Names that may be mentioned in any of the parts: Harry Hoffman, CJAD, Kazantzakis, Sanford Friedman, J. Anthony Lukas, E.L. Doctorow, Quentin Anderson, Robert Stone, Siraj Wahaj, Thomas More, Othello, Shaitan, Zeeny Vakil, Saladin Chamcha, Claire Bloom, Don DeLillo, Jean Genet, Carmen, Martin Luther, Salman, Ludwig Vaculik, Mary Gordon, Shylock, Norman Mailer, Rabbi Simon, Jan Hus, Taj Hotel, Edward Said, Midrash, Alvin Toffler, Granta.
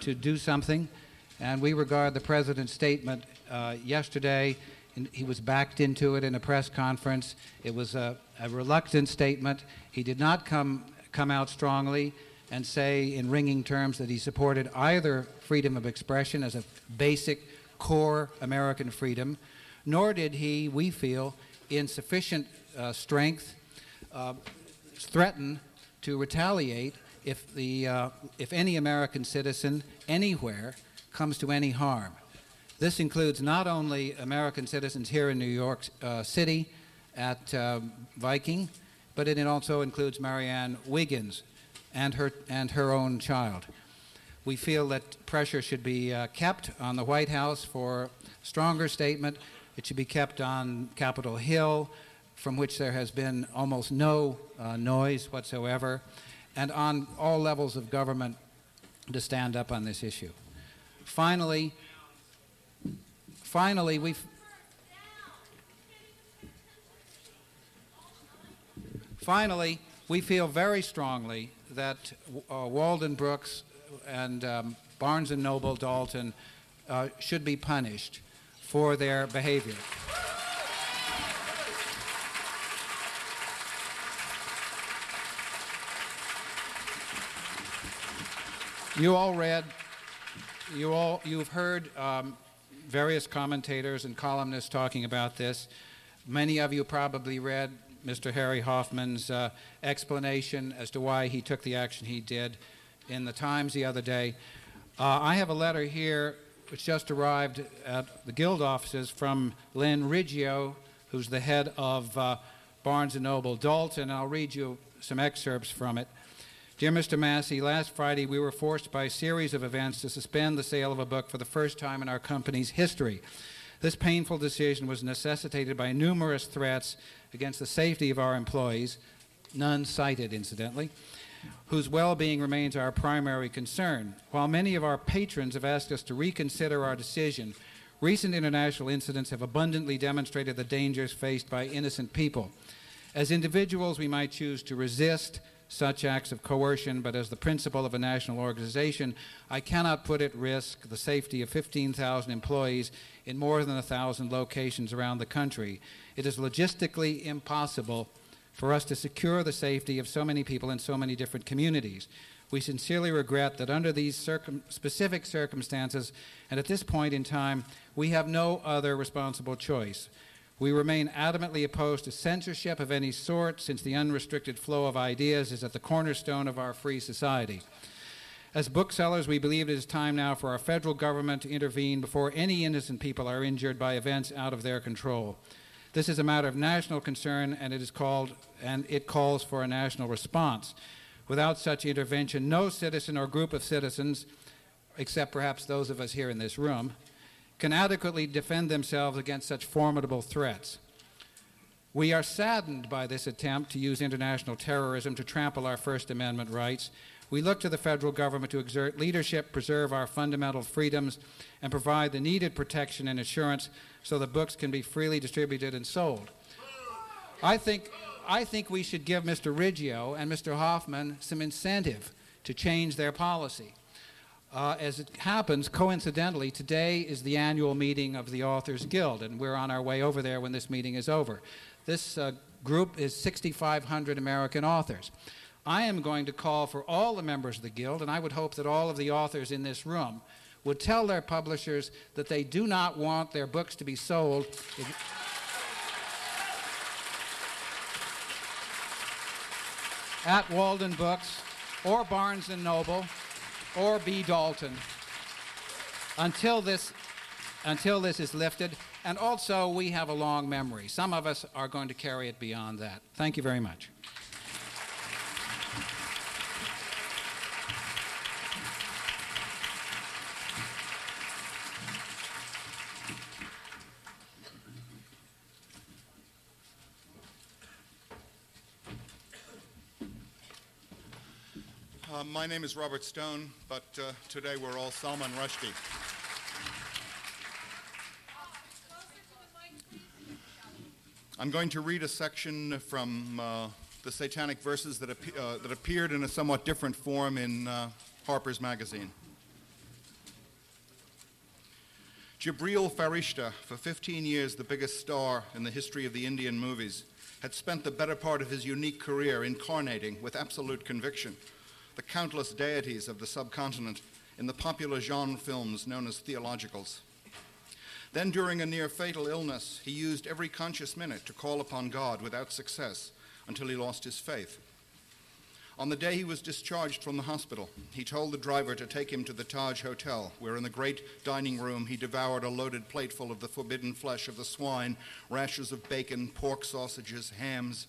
to do something, and we regard the president's statement yesterday, and he was backed into it in a press conference. It was a reluctant statement. He did not come out strongly and say in ringing terms that he supported either freedom of expression as a basic core American freedom, nor did he, we feel, in sufficient strength threaten to retaliate if if any American citizen anywhere comes to any harm. This includes not only American citizens here in New York City at Viking, but it also includes Marianne Wiggins and her own child. We feel that pressure should be kept on the White House for stronger statement. It should be kept on Capitol Hill, from which there has been almost no noise whatsoever, and on all levels of government to stand up on this issue. Finally, we feel very strongly that Waldenbooks and Barnes & Noble, Dalton, should be punished for their behavior. You've heard various commentators and columnists talking about this. Many of you probably read Mr. Harry Hoffman's explanation as to why he took the action he did in the Times the other day. I have a letter here which just arrived at the Guild offices from Lynn Riggio, who's the head of Barnes & Noble Dalton. I'll read you some excerpts from it. Dear Mr. Massey, last Friday we were forced by a series of events to suspend the sale of a book for the first time in our company's history. This painful decision was necessitated by numerous threats against the safety of our employees, none cited incidentally, whose well-being remains our primary concern. While many of our patrons have asked us to reconsider our decision, recent international incidents have abundantly demonstrated the dangers faced by innocent people. As individuals, we might choose to resist such acts of coercion, but as the principal of a national organization, I cannot put at risk the safety of 15,000 employees in more than 1,000 locations around the country. It is logistically impossible for us to secure the safety of so many people in so many different communities. We sincerely regret that under these specific circumstances, and at this point in time, we have no other responsible choice. We remain adamantly opposed to censorship of any sort, since the unrestricted flow of ideas is at the cornerstone of our free society. As booksellers, we believe it is time now for our federal government to intervene before any innocent people are injured by events out of their control. This is a matter of national concern, and it calls for a national response. Without such intervention, no citizen or group of citizens, except perhaps those of us here in this room, can adequately defend themselves against such formidable threats. We are saddened by this attempt to use international terrorism to trample our First Amendment rights. We look to the federal government to exert leadership, preserve our fundamental freedoms, and provide the needed protection and assurance so that books can be freely distributed and sold. I think we should give Mr. Riggio and Mr. Hoffman some incentive to change their policy. As it happens, coincidentally, today is the annual meeting of the Authors Guild, and we're on our way over there when this meeting is over. This group is 6,500 American authors. I am going to call for all the members of the Guild, and I would hope that all of the authors in this room would tell their publishers that they do not want their books to be sold. At Waldenbooks or Barnes & Noble, or B. Dalton, until this is lifted. And also, we have a long memory. Some of us are going to carry it beyond that. Thank you very much. My name is Robert Stone, but today we're all Salman Rushdie. I'm going to read a section from The Satanic Verses that appeared in a somewhat different form in Harper's Magazine. Jibreel Farishta, for 15 years the biggest star in the history of the Indian movies, had spent the better part of his unique career incarnating with absolute conviction the countless deities of the subcontinent in the popular genre films known as theologicals. Then, during a near-fatal illness, he used every conscious minute to call upon God without success until he lost his faith. On the day he was discharged from the hospital, he told the driver to take him to the Taj Hotel, where in the great dining room he devoured a loaded plateful of the forbidden flesh of the swine, rashers of bacon, pork sausages, hams.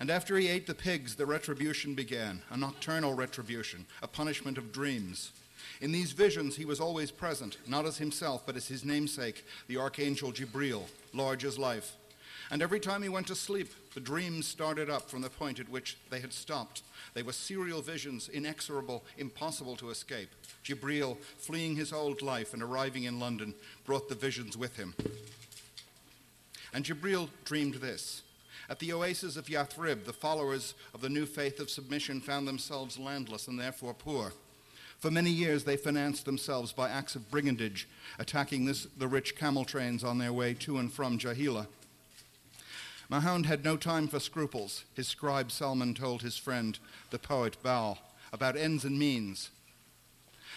And after he ate the pigs, the retribution began, a nocturnal retribution, a punishment of dreams. In these visions, he was always present, not as himself, but as his namesake, the archangel Jibreel, large as life. And every time he went to sleep, the dreams started up from the point at which they had stopped. They were serial visions, inexorable, impossible to escape. Jibreel, fleeing his old life and arriving in London, brought the visions with him. And Jibreel dreamed this. At the oasis of Yathrib, the followers of the new faith of submission found themselves landless and therefore poor. For many years, they financed themselves by acts of brigandage, attacking the rich camel trains on their way to and from Jahilia. Mahound had no time for scruples. His scribe Salman told his friend, the poet Baal, about ends and means.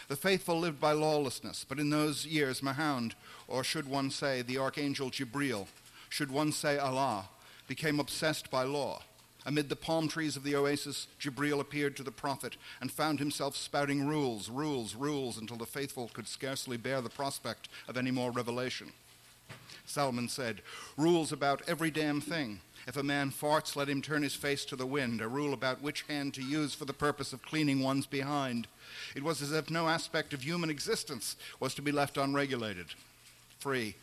The faithful lived by lawlessness, but in those years Mahound, or should one say the archangel Jibreel, should one say Allah, became obsessed by law. Amid the palm trees of the oasis, Jibreel appeared to the prophet and found himself spouting rules, rules, rules, until the faithful could scarcely bear the prospect of any more revelation. Salman said, "Rules about every damn thing. If a man farts, let him turn his face to the wind, a rule about which hand to use for the purpose of cleaning one's behind." It was as if no aspect of human existence was to be left unregulated. Free.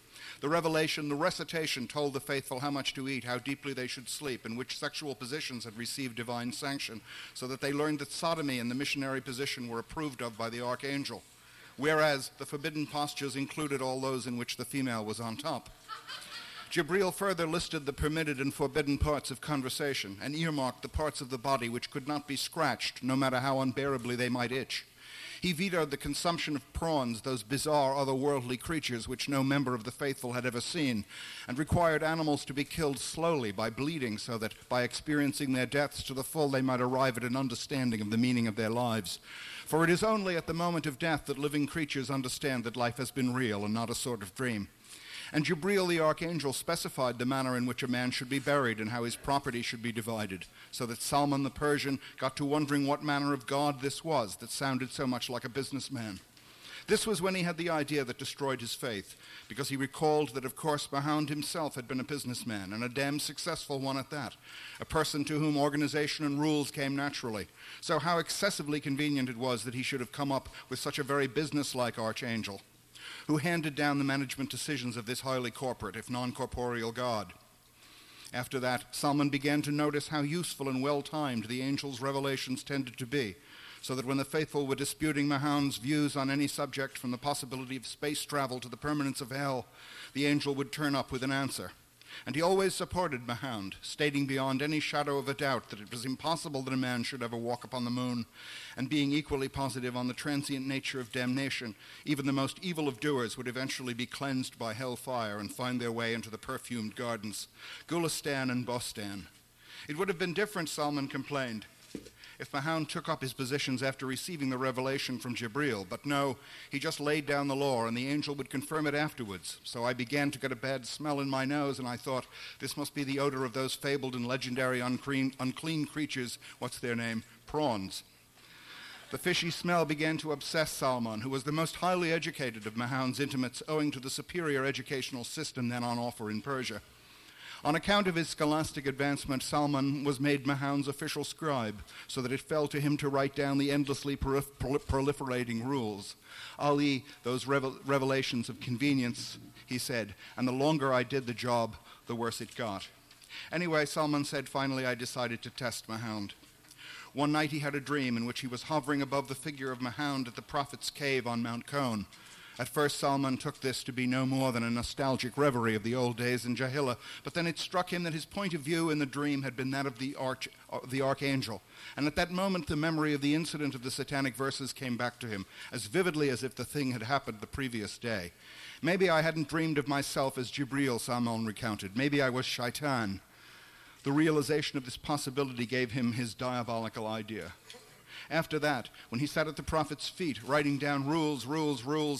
The revelation, the recitation, told the faithful how much to eat, how deeply they should sleep, and which sexual positions had received divine sanction, so that they learned that sodomy and the missionary position were approved of by the archangel, whereas the forbidden postures included all those in which the female was on top. Jibreel further listed the permitted and forbidden parts of conversation and earmarked the parts of the body which could not be scratched, no matter how unbearably they might itch. He vetoed the consumption of prawns, those bizarre otherworldly creatures which no member of the faithful had ever seen, and required animals to be killed slowly by bleeding so that, by experiencing their deaths to the full, they might arrive at an understanding of the meaning of their lives. For it is only at the moment of death that living creatures understand that life has been real and not a sort of dream. And Jibreel the archangel specified the manner in which a man should be buried and how his property should be divided, so that Salman the Persian got to wondering what manner of god this was that sounded so much like a businessman. This was when he had the idea that destroyed his faith, because he recalled that, of course, Mahound himself had been a businessman, and a damn successful one at that, a person to whom organization and rules came naturally. So how excessively convenient it was that he should have come up with such a very businesslike archangel, who handed down the management decisions of this highly corporate, if non-corporeal, god. After that, Salman began to notice how useful and well-timed the angel's revelations tended to be, so that when the faithful were disputing Mahound's views on any subject, from the possibility of space travel to the permanence of hell, the angel would turn up with an answer. And he always supported Mahound, stating beyond any shadow of a doubt that it was impossible that a man should ever walk upon the moon, and being equally positive on the transient nature of damnation, even the most evil of doers would eventually be cleansed by hell fire and find their way into the perfumed gardens, Gulistan and Bostan. It would have been different, Salman complained, if Mahound took up his positions after receiving the revelation from Jibreel, but no, he just laid down the law, and the angel would confirm it afterwards. So I began to get a bad smell in my nose, and I thought, this must be the odor of those fabled and legendary unclean creatures, what's their name, prawns. The fishy smell began to obsess Salman, who was the most highly educated of Mahound's intimates, owing to the superior educational system then on offer in Persia. On account of his scholastic advancement, Salman was made Mahound's official scribe, so that it fell to him to write down the endlessly proliferating rules. Ali, those revelations of convenience, he said, and the longer I did the job, the worse it got. Anyway, Salman said, finally I decided to test Mahound. One night he had a dream in which he was hovering above the figure of Mahound at the prophet's cave on Mount Cone, At first, Salman took this to be no more than a nostalgic reverie of the old days in Jahilia, but then it struck him that his point of view in the dream had been that of the archangel. And at that moment, the memory of the incident of the Satanic Verses came back to him, as vividly as if the thing had happened the previous day. Maybe I hadn't dreamed of myself as Jibreel, Salman recounted. Maybe I was Shaitan. The realization of this possibility gave him his diabolical idea. After that, when he sat at the prophet's feet, writing down rules,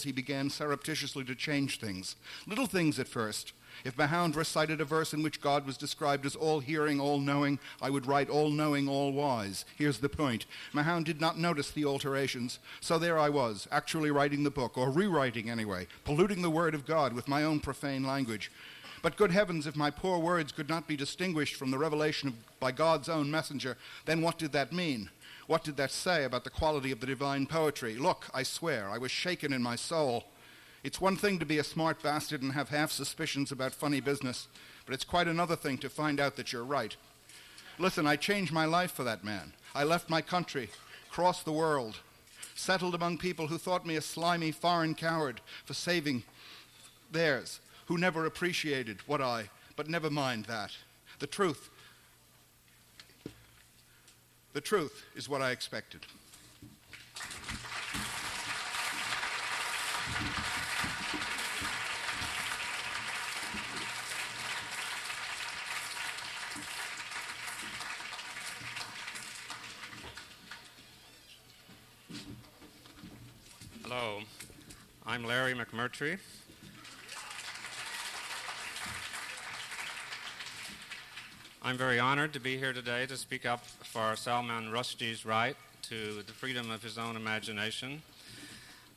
he began surreptitiously to change things. Little things at first. If Mahound recited a verse in which God was described as all-hearing, all-knowing, I would write all-knowing, all-wise. Here's the point. Mahound did not notice the alterations, so there I was, actually writing the book, or rewriting anyway, polluting the word of God with my own profane language. But good heavens, if my poor words could not be distinguished from the revelation by God's own messenger, then what did that mean? What did that say about the quality of the divine poetry? Look, I swear, I was shaken in my soul. It's one thing to be a smart bastard and have half suspicions about funny business, but it's quite another thing to find out that you're right. Listen, I changed my life for that man. I left my country, crossed the world, settled among people who thought me a slimy foreign coward for saving theirs, who never appreciated what but never mind that. The truth is what I expected. Hello, I'm Larry McMurtry. I'm very honored to be here today to speak up for Salman Rushdie's right to the freedom of his own imagination.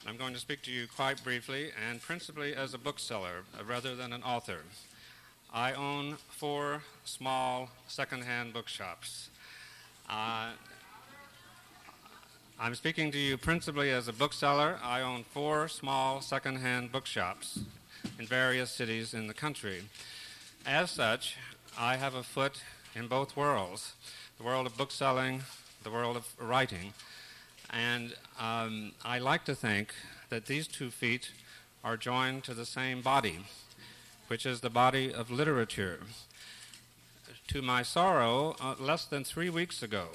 I'm going to speak to you quite briefly and principally as a bookseller rather than an author. I own 4 small secondhand bookshops. I'm speaking to you principally as a bookseller. I own 4 small secondhand bookshops in various cities in the country. As such, I have a foot in both worlds, the world of bookselling, the world of writing, and I like to think that these two feet are joined to the same body, which is the body of literature. To my sorrow, less than 3 weeks ago,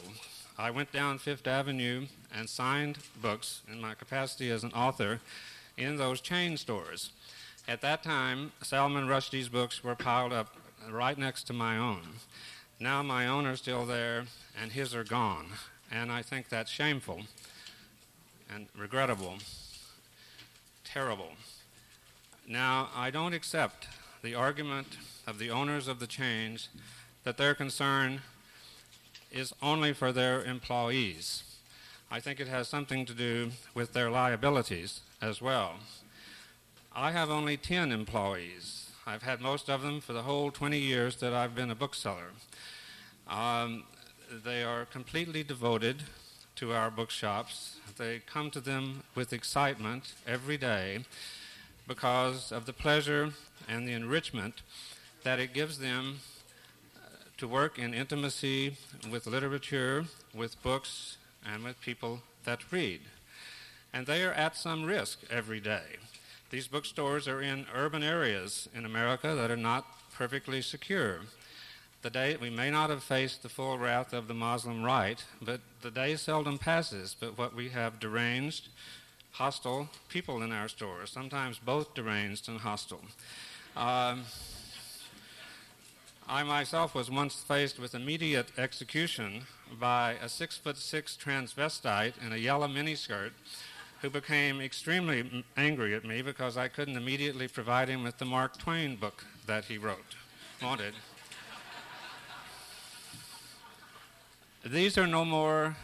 I went down Fifth Avenue and signed books in my capacity as an author in those chain stores. At that time, Salman Rushdie's books were piled up right next to my own. Now my own are still there, and his are gone. And I think that's shameful and regrettable, terrible. Now, I don't accept the argument of the owners of the chains that their concern is only for their employees. I think it has something to do with their liabilities as well. I have only 10 employees. I've had most of them for the whole 20 years that I've been a bookseller. They are completely devoted to our bookshops. They come to them with excitement every day because of the pleasure and the enrichment that it gives them to work in intimacy with literature, with books, and with people that read. And they are at some risk every day. These bookstores are in urban areas in America that are not perfectly secure. We may not have faced the full wrath of the Muslim right, but the day seldom passes. But what we have deranged, hostile people in our stores, sometimes both deranged and hostile. I myself was once faced with immediate execution by a 6'6" transvestite in a yellow miniskirt who became extremely angry at me because I couldn't immediately provide him with the Mark Twain book that he wanted. These are no more,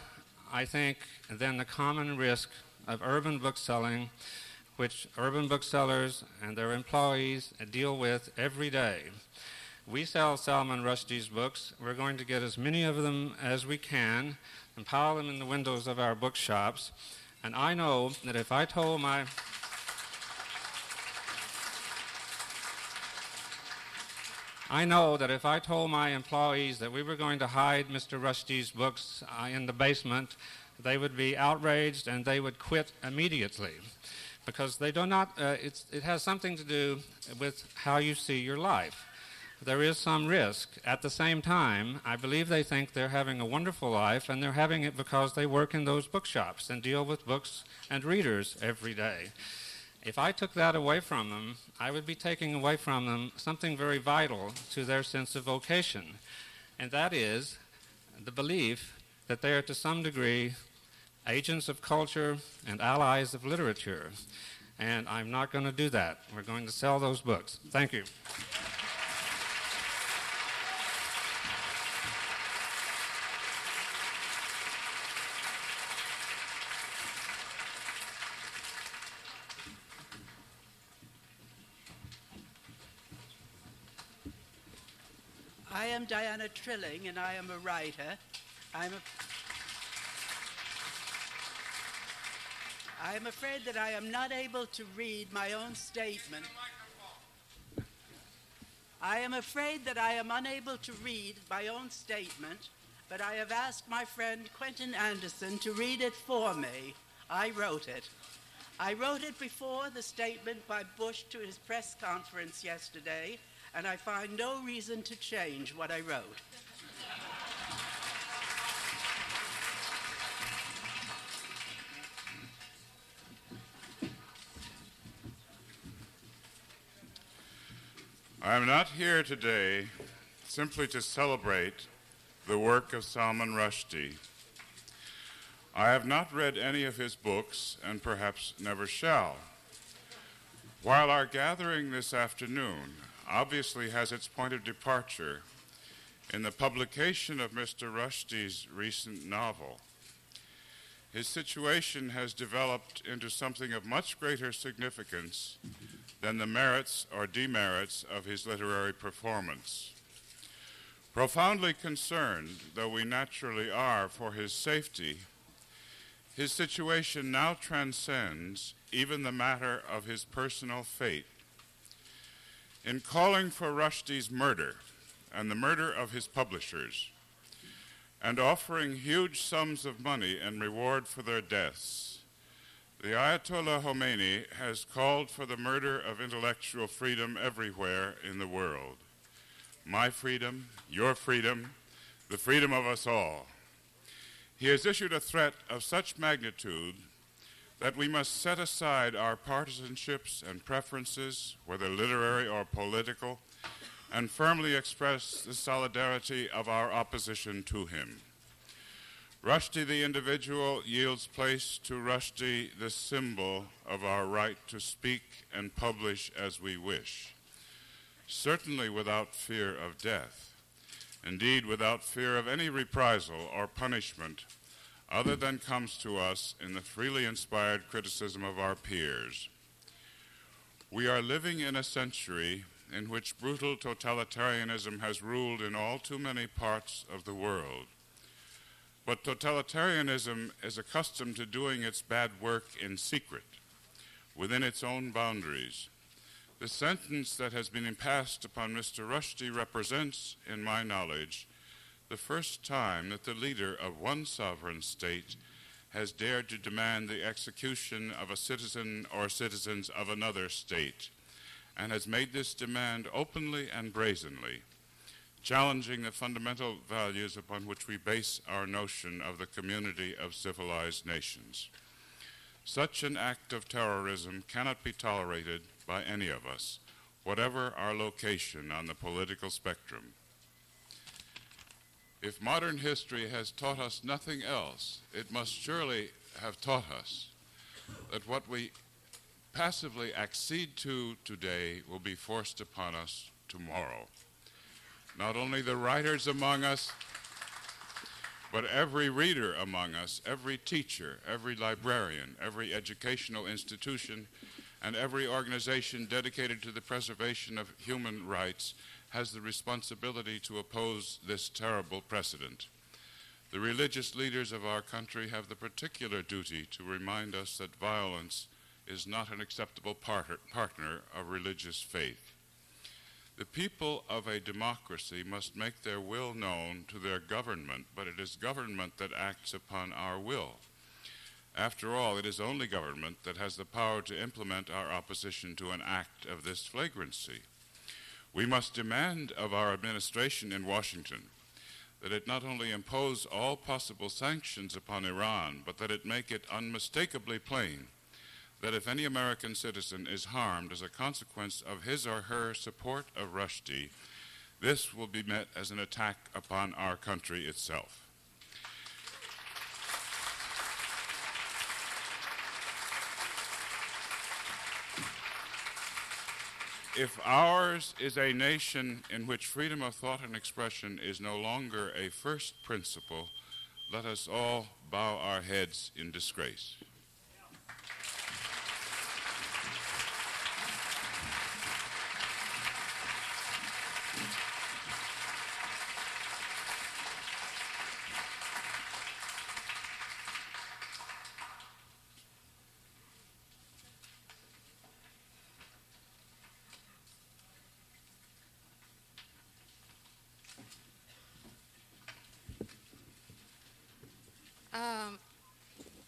I think, than the common risk of urban bookselling, which urban booksellers and their employees deal with every day. We sell Salman Rushdie's books. We're going to get as many of them as we can and pile them in the windows of our bookshops. And I know that if I told my employees that we were going to hide Mr. Rushdie's books in the basement, they would be outraged and they would quit immediately. because they do not, it has something to do with how you see your life. There is some risk. At the same time, I believe they think they're having a wonderful life, and they're having it because they work in those bookshops and deal with books and readers every day. If I took that away from them, I would be taking away from them something very vital to their sense of vocation, and that is the belief that they are to some degree agents of culture and allies of literature. And I'm not going to do that. We're going to sell those books. Thank you. I am Diana Trilling, and I am a writer. I'm afraid that I am not able to read my own statement. I am afraid that I am unable to read my own statement, but I have asked my friend Quentin Anderson to read it for me. I wrote it. I wrote it before the statement by Bush to his press conference yesterday, and I find no reason to change what I wrote. I am not here today simply to celebrate the work of Salman Rushdie. I have not read any of his books and perhaps never shall. While our gathering this afternoon obviously has its point of departure in the publication of Mr. Rushdie's recent novel, his situation has developed into something of much greater significance than the merits or demerits of his literary performance. Profoundly concerned, though we naturally are, for his safety, his situation now transcends even the matter of his personal fate. In calling for Rushdie's murder and the murder of his publishers, and offering huge sums of money in reward for their deaths, the Ayatollah Khomeini has called for the murder of intellectual freedom everywhere in the world. My freedom, your freedom, the freedom of us all. He has issued a threat of such magnitude that we must set aside our partisanships and preferences, whether literary or political, and firmly express the solidarity of our opposition to him. Rushdie the individual yields place to Rushdie the symbol of our right to speak and publish as we wish, certainly without fear of death, indeed without fear of any reprisal or punishment other than comes to us in the freely inspired criticism of our peers. We are living in a century in which brutal totalitarianism has ruled in all too many parts of the world. But totalitarianism is accustomed to doing its bad work in secret, within its own boundaries. The sentence that has been passed upon Mr. Rushdie represents, in my knowledge, the first time that the leader of one sovereign state has dared to demand the execution of a citizen or citizens of another state, and has made this demand openly and brazenly, challenging the fundamental values upon which we base our notion of the community of civilized nations. Such an act of terrorism cannot be tolerated by any of us, whatever our location on the political spectrum. If modern history has taught us nothing else, it must surely have taught us that what we passively accede to today will be forced upon us tomorrow. Not only the writers among us, but every reader among us, every teacher, every librarian, every educational institution, and every organization dedicated to the preservation of human rights has the responsibility to oppose this terrible precedent. The religious leaders of our country have the particular duty to remind us that violence is not an acceptable partner of religious faith. The people of a democracy must make their will known to their government, but it is government that acts upon our will. After all, it is only government that has the power to implement our opposition to an act of this flagrancy. We must demand of our administration in Washington that it not only impose all possible sanctions upon Iran, but that it make it unmistakably plain that if any American citizen is harmed as a consequence of his or her support of Rushdie, this will be met as an attack upon our country itself. If ours is a nation in which freedom of thought and expression is no longer a first principle, let us all bow our heads in disgrace.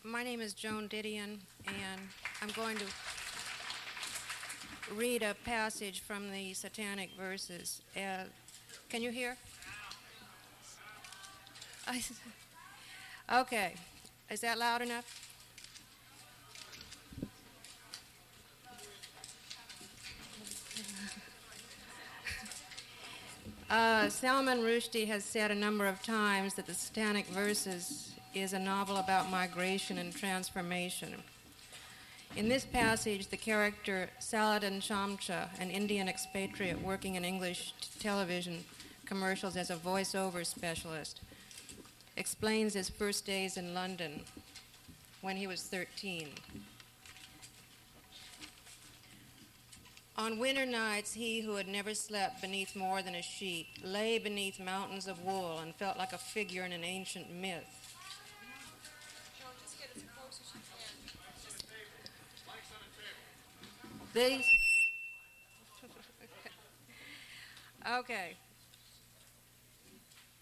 My name is Joan Didion, and I'm going to read a passage from the Satanic Verses. Can you hear? Okay. Is that loud enough? Salman Rushdie has said a number of times that the Satanic Verses is a novel about migration and transformation. In this passage, the character Saladin Chamcha, an Indian expatriate working in English television commercials as a voiceover specialist, explains his first days in London when he was 13. On winter nights, he who had never slept beneath more than a sheet lay beneath mountains of wool and felt like a figure in an ancient myth. Okay.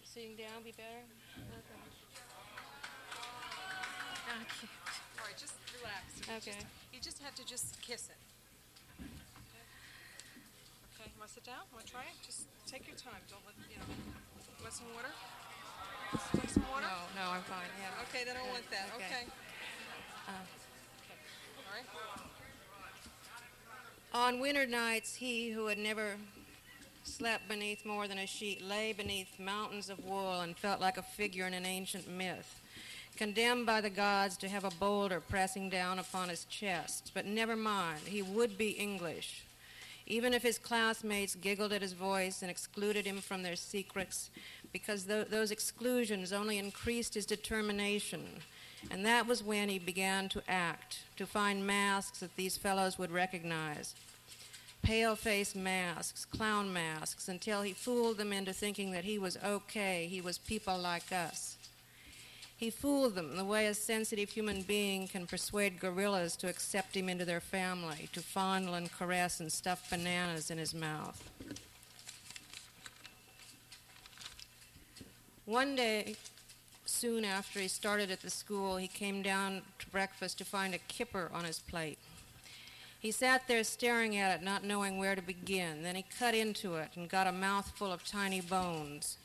Sitting down be better? Okay. All right, just relax. Okay. You just have to just kiss it. Okay, you want to sit down? Want to try it? Just take your time. Don't let, you want some water? Take some water? No, I'm fine. Yeah. Okay, they don't want that. Okay. Okay. All right. On winter nights, he who had never slept beneath more than a sheet lay beneath mountains of wool and felt like a figure in an ancient myth, condemned by the gods to have a boulder pressing down upon his chest. But never mind, he would be English. Even if his classmates giggled at his voice and excluded him from their secrets, because those exclusions only increased his determination. And that was when he began to act, to find masks that these fellows would recognize. Pale-faced masks, clown masks, until he fooled them into thinking that he was okay, he was people like us. He fooled them the way a sensitive human being can persuade gorillas to accept him into their family, to fondle and caress and stuff bananas in his mouth. One day, soon after he started at the school, he came down to breakfast to find a kipper on his plate. He sat there staring at it, not knowing where to begin. Then he cut into it and got a mouthful of tiny bones.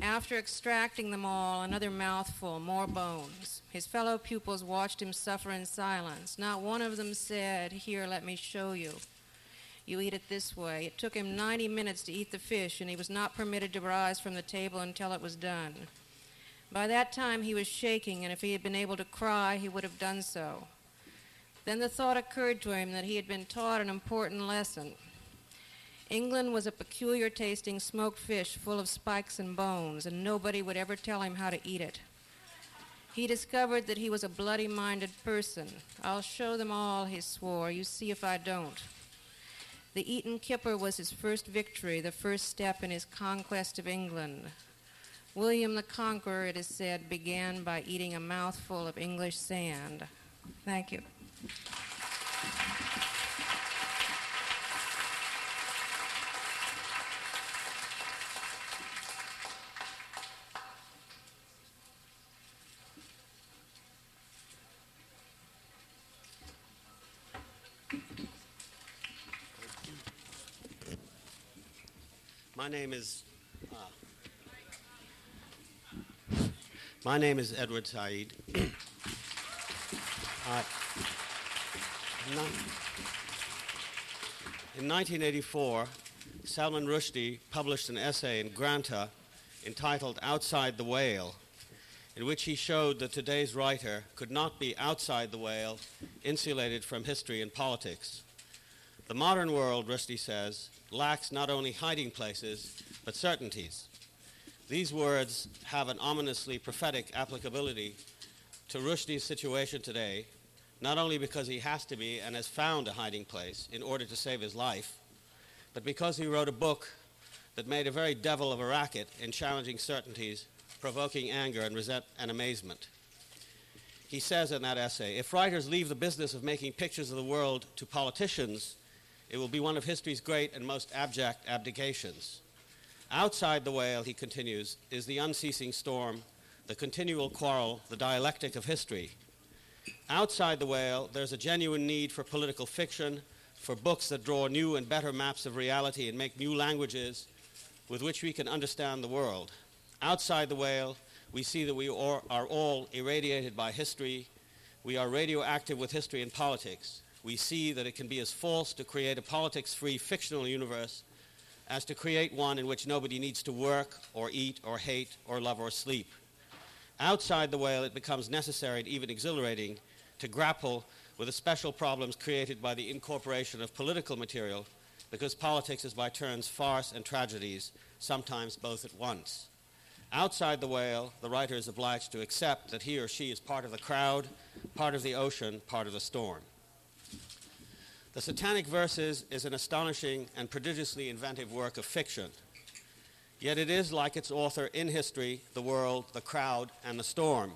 After extracting them all, another mouthful, more bones. His fellow pupils watched him suffer in silence. Not one of them said, "Here, let me show you. You eat it this way." It took him 90 minutes to eat the fish, and he was not permitted to rise from the table until it was done. By that time, he was shaking, and if he had been able to cry, he would have done so. Then the thought occurred to him that he had been taught an important lesson. England was a peculiar-tasting smoked fish full of spikes and bones, and nobody would ever tell him how to eat it. He discovered that he was a bloody-minded person. "I'll show them all," he swore. "You see if I don't." The eaten kipper was his first victory, the first step in his conquest of England. William the Conqueror, it is said, began by eating a mouthful of English sand. Thank you. My name is Edward Said. In 1984, Salman Rushdie published an essay in Granta entitled Outside the Whale, in which he showed that today's writer could not be outside the whale, insulated from history and politics. The modern world, Rushdie says, lacks not only hiding places, but certainties. These words have an ominously prophetic applicability to Rushdie's situation today, not only because he has to be and has found a hiding place in order to save his life, but because he wrote a book that made a very devil of a racket in challenging certainties, provoking anger and resent and amazement. He says in that essay, if writers leave the business of making pictures of the world to politicians, it will be one of history's great and most abject abdications. Outside the whale, he continues, is the unceasing storm, the continual quarrel, the dialectic of history. Outside the whale, there's a genuine need for political fiction, for books that draw new and better maps of reality and make new languages with which we can understand the world. Outside the whale, we see that we are all irradiated by history. We are radioactive with history and politics. We see that it can be as false to create a politics-free fictional universe as to create one in which nobody needs to work or eat or hate or love or sleep. Outside the whale, it becomes necessary and even exhilarating to grapple with the special problems created by the incorporation of political material, because politics is by turns farce and tragedies, sometimes both at once. Outside the whale, the writer is obliged to accept that he or she is part of the crowd, part of the ocean, part of the storm. The Satanic Verses is an astonishing and prodigiously inventive work of fiction, yet it is, like its author, in history, the world, the crowd, and the storm.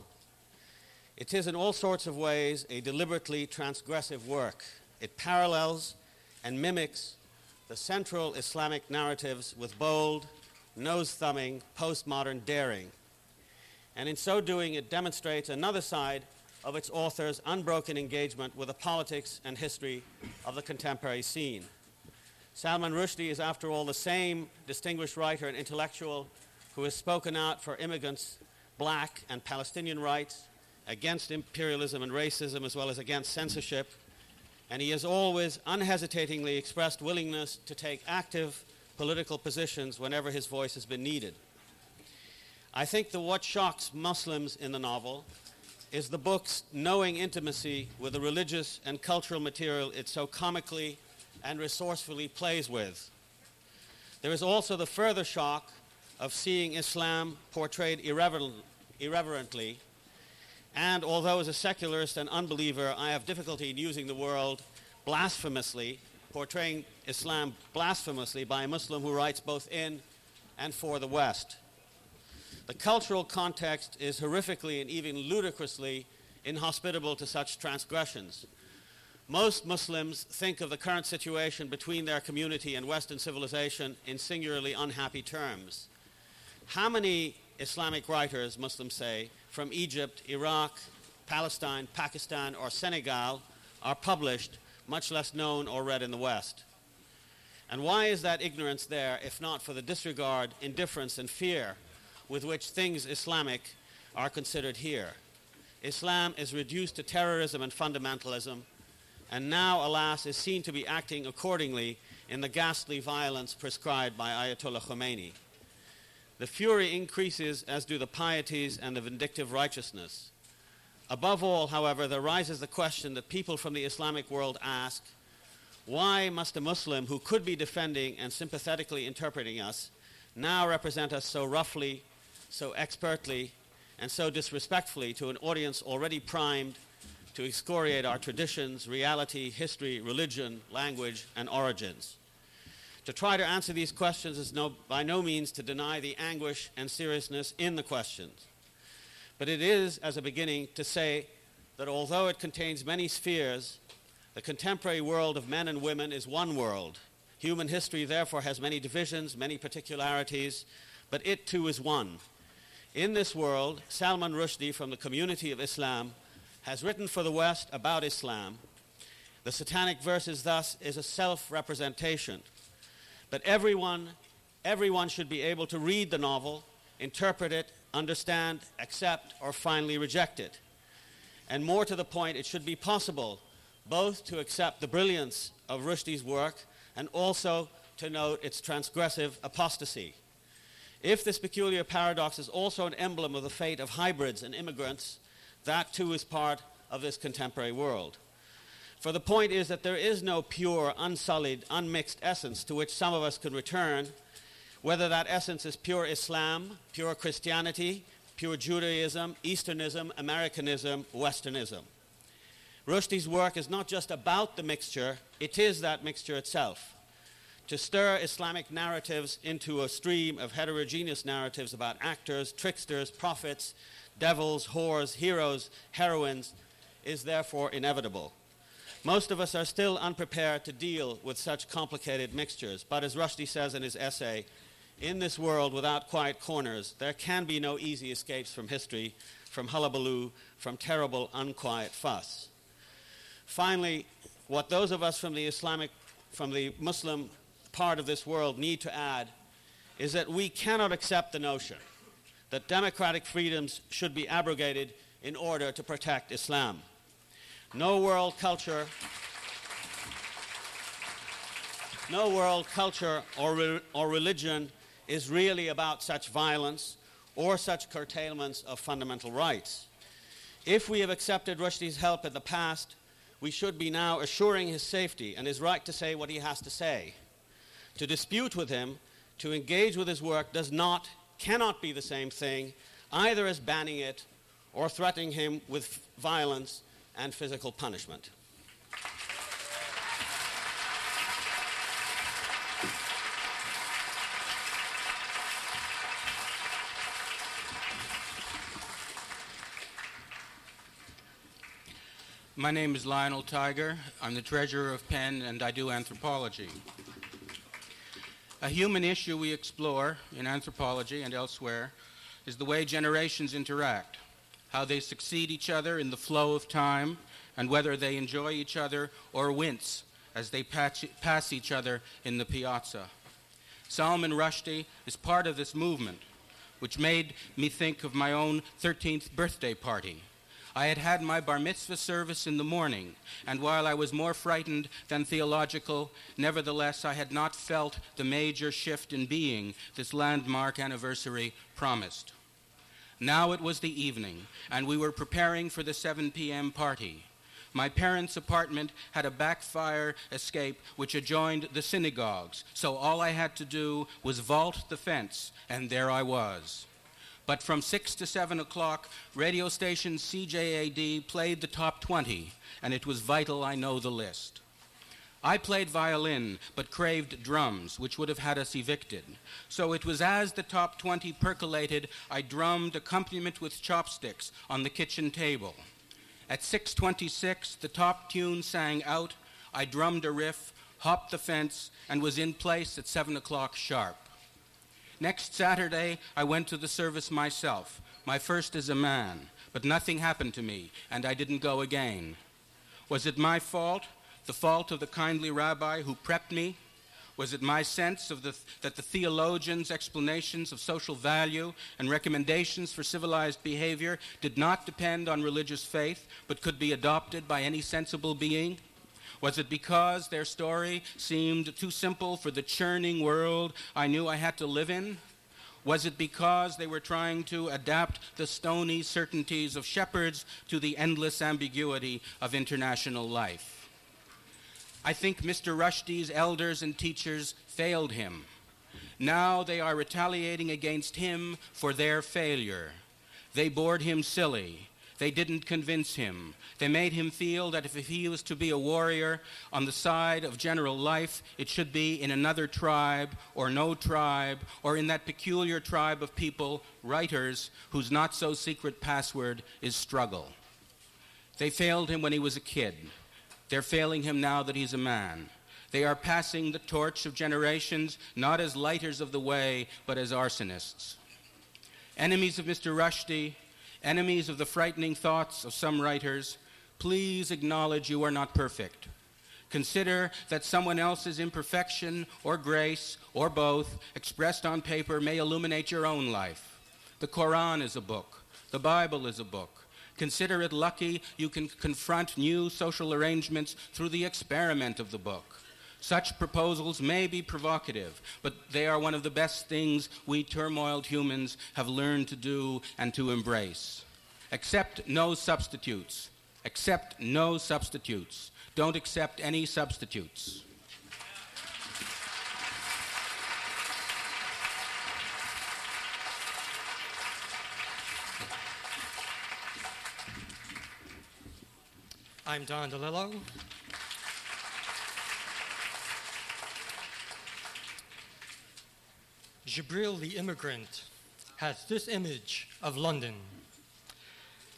It is in all sorts of ways a deliberately transgressive work. It parallels and mimics the central Islamic narratives with bold, nose-thumbing, postmodern daring. And in so doing, it demonstrates another side of its author's unbroken engagement with the politics and history of the contemporary scene. Salman Rushdie is, after all, the same distinguished writer and intellectual who has spoken out for immigrants' black and Palestinian rights, against imperialism and racism, as well as against censorship, and he has always unhesitatingly expressed willingness to take active political positions whenever his voice has been needed. I think that what shocks Muslims in the novel is the book's knowing intimacy with the religious and cultural material it so comically and resourcefully plays with. There is also the further shock of seeing Islam portrayed irreverently, and although as a secularist and unbeliever I have difficulty in using the word blasphemously, portraying Islam blasphemously by a Muslim who writes both in and for the West. The cultural context is horrifically and even ludicrously inhospitable to such transgressions. Most Muslims think of the current situation between their community and Western civilization in singularly unhappy terms. How many Islamic writers, Muslims say, from Egypt, Iraq, Palestine, Pakistan, or Senegal are published, much less known or read in the West? And why is that ignorance there, if not for the disregard, indifference, and fear with which things Islamic are considered here? Islam is reduced to terrorism and fundamentalism, and now, alas, is seen to be acting accordingly in the ghastly violence prescribed by Ayatollah Khomeini. The fury increases, as do the pieties and the vindictive righteousness. Above all, however, there rises the question that people from the Islamic world ask, why must a Muslim who could be defending and sympathetically interpreting us now represent us so roughly, so expertly, and so disrespectfully to an audience already primed to excoriate our traditions, reality, history, religion, language, and origins? To try to answer these questions is by no means to deny the anguish and seriousness in the questions. But it is, as a beginning, to say that although it contains many spheres, the contemporary world of men and women is one world. Human history, therefore, has many divisions, many particularities, but it, too, is one. In this world, Salman Rushdie, from the community of Islam, has written for the West about Islam. The Satanic Verses, thus, is a self-representation. But everyone Everyone should be able to read the novel, interpret it, understand, accept, or finally reject it. And more to the point, it should be possible both to accept the brilliance of Rushdie's work and also to note its transgressive apostasy. If this peculiar paradox is also an emblem of the fate of hybrids and immigrants, that too is part of this contemporary world. For the point is that there is no pure, unsullied, unmixed essence to which some of us can return, whether that essence is pure Islam, pure Christianity, pure Judaism, Easternism, Americanism, Westernism. Rushdie's work is not just about the mixture, it is that mixture itself. To stir Islamic narratives into a stream of heterogeneous narratives about actors, tricksters, prophets, devils, whores, heroes, heroines, is therefore inevitable. Most of us are still unprepared to deal with such complicated mixtures, but as Rushdie says in his essay, in this world without quiet corners, there can be no easy escapes from history, from hullabaloo, from terrible unquiet fuss. Finally, what those of us from the Muslim part of this world need to add is that we cannot accept the notion that democratic freedoms should be abrogated in order to protect Islam. No world culture or religion is really about such violence or such curtailments of fundamental rights. If we have accepted Rushdie's help in the past, we should be now assuring his safety and his right to say what he has to say. To dispute with him, to engage with his work cannot be the same thing, either as banning it or threatening him with violence and physical punishment. My name is Lionel Tiger. I'm the treasurer of PEN, and I do anthropology. A human issue we explore in anthropology and elsewhere is the way generations interact, how they succeed each other in the flow of time, and whether they enjoy each other or wince as they pass each other in the piazza. Salman Rushdie is part of this movement, which made me think of my own 13th birthday party. I had had my bar mitzvah service in the morning, and while I was more frightened than theological, nevertheless I had not felt the major shift in being this landmark anniversary promised. Now it was the evening, and we were preparing for the 7 p.m. party. My parents' apartment had a backfire escape which adjoined the synagogues, so all I had to do was vault the fence, and there I was. But from 6 to 7 o'clock, radio station CJAD played the top 20, and it was vital I know the list. I played violin, but craved drums, which would have had us evicted. So it was as the top 20 percolated, I drummed accompaniment with chopsticks on the kitchen table. At 6:26, the top tune sang out, I drummed a riff, hopped the fence, and was in place at 7 o'clock sharp. Next Saturday, I went to the service myself, my first as a man, but nothing happened to me, and I didn't go again. Was it my fault? The fault of the kindly rabbi who prepped me? Was it my sense of that the theologians' explanations of social value and recommendations for civilized behavior did not depend on religious faith, but could be adopted by any sensible being? Was it because their story seemed too simple for the churning world I knew I had to live in? Was it because they were trying to adapt the stony certainties of shepherds to the endless ambiguity of international life? I think Mr. Rushdie's elders and teachers failed him. Now they are retaliating against him for their failure. They bored him silly. They didn't convince him. They made him feel that if he was to be a warrior on the side of general life, it should be in another tribe or no tribe or in that peculiar tribe of people, writers, whose not-so-secret password is struggle. They failed him when he was a kid. They're failing him now that he's a man. They are passing the torch of generations, not as lighters of the way, but as arsonists. Enemies of Mr. Rushdie, enemies of the frightening thoughts of some writers, please acknowledge you are not perfect. Consider that someone else's imperfection or grace or both expressed on paper may illuminate your own life. The Quran is a book. The Bible is a book. Consider it lucky you can confront new social arrangements through the experiment of the book. Such proposals may be provocative, but they are one of the best things we turmoiled humans have learned to do and to embrace. Accept no substitutes. Accept no substitutes. Don't accept any substitutes. I'm Don DeLillo. Jibreel the Immigrant has this image of London.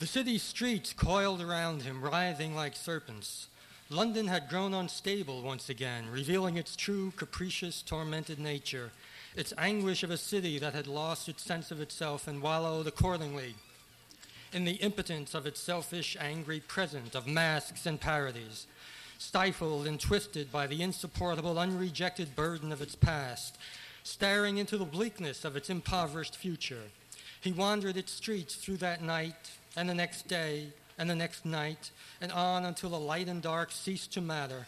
The city streets coiled around him, writhing like serpents. London had grown unstable once again, revealing its true, capricious, tormented nature, its anguish of a city that had lost its sense of itself and wallowed accordingly in the impotence of its selfish, angry present of masks and parodies, stifled and twisted by the insupportable, unrejected burden of its past, staring into the bleakness of its impoverished future. He wandered its streets through that night and the next day and the next night and on until the light and dark ceased to matter.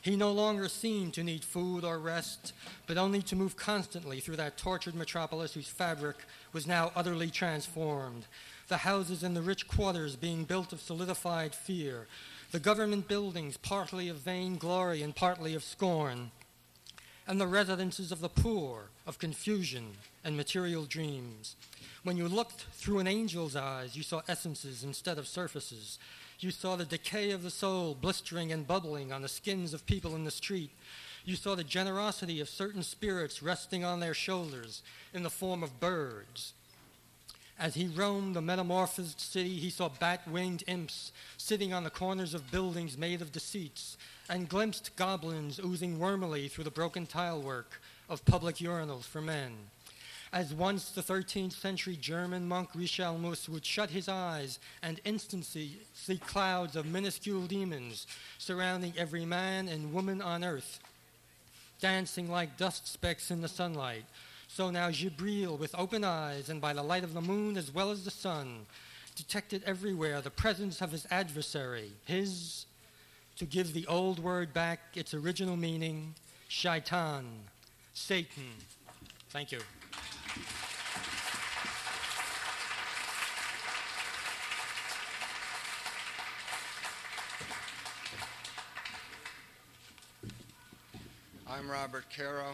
He no longer seemed to need food or rest, but only to move constantly through that tortured metropolis whose fabric was now utterly transformed, the houses in the rich quarters being built of solidified fear, the government buildings partly of vain glory and partly of scorn, and the residences of the poor, of confusion and material dreams. When you looked through an angel's eyes, you saw essences instead of surfaces. You saw the decay of the soul blistering and bubbling on the skins of people in the street. You saw the generosity of certain spirits resting on their shoulders in the form of birds. As he roamed the metamorphosed city, he saw bat-winged imps sitting on the corners of buildings made of deceits, and glimpsed goblins oozing wormily through the broken tilework of public urinals for men. As once the 13th century German monk Richelmus would shut his eyes and instantly see clouds of minuscule demons surrounding every man and woman on earth, dancing like dust specks in the sunlight, so now Jibreel, with open eyes and by the light of the moon as well as the sun, detected everywhere the presence of his adversary, his, to give the old word back its original meaning, shaitan, Satan. Thank you. I'm Robert Caro,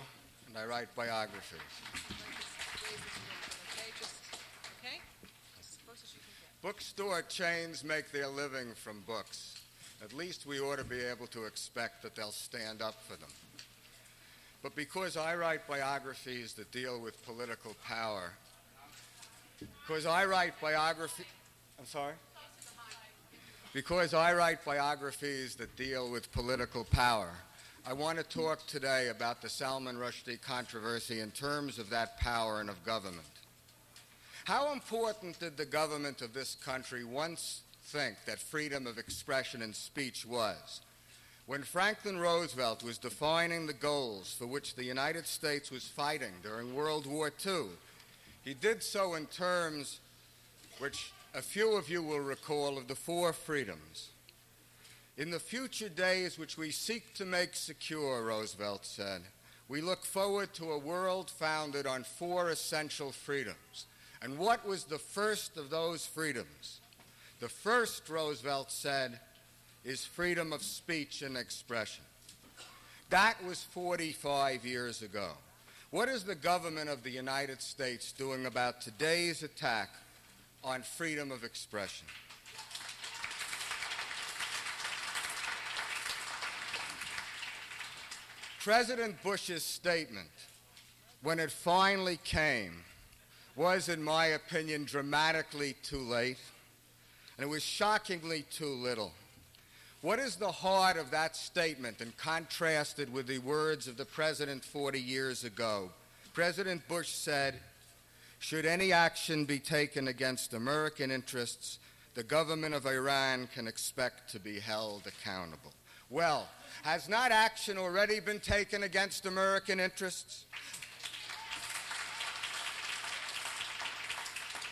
and I write biographies. Bookstore chains make their living from books. At least we ought to be able to expect that they'll stand up for them. But because I write biographies that deal with political power, because I write biographies that deal with political power, I want to talk today about the Salman Rushdie controversy in terms of that power and of government. How important did the government of this country once think that freedom of expression and speech was? When Franklin Roosevelt was defining the goals for which the United States was fighting during World War II, he did so in terms which a few of you will recall of the four freedoms. In the future days which we seek to make secure, Roosevelt said, we look forward to a world founded on four essential freedoms. And what was the first of those freedoms? The first, Roosevelt said, is freedom of speech and expression. That was 45 years ago. What is the government of the United States doing about today's attack on freedom of expression? President Bush's statement, when it finally came, was, in my opinion, dramatically too late, and it was shockingly too little. What is the heart of that statement and contrasted with the words of the president 40 years ago? President Bush said, "Should any action be taken against American interests, the government of Iran can expect to be held accountable." Well, has not action already been taken against American interests?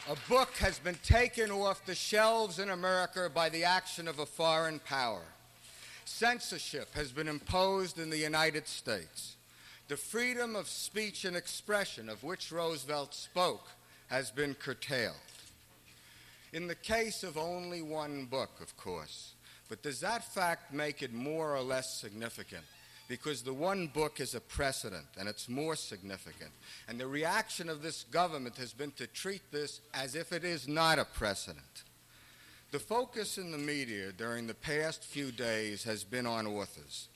A book has been taken off the shelves in America by the action of a foreign power. Censorship has been imposed in the United States. The freedom of speech and expression of which Roosevelt spoke has been curtailed. In the case of only one book, of course, but does that fact make it more or less significant? Because the one book is a precedent, and it's more significant. And the reaction of this government has been to treat this as if it is not a precedent. The focus in the media during the past few days has been on authors.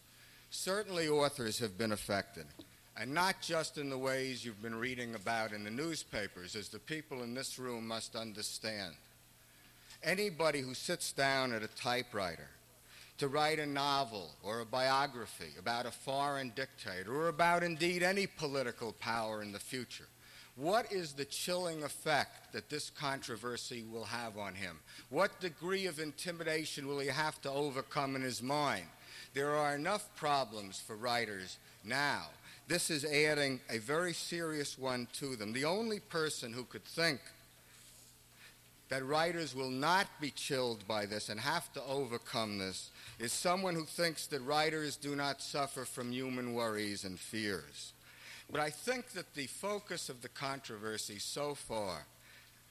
Certainly authors have been affected, and not just in the ways you've been reading about in the newspapers, as the people in this room must understand. Anybody who sits down at a typewriter to write a novel or a biography about a foreign dictator or about indeed any political power in the future, what is the chilling effect that this controversy will have on him? What degree of intimidation will he have to overcome in his mind? There are enough problems for writers now. This is adding a very serious one to them. The only person who could think that writers will not be chilled by this and have to overcome this is someone who thinks that writers do not suffer from human worries and fears. But I think that the focus of the controversy so far,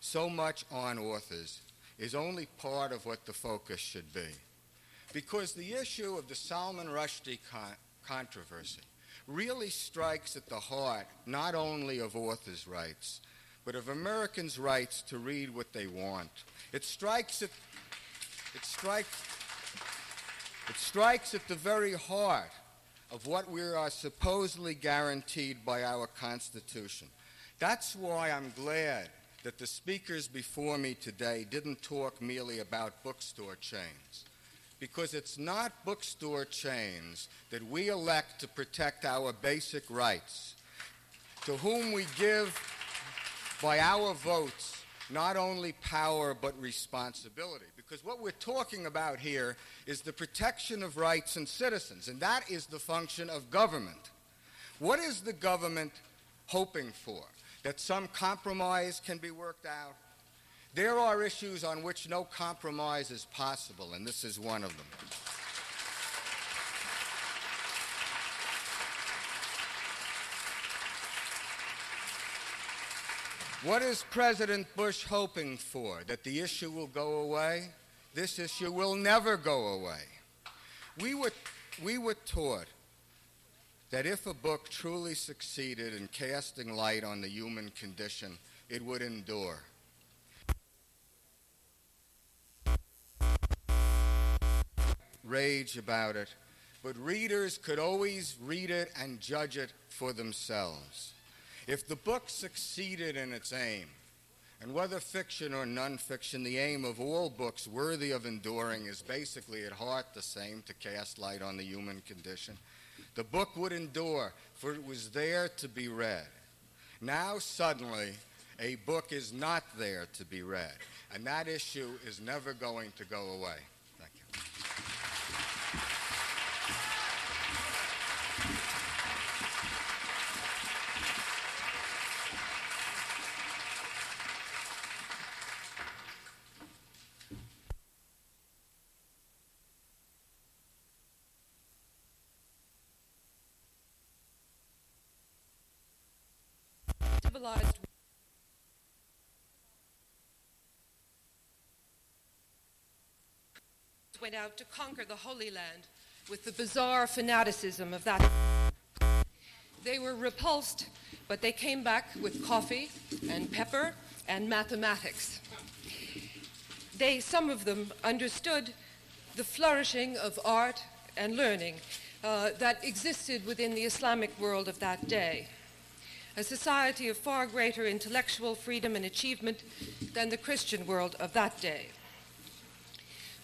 so much on authors, is only part of what the focus should be. Because the issue of the Salman Rushdie controversy really strikes at the heart not only of authors' rights, but of Americans' rights to read what they want. It strikes at the very heart of what we are supposedly guaranteed by our Constitution. That's why I'm glad that the speakers before me today didn't talk merely about bookstore chains, because it's not bookstore chains that we elect to protect our basic rights, to whom we give by our votes, not only power but responsibility. Because what we're talking about here is the protection of rights and citizens, and that is the function of government. What is the government hoping for? That some compromise can be worked out? There are issues on which no compromise is possible, and this is one of them. What is President Bush hoping for? That the issue will go away? This issue will never go away. We were taught that if a book truly succeeded in casting light on the human condition, it would endure. Rage about it, but readers could always read it and judge it for themselves. If the book succeeded in its aim, and whether fiction or nonfiction, the aim of all books worthy of enduring is basically at heart the same, to cast light on the human condition, the book would endure, for it was there to be read. Now suddenly, a book is not there to be read, and that issue is never going to go away. Thank you. Went out to conquer the Holy Land with the bizarre fanaticism of that. They were repulsed, but they came back with coffee and pepper and mathematics. They, some of them, understood the flourishing of art and learning that existed within the Islamic world of that day. A society of far greater intellectual freedom and achievement than the Christian world of that day.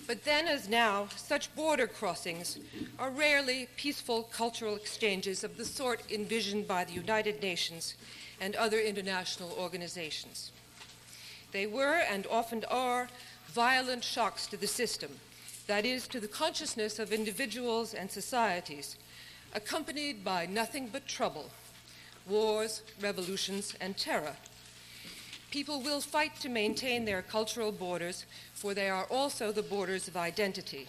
But then, as now, such border crossings are rarely peaceful cultural exchanges of the sort envisioned by the United Nations and other international organizations. They were, and often are, violent shocks to the system, that is, to the consciousness of individuals and societies, accompanied by nothing but trouble, wars, revolutions, and terror. People will fight to maintain their cultural borders, for they are also the borders of identity.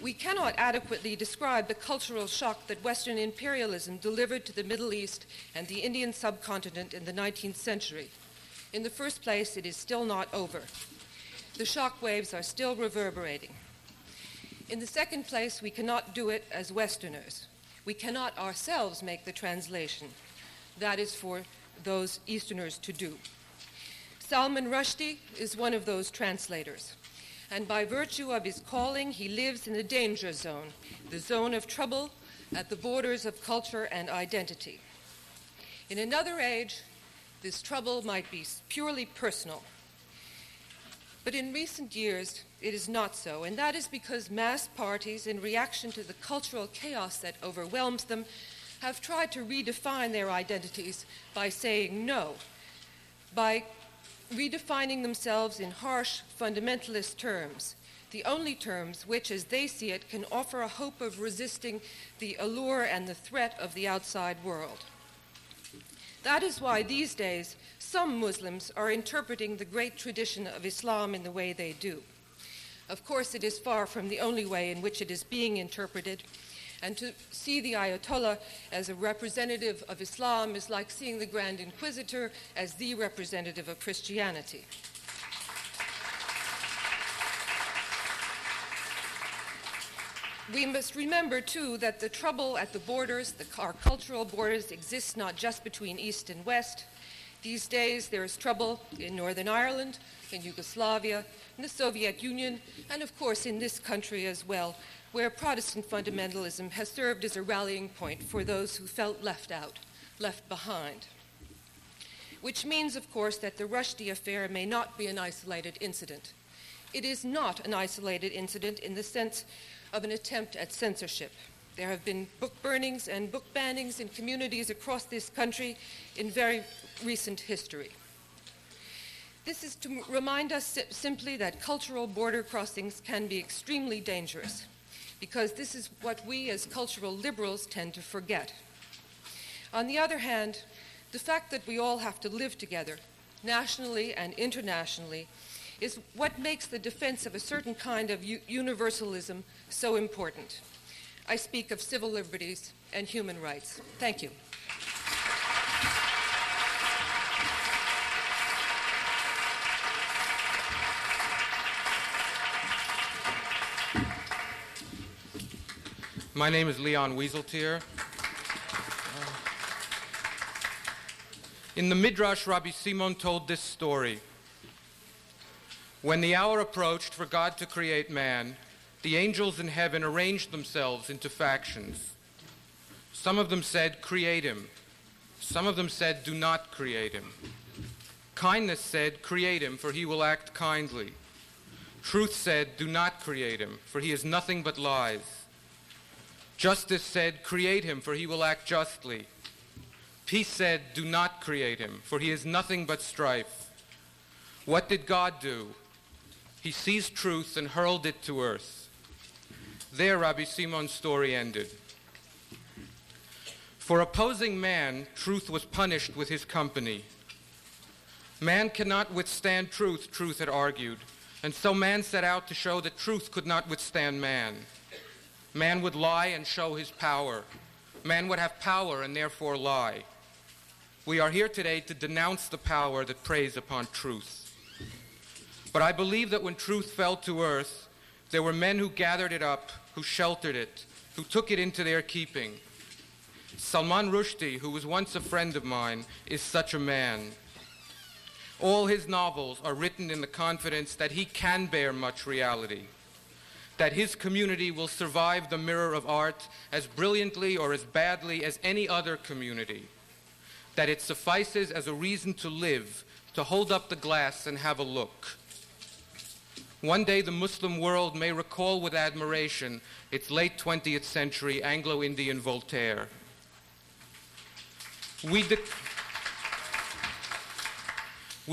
We cannot adequately describe the cultural shock that Western imperialism delivered to the Middle East and the Indian subcontinent in the 19th century. In the first place, it is still not over. The shock waves are still reverberating. In the second place, we cannot do it as Westerners. We cannot ourselves make the translation. That is for those Easterners to do. Salman Rushdie is one of those translators. And by virtue of his calling, he lives in the danger zone, the zone of trouble at the borders of culture and identity. In another age, this trouble might be purely personal. But in recent years, it is not so, and that is because mass parties, in reaction to the cultural chaos that overwhelms them, have tried to redefine their identities by saying no, by redefining themselves in harsh, fundamentalist terms, the only terms which, as they see it, can offer a hope of resisting the allure and the threat of the outside world. That is why these days some Muslims are interpreting the great tradition of Islam in the way they do. Of course, it is far from the only way in which it is being interpreted, and to see the Ayatollah as a representative of Islam is like seeing the Grand Inquisitor as the representative of Christianity. We must remember, too, that the trouble at the borders, our cultural borders, exists not just between East and West. These days, there is trouble in Northern Ireland, in Yugoslavia, in the Soviet Union, and of course in this country as well, where Protestant fundamentalism has served as a rallying point for those who felt left out, left behind. Which means, of course, that the Rushdie affair may not be an isolated incident. It is not an isolated incident in the sense of an attempt at censorship. There have been book burnings and book bannings in communities across this country in very recent history. This is to remind us simply that cultural border crossings can be extremely dangerous, because this is what we as cultural liberals tend to forget. On the other hand, the fact that we all have to live together, nationally and internationally, is what makes the defense of a certain kind of universalism so important. I speak of civil liberties and human rights. Thank you. My name is Leon Wieseltier. In the Midrash, Rabbi Simon told this story. When the hour approached for God to create man, the angels in heaven arranged themselves into factions. Some of them said, "Create him." Some of them said, "Do not create him." Kindness said, "Create him, for he will act kindly." Truth said, "Do not create him, for he is nothing but lies." Justice said, "Create him, for he will act justly." Peace said, "Do not create him, for he is nothing but strife." What did God do? He seized truth and hurled it to earth. There, Rabbi Simon's story ended. For opposing man, truth was punished with his company. Man cannot withstand truth, truth had argued, and so man set out to show that truth could not withstand man. Man would lie and show his power. Man would have power and therefore lie. We are here today to denounce the power that preys upon truth. But I believe that when truth fell to earth, there were men who gathered it up, who sheltered it, who took it into their keeping. Salman Rushdie, who was once a friend of mine, is such a man. All his novels are written in the confidence that he can bear much reality, that his community will survive the mirror of art as brilliantly or as badly as any other community, that it suffices as a reason to live, to hold up the glass and have a look. One day the Muslim world may recall with admiration its late 20th century Anglo-Indian Voltaire. We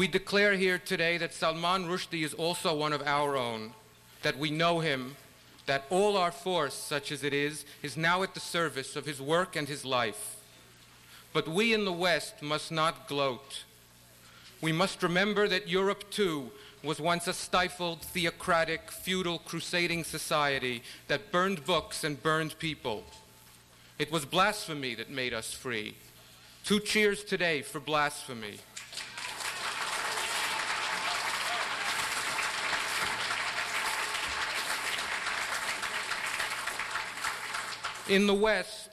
declare here today that Salman Rushdie is also one of our own, that we know him, that all our force, such as it is now at the service of his work and his life. But we in the West must not gloat. We must remember that Europe, too, was once a stifled, theocratic, feudal, crusading society that burned books and burned people. It was blasphemy that made us free. 2 cheers today for blasphemy. In the West,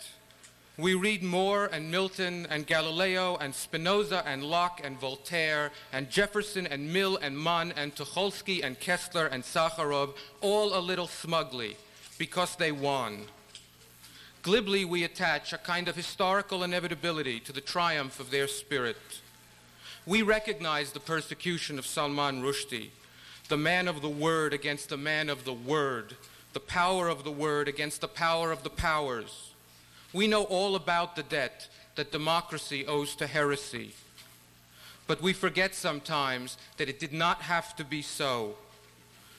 we read Moore and Milton and Galileo and Spinoza and Locke and Voltaire and Jefferson and Mill and Mann and Tucholsky and Kessler and Sakharov, all a little smugly, because they won. Glibly, we attach a kind of historical inevitability to the triumph of their spirit. We recognize the persecution of Salman Rushdie, the man of the word against the man of the word, the power of the word against the power of the powers. We know all about the debt that democracy owes to heresy. But we forget sometimes that it did not have to be so.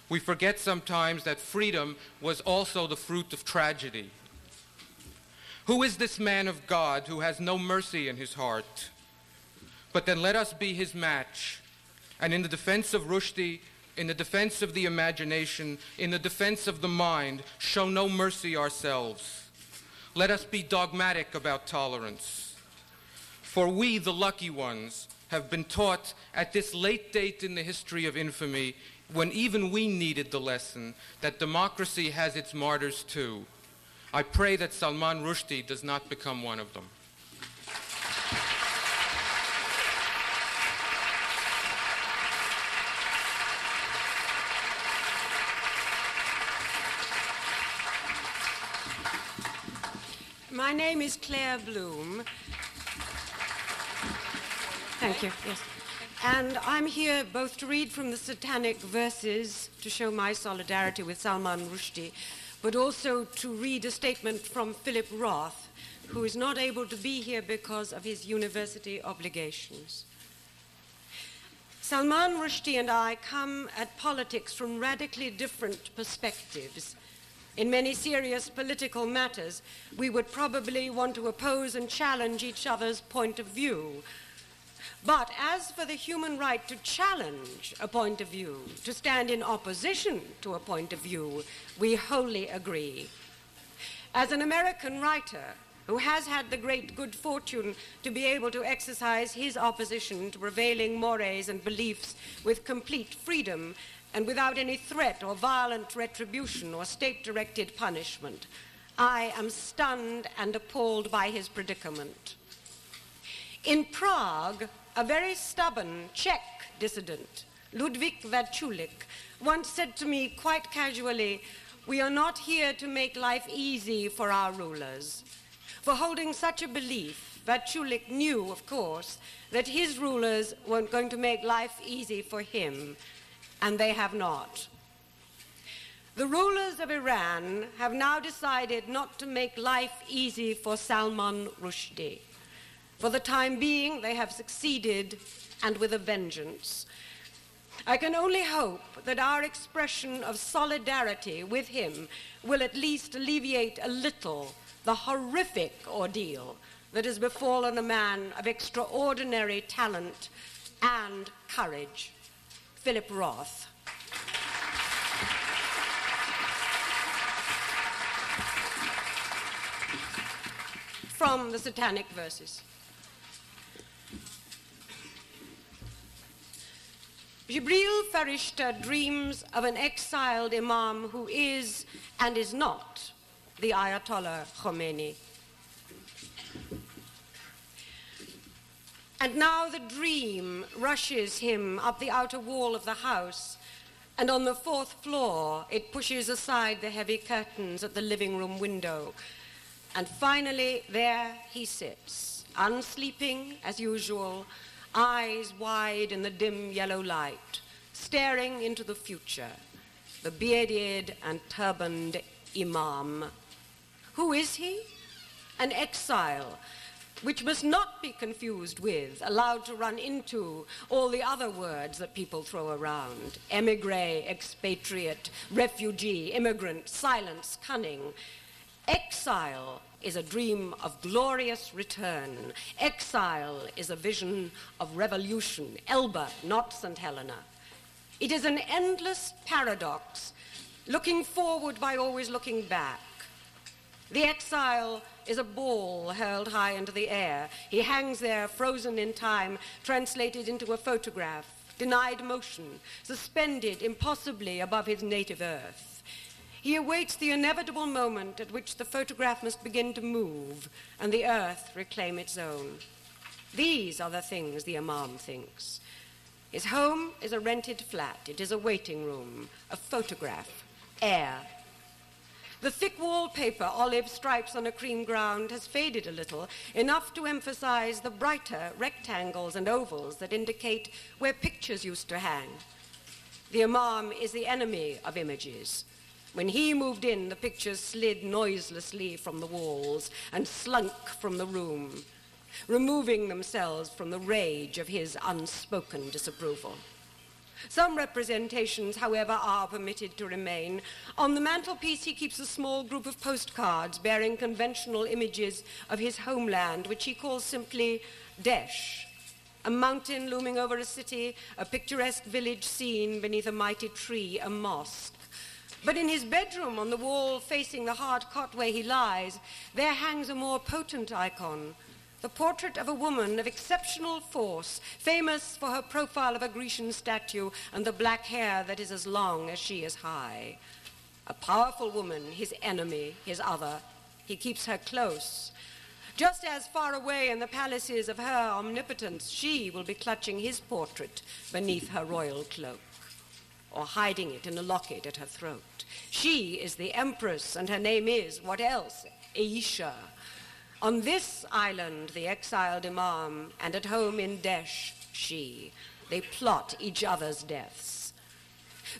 We forget sometimes that freedom was also the fruit of tragedy. Who is this man of God who has no mercy in his heart? But then let us be his match. And in the defense of Rushdie, in the defense of the imagination, in the defense of the mind, show no mercy ourselves. Let us be dogmatic about tolerance. For we, the lucky ones, have been taught at this late date in the history of infamy, when even we needed the lesson, that democracy has its martyrs too. I pray that Salman Rushdie does not become one of them. My name is Claire Bloom. Thank you. Yes. And I'm here both to read from the Satanic Verses to show my solidarity with Salman Rushdie, but also to read a statement from Philip Roth, who is not able to be here because of his university obligations. Salman Rushdie and I come at politics from radically different perspectives. In many serious political matters, we would probably want to oppose and challenge each other's point of view. But as for the human right to challenge a point of view, to stand in opposition to a point of view, we wholly agree. As an American writer who has had the great good fortune to be able to exercise his opposition to prevailing mores and beliefs with complete freedom, and without any threat or violent retribution or state-directed punishment, I am stunned and appalled by his predicament. In Prague, a very stubborn Czech dissident, Ludwig Vaculik, once said to me quite casually, "We are not here to make life easy for our rulers." For holding such a belief, Vaculik knew, of course, that his rulers weren't going to make life easy for him. And they have not. The rulers of Iran have now decided not to make life easy for Salman Rushdie. For the time being, they have succeeded, and with a vengeance. I can only hope that our expression of solidarity with him will at least alleviate a little the horrific ordeal that has befallen a man of extraordinary talent and courage. Philip Roth. From the Satanic Verses. Jibreel Farishta dreams of an exiled imam who is and is not the Ayatollah Khomeini. And now the dream rushes him up the outer wall of the house, and on the 4th floor it pushes aside the heavy curtains at the living room window. And finally there he sits, unsleeping as usual, eyes wide in the dim yellow light, staring into the future, the bearded and turbaned imam. Who is he? An exile. which must not be confused with, allowed to run into, all the other words that people throw around: emigre, expatriate, refugee, immigrant, silence, cunning. Exile is a dream of glorious return. Exile is a vision of revolution. Elba, not St. Helena. It is an endless paradox, looking forward by always looking back. The exile is a ball hurled high into the air. He hangs there, frozen in time, translated into a photograph, denied motion, suspended impossibly above his native earth. He awaits the inevitable moment at which the photograph must begin to move and the earth reclaim its own. These are the things the Imam thinks. His home is a rented flat. It is a waiting room, a photograph, air. The thick wallpaper, olive stripes on a cream ground, has faded a little, enough to emphasize the brighter rectangles and ovals that indicate where pictures used to hang. The Imam is the enemy of images. When he moved in, the pictures slid noiselessly from the walls and slunk from the room, removing themselves from the rage of his unspoken disapproval. Some representations, however, are permitted to remain. On the mantelpiece, he keeps a small group of postcards bearing conventional images of his homeland, which he calls simply Desh. A mountain looming over a city, a picturesque village seen beneath a mighty tree, a mosque. But in his bedroom, on the wall facing the hard cot where he lies, there hangs a more potent icon, the portrait of a woman of exceptional force, famous for her profile of a Grecian statue and the black hair that is as long as she is high. A powerful woman, his enemy, his other. He keeps her close. Just as far away in the palaces of her omnipotence, she will be clutching his portrait beneath her royal cloak, or hiding it in a locket at her throat. She is the empress, and her name is, what else? Aisha. On this island, the exiled Imam, and at home in Desh, she. They plot each other's deaths.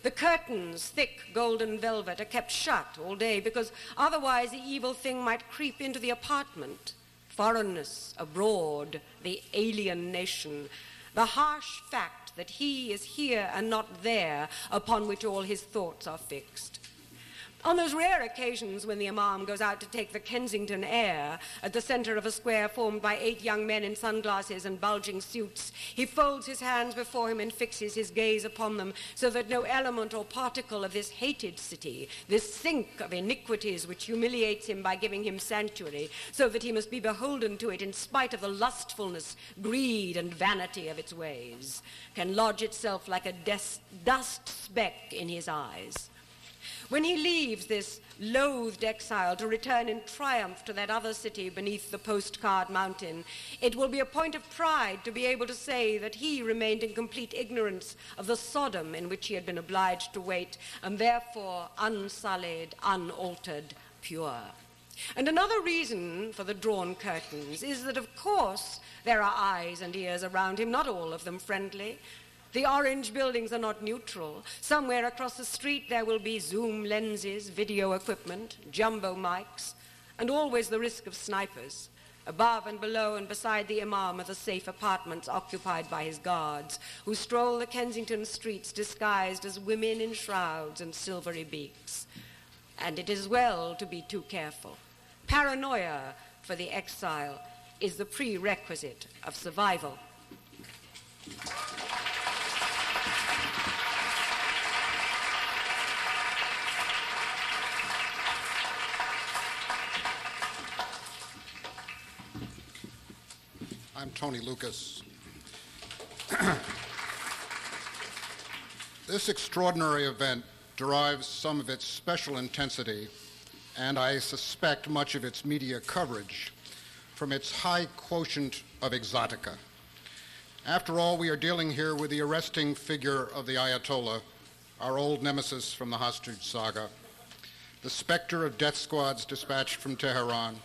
The curtains, thick golden velvet, are kept shut all day because otherwise the evil thing might creep into the apartment. Foreignness, abroad, the alien nation, the harsh fact that he is here and not there, upon which all his thoughts are fixed. On those rare occasions when the Imam goes out to take the Kensington air, at the center of a square formed by 8 young men in sunglasses and bulging suits, he folds his hands before him and fixes his gaze upon them so that no element or particle of this hated city, this sink of iniquities which humiliates him by giving him sanctuary, so that he must be beholden to it in spite of the lustfulness, greed, and vanity of its ways, can lodge itself like a dust speck in his eyes. When he leaves this loathed exile to return in triumph to that other city beneath the postcard mountain, it will be a point of pride to be able to say that he remained in complete ignorance of the Sodom in which he had been obliged to wait, and therefore unsullied, unaltered, pure. And another reason for the drawn curtains is that, of course, there are eyes and ears around him, not all of them friendly. The orange buildings are not neutral. Somewhere across the street there will be zoom lenses, video equipment, jumbo mics, and always the risk of snipers. Above and below and beside the Imam are the safe apartments occupied by his guards, who stroll the Kensington streets disguised as women in shrouds and silvery beaks. And it is well to be too careful. Paranoia for the exile is the prerequisite of survival. I'm Tony Lucas. This extraordinary event derives some of its special intensity, and I suspect much of its media coverage, from its high quotient of exotica. After all, we are dealing here with the arresting figure of the Ayatollah, our old nemesis from the hostage saga, the specter of death squads dispatched from Tehran,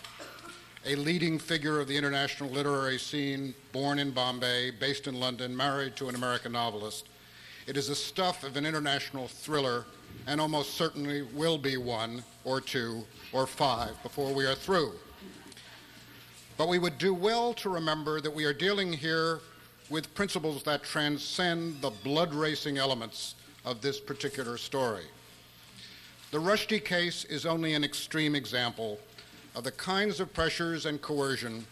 a leading figure of the international literary scene, born in Bombay, based in London, married to an American novelist. It is the stuff of an international thriller, and almost certainly will be one, or two, or five before we are through. But we would do well to remember that we are dealing here with principles that transcend the blood-racing elements of this particular story. The Rushdie case is only an extreme example of the kinds of pressures and coercion,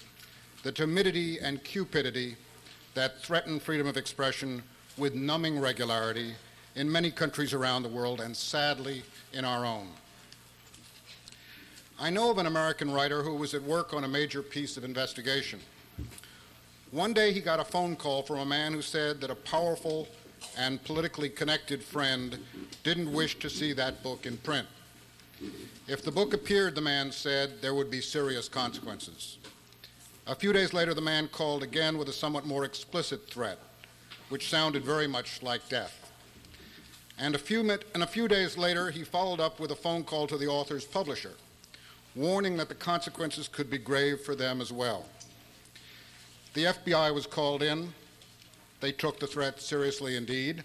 the timidity and cupidity that threaten freedom of expression with numbing regularity in many countries around the world and sadly in our own. I know of an American writer who was at work on a major piece of investigation. One day he got a phone call from a man who said that a powerful and politically connected friend didn't wish to see that book in print. If the book appeared, the man said, there would be serious consequences. A few days later, the man called again with a somewhat more explicit threat, which sounded very much like death. And a few days later, he followed up with a phone call to the author's publisher, warning that the consequences could be grave for them as well. The FBI was called in. They took the threat seriously indeed.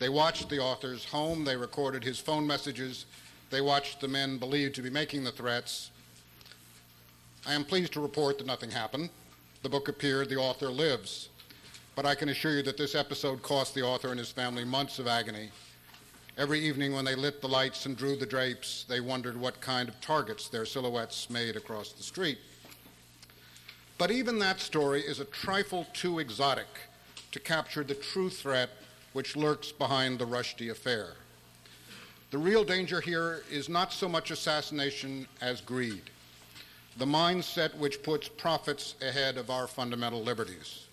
They watched the author's home. They recorded his phone messages. They watched the men believed to be making the threats. I am pleased to report that nothing happened. The book appeared. The author lives. But I can assure you that this episode cost the author and his family months of agony. Every evening when they lit the lights and drew the drapes, they wondered what kind of targets their silhouettes made across the street. But even that story is a trifle too exotic to capture the true threat which lurks behind the Rushdie affair. The real danger here is not so much assassination as greed, the mindset which puts profits ahead of our fundamental liberties.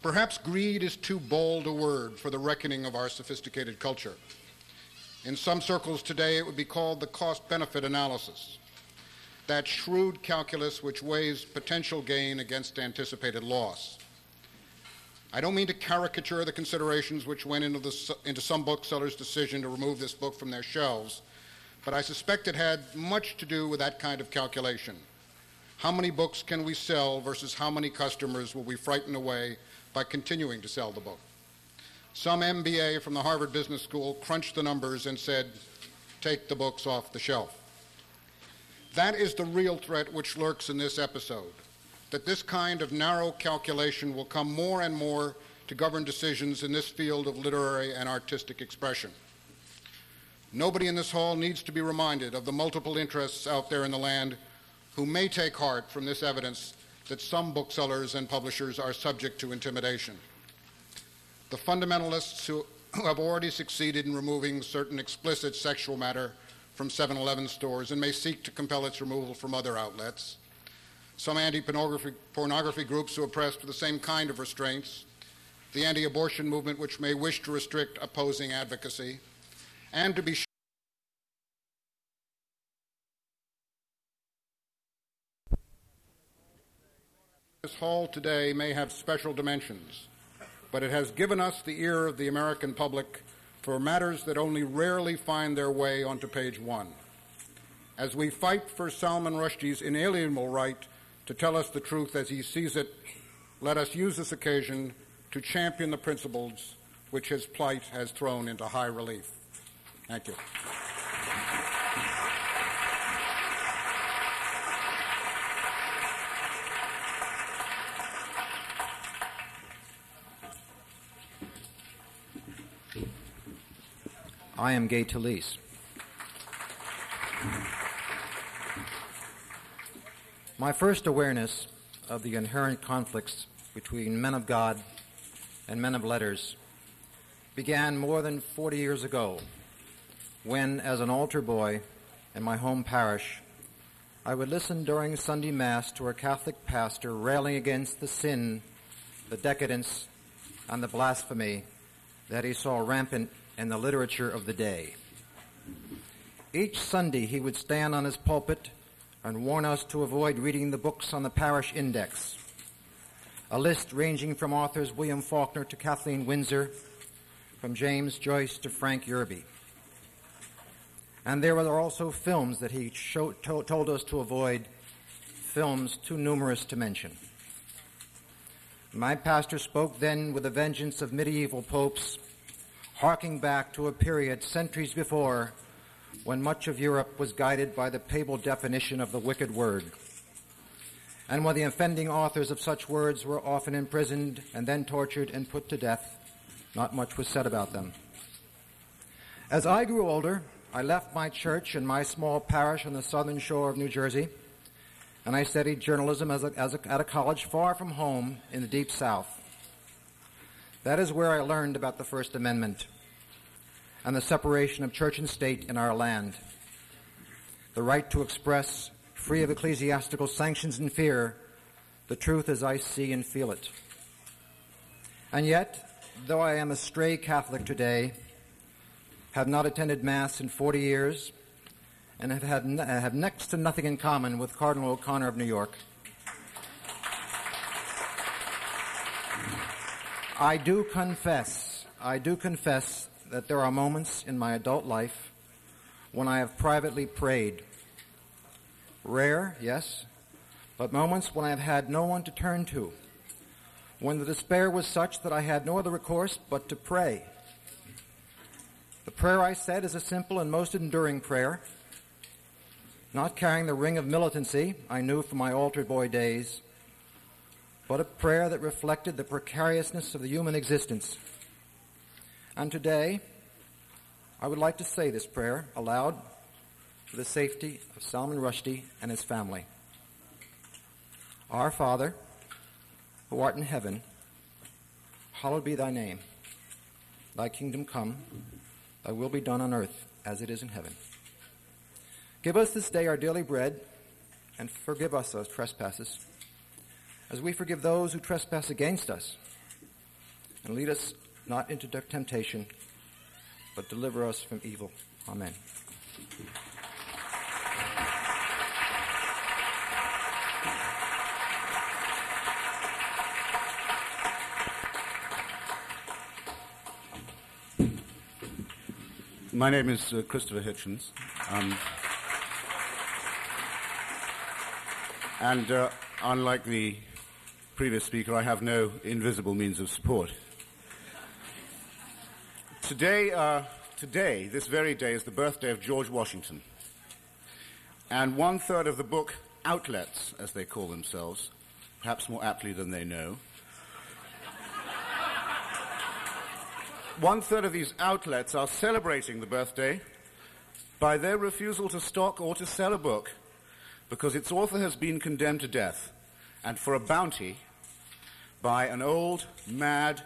Perhaps greed is too bold a word for the reckoning of our sophisticated culture. In some circles today, it would be called the cost-benefit analysis, that shrewd calculus which weighs potential gain against anticipated loss. I don't mean to caricature the considerations which went into some booksellers' decision to remove this book from their shelves, but I suspect it had much to do with that kind of calculation. How many books can we sell versus how many customers will we frighten away by continuing to sell the book? Some MBA from the Harvard Business School crunched the numbers and said, take the books off the shelf. That is the real threat which lurks in this episode, that this kind of narrow calculation will come more and more to govern decisions in this field of literary and artistic expression. Nobody in this hall needs to be reminded of the multiple interests out there in the land who may take heart from this evidence that some booksellers and publishers are subject to intimidation. The fundamentalists who have already succeeded in removing certain explicit sexual matter from 7-Eleven stores and may seek to compel its removal from other outlets. Some anti-pornography groups who oppress to the same kind of restraints, the anti-abortion movement which may wish to restrict opposing advocacy, and to be sure this hall today may have special dimensions, but it has given us the ear of the American public for matters that only rarely find their way onto page one. As we fight for Salman Rushdie's inalienable right to tell us the truth as he sees it, let us use this occasion to champion the principles which his plight has thrown into high relief. Thank you. I am Gay Talese. My first awareness of the inherent conflicts between men of God and men of letters began more than 40 years ago when, as an altar boy in my home parish, I would listen during Sunday Mass to a Catholic pastor railing against the sin, the decadence, and the blasphemy that he saw rampant in the literature of the day. Each Sunday he would stand on his pulpit and warn us to avoid reading the books on the parish index, a list ranging from authors William Faulkner to Kathleen Windsor, from James Joyce to Frank Yerby. And there were also films that he told us to avoid, films too numerous to mention. My pastor spoke then with the vengeance of medieval popes, harking back to a period centuries before when much of Europe was guided by the papal definition of the wicked word. and when the offending authors of such words were often imprisoned and then tortured and put to death, not much was said about them. As I grew older, I left my church and my small parish on the southern shore of New Jersey, and I studied journalism at a college far from home in the Deep South. That is where I learned about the First Amendment and the separation of church and state in our land, the right to express, free of ecclesiastical sanctions and fear, the truth as I see and feel it. And yet, though I am a stray Catholic today, have not attended Mass in 40 years, and have next to nothing in common with Cardinal O'Connor of New York, I do confess that there are moments in my adult life when I have privately prayed. Rare, yes, but moments when I have had no one to turn to, when the despair was such that I had no other recourse but to pray. The prayer I said is a simple and most enduring prayer, not carrying the ring of militancy I knew from my altar boy days, but a prayer that reflected the precariousness of the human existence. And today, I would like to say this prayer aloud, for the safety of Salman Rushdie and his family. Our Father, who art in heaven, hallowed be thy name. Thy kingdom come, thy will be done on earth as it is in heaven. Give us this day our daily bread, and forgive us our trespasses, as we forgive those who trespass against us. And lead us not into temptation, but deliver us from evil. Amen. My name is Christopher Hitchens, and unlike the previous speaker, I have no invisible means of support. Today, this very day, is the birthday of George Washington, and one-third of the book outlets, as they call themselves, perhaps more aptly than they know, one-third of these outlets are celebrating the birthday by their refusal to stock or to sell a book because its author has been condemned to death, and for a bounty, by an old, mad,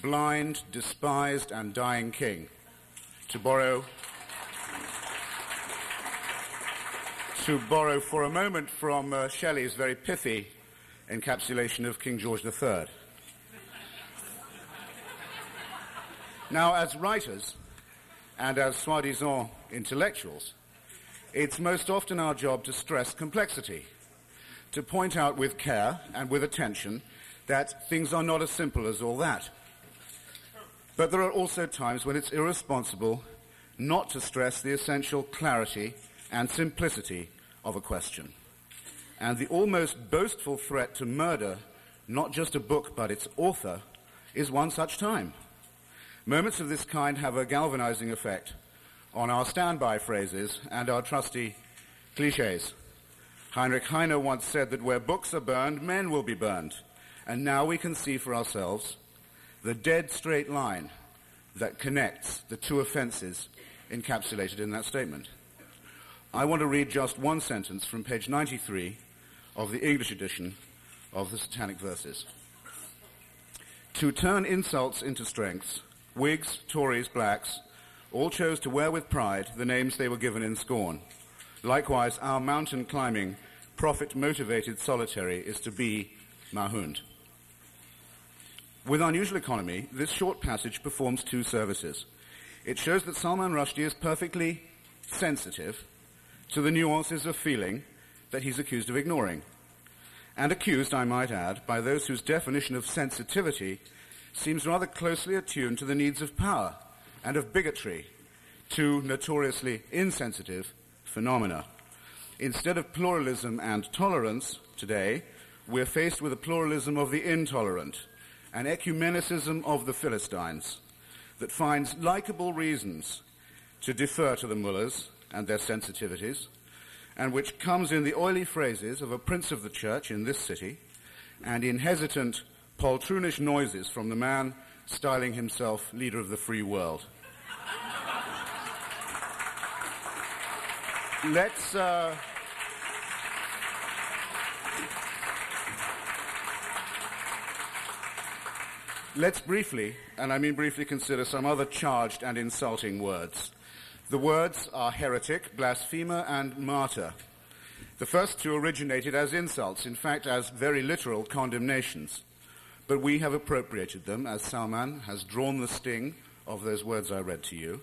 blind, despised, and dying king. To borrow for a moment from Shelley's very pithy encapsulation of King George III. Now, as writers and as soi-disant intellectuals, it's most often our job to stress complexity, to point out with care and with attention that things are not as simple as all that. But there are also times when it's irresponsible not to stress the essential clarity and simplicity of a question, and the almost boastful threat to murder not just a book but its author is one such time. Moments of this kind have a galvanizing effect on our standby phrases and our trusty clichés. Heinrich Heine once said that where books are burned, men will be burned. And now we can see for ourselves the dead straight line that connects the two offenses encapsulated in that statement. I want to read just one sentence from page 93 of the English edition of The Satanic Verses. To turn insults into strengths, Whigs, Tories, Blacks, all chose to wear with pride the names they were given in scorn. Likewise, our mountain-climbing, profit-motivated solitary is to be Mahound. With unusual economy, this short passage performs two services. It shows that Salman Rushdie is perfectly sensitive to the nuances of feeling that he's accused of ignoring. And accused, I might add, by those whose definition of sensitivity seems rather closely attuned to the needs of power and of bigotry, two notoriously insensitive phenomena. Instead of pluralism and tolerance today, we're faced with a pluralism of the intolerant, an ecumenicism of the Philistines that finds likable reasons to defer to the mullahs and their sensitivities, and which comes in the oily phrases of a prince of the church in this city and in hesitant, poltroonish noises from the man styling himself leader of the free world. Let's briefly, and I mean briefly, consider some other charged and insulting words. The words are heretic, blasphemer, and martyr. The first two originated as insults, in fact, as very literal condemnations. But we have appropriated them, as Salman has drawn the sting of those words I read to you.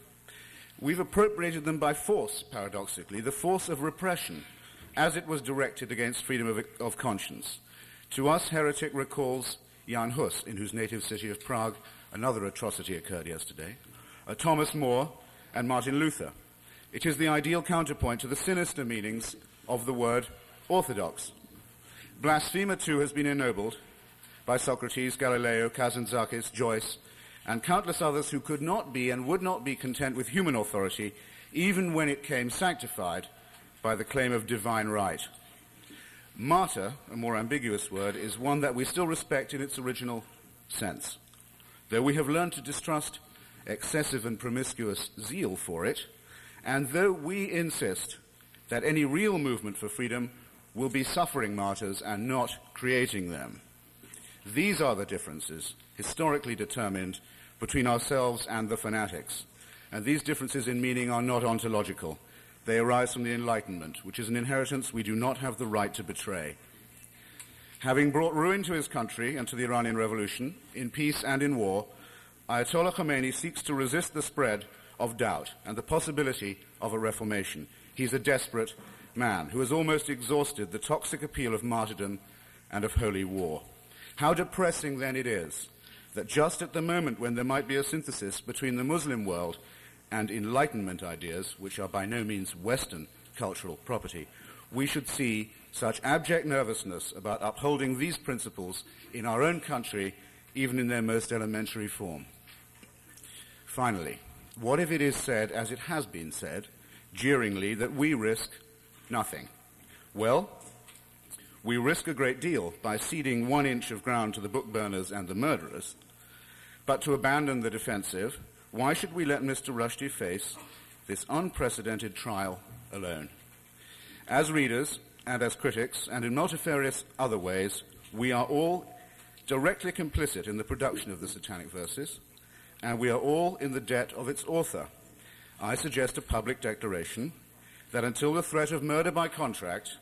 We've appropriated them by force, paradoxically, the force of repression, as it was directed against freedom of conscience. To us, heretic recalls Jan Hus, in whose native city of Prague another atrocity occurred yesterday, Thomas More, and Martin Luther. It is the ideal counterpoint to the sinister meanings of the word orthodox. Blasphemer, too, has been ennobled by Socrates, Galileo, Kazantzakis, Joyce, and countless others who could not be and would not be content with human authority, even when it came sanctified by the claim of divine right. Martyr, a more ambiguous word, is one that we still respect in its original sense. Though we have learned to distrust excessive and promiscuous zeal for it, and though we insist that any real movement for freedom will be suffering martyrs and not creating them. These are the differences historically determined between ourselves and the fanatics. And these differences in meaning are not ontological. They arise from the Enlightenment, which is an inheritance we do not have the right to betray. Having brought ruin to his country and to the Iranian Revolution, in peace and in war, Ayatollah Khomeini seeks to resist the spread of doubt and the possibility of a reformation. He's a desperate man who has almost exhausted the toxic appeal of martyrdom and of holy war. How depressing, then, it is that just at the moment when there might be a synthesis between the Muslim world and Enlightenment ideas, which are by no means Western cultural property, we should see such abject nervousness about upholding these principles in our own country, even in their most elementary form. Finally, what if it is said, as it has been said, jeeringly, that we risk nothing? Well, we risk a great deal by ceding 1 inch of ground to the book burners and the murderers, but to abandon the defensive, why should we let Mr. Rushdie face this unprecedented trial alone? As readers and as critics and in multifarious other ways, we are all directly complicit in the production of the Satanic Verses, and we are all in the debt of its author. I suggest a public declaration that until the threat of murder by contract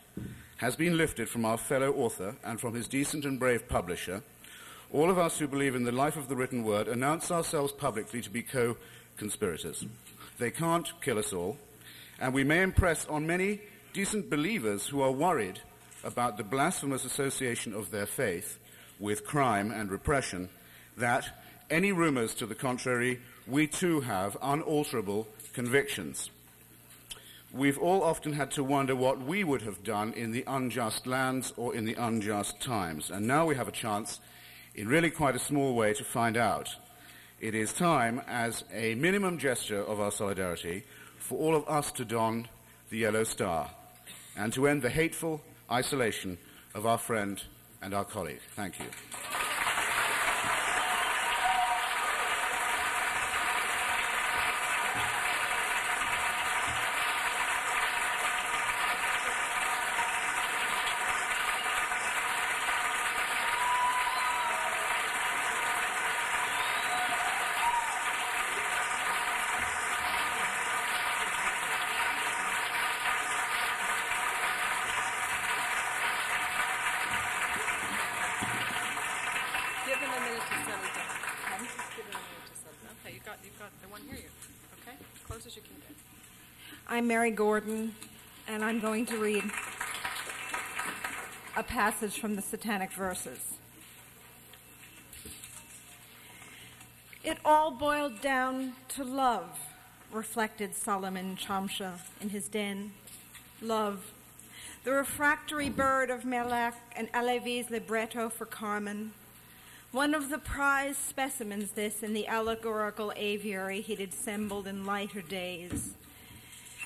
has been lifted from our fellow author and from his decent and brave publisher, all of us who believe in the life of the written word announce ourselves publicly to be co-conspirators. They can't kill us all, and we may impress on many decent believers who are worried about the blasphemous association of their faith with crime and repression that any rumors to the contrary, we too have unalterable convictions. We've all often had to wonder what we would have done in the unjust lands or in the unjust times, and now we have a chance in really quite a small way to find out. It is time, as a minimum gesture of our solidarity, for all of us to don the yellow star and to end the hateful isolation of our friend and our colleague. Thank you. I'm Mary Gordon, and I'm going to read a passage from the Satanic Verses. It all boiled down to love, reflected Saladin Chamcha in his den. Love, the refractory bird of Melek and Alevi's libretto for Carmen, one of the prize specimens this in the allegorical aviary he'd assembled in lighter days.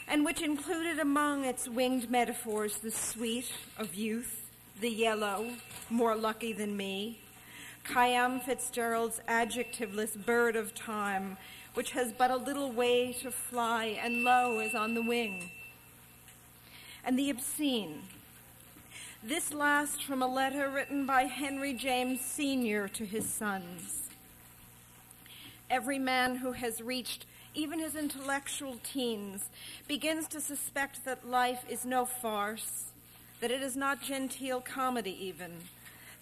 and which included among its winged metaphors the sweet of youth, the yellow, more lucky than me, Khayyam Fitzgerald's adjectiveless bird of time, which has but a little way to fly and lo is on the wing, and the obscene. This last from a letter written by Henry James Sr. to his sons. Every man who has reached even his intellectual teens begins to suspect that life is no farce, that it is not genteel comedy even,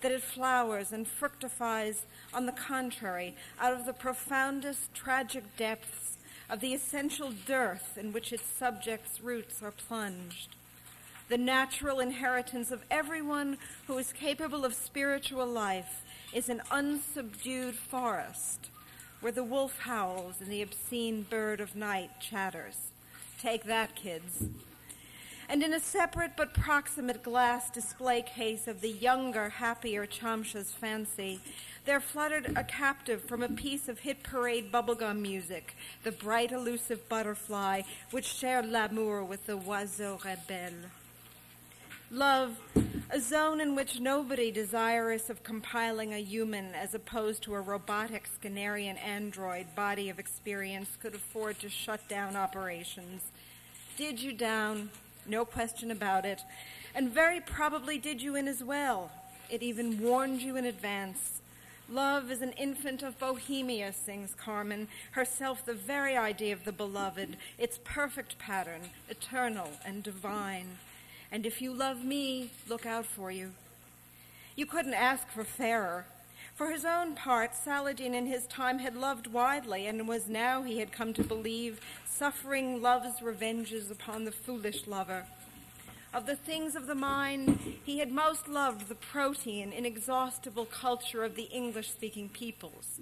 that it flowers and fructifies, on the contrary, out of the profoundest tragic depths of the essential dearth in which its subjects' roots are plunged. The natural inheritance of everyone who is capable of spiritual life is an unsubdued forest where the wolf howls and the obscene bird of night chatters. Take that, kids. And in a separate but proximate glass display case of the younger, happier Chamsha's fancy, there fluttered a captive from a piece of hit parade bubblegum music, the bright, elusive butterfly which shared l'amour with the oiseau rebelle. Love, a zone in which nobody desirous of compiling a human as opposed to a robotic Skinnerian android body of experience could afford to shut down operations, did you down, no question about it, and very probably did you in as well. It even warned you in advance. Love is an infant of Bohemia, sings Carmen, herself the very idea of the beloved, its perfect pattern, eternal and divine. And if you love me, look out for you. You couldn't ask for fairer. For his own part, Saladin in his time had loved widely and was now, he had come to believe, suffering love's revenges upon the foolish lover. Of the things of the mind, he had most loved the protean, inexhaustible culture of the English-speaking peoples.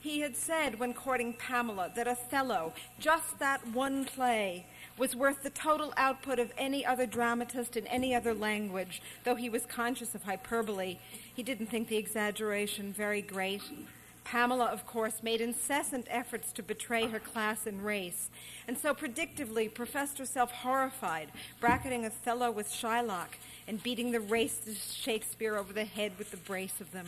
He had said when courting Pamela that Othello, just that one play, was worth the total output of any other dramatist in any other language. Though he was conscious of hyperbole, he didn't think the exaggeration very great. Pamela, of course, made incessant efforts to betray her class and race, and so predictably professed herself horrified, bracketing Othello with Shylock and beating the racist Shakespeare over the head with the brace of them.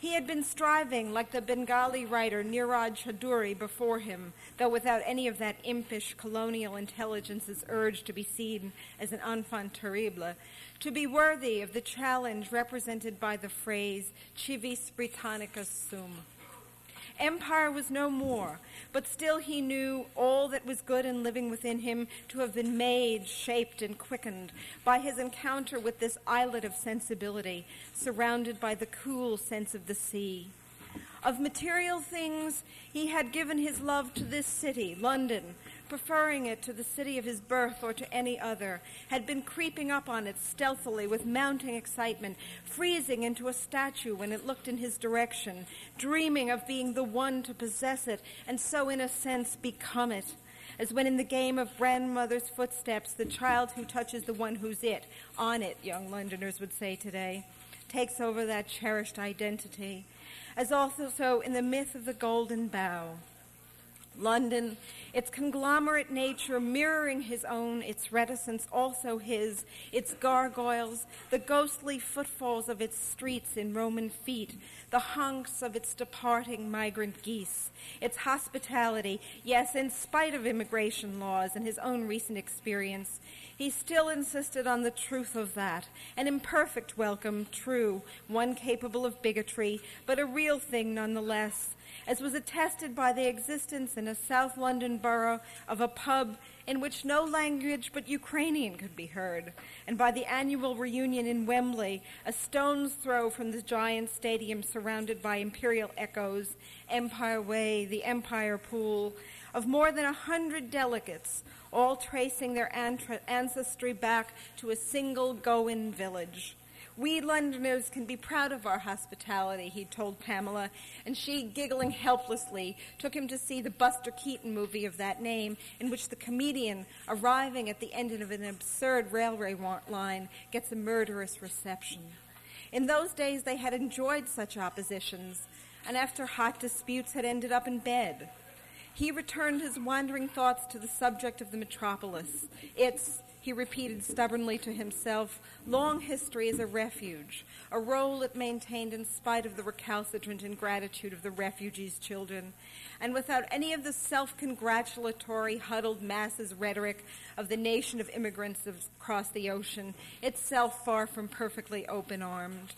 He had been striving, like the Bengali writer Niraj Chaudhuri before him, though without any of that impish colonial intelligence's urge to be seen as an enfant terrible, to be worthy of the challenge represented by the phrase civis Britannicus sum. Empire was no more, but still he knew all that was good and living within him to have been made, shaped, and quickened by his encounter with this islet of sensibility, surrounded by the cool sense of the sea. Of material things, he had given his love to this city, London, preferring it to the city of his birth or to any other, had been creeping up on it stealthily with mounting excitement, freezing into a statue when it looked in his direction, dreaming of being the one to possess it and so in a sense become it, as when in the game of grandmother's footsteps the child who touches the one who's it, on it, young Londoners would say today, takes over that cherished identity, as also so in the myth of the Golden Bough. London, its conglomerate nature mirroring his own, its reticence also his, its gargoyles, the ghostly footfalls of its streets in Roman feet, the honks of its departing migrant geese, its hospitality, yes, in spite of immigration laws and his own recent experience, he still insisted on the truth of that, an imperfect welcome, true, one capable of bigotry, but a real thing nonetheless, as was attested by the existence in a South London borough of a pub in which no language but Ukrainian could be heard, and by the annual reunion in Wembley, a stone's throw from the giant stadium surrounded by imperial echoes, Empire Way, the Empire Pool, of more than 100 delegates, all tracing their ancestry back to a single Goan village. We Londoners can be proud of our hospitality, he told Pamela, and she, giggling helplessly, took him to see the Buster Keaton movie of that name, in which the comedian, arriving at the end of an absurd railway line, gets a murderous reception. In those days, they had enjoyed such oppositions, and after hot disputes had ended up in bed. He returned his wandering thoughts to the subject of the metropolis. It's, he repeated stubbornly to himself, long history is a refuge, a role it maintained in spite of the recalcitrant ingratitude of the refugees' children, and without any of the self-congratulatory, huddled masses rhetoric of the nation of immigrants across the ocean, itself far from perfectly open-armed.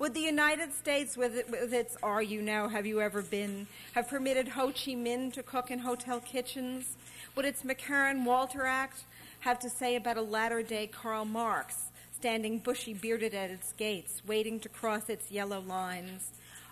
Would the United States, with its Are You Now, Have You Ever Been, have permitted Ho Chi Minh to cook in hotel kitchens? Would its McCarran-Walter Act have to say about a latter-day Karl Marx, standing bushy-bearded at its gates, waiting to cross its yellow lines?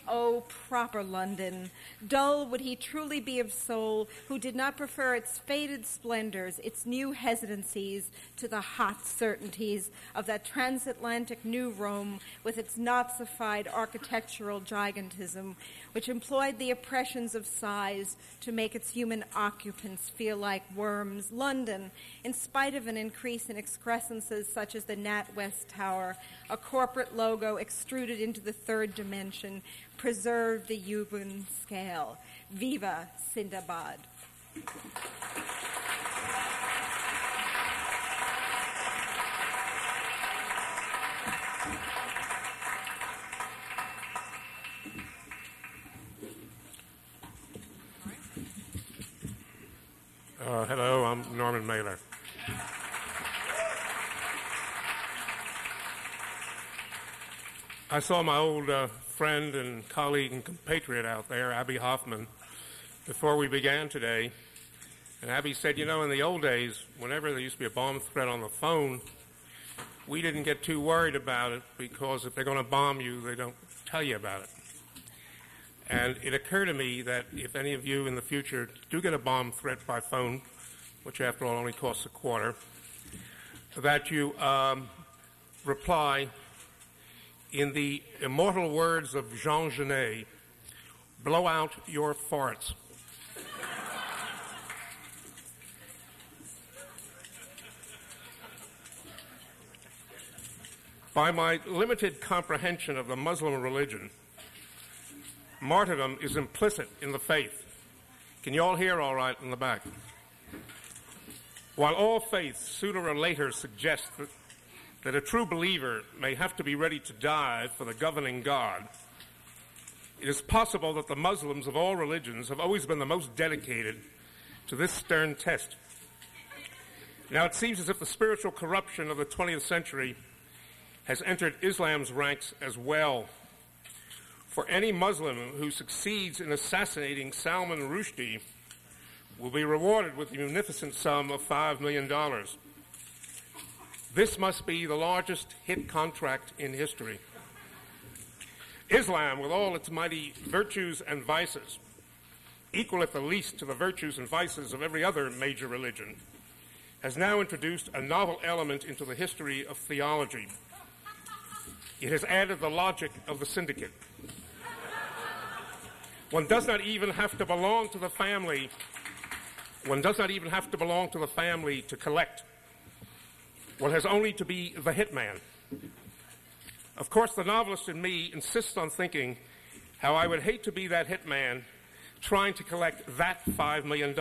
Oh, proper London! Dull would he truly be of soul who did not prefer its faded splendors, its new hesitancies, to the hot certainties of that transatlantic new Rome with its Nazified architectural gigantism, which employed the oppressions of size to make its human occupants feel like worms. London, in spite of an increase in excrescences such as the NatWest Tower, a corporate logo extruded into the third dimension, preserve the human scale. Viva Sindabad. Hello, I'm Norman Mailer. I saw my old friend and colleague and compatriot out there, Abbie Hoffman, before we began today. And Abbie said, you know, in the old days, whenever there used to be a bomb threat on the phone, we didn't get too worried about it because if they're going to bomb you, they don't tell you about it. And it occurred to me that if any of you in the future do get a bomb threat by phone, which after all only costs a quarter, that you reply in the immortal words of Jean Genet, blow out your farts. By my limited comprehension of the Muslim religion, martyrdom is implicit in the faith. Can you all hear all right in the back? While all faiths sooner or later suggest that a true believer may have to be ready to die for the governing God, it is possible that the Muslims of all religions have always been the most dedicated to this stern test. Now it seems as if the spiritual corruption of the 20th century has entered Islam's ranks as well. For any Muslim who succeeds in assassinating Salman Rushdie will be rewarded with the munificent sum of $5 million. This must be the largest hit contract in history. Islam, with all its mighty virtues and vices, equal at the least to the virtues and vices of every other major religion, has now introduced a novel element into the history of theology. It has added the logic of the syndicate. One does not even have to belong to the family. One does not even have to belong to the family to collect. One has only to be the hitman. Of course, the novelist in me insists on thinking how I would hate to be that hitman trying to collect that $5 million.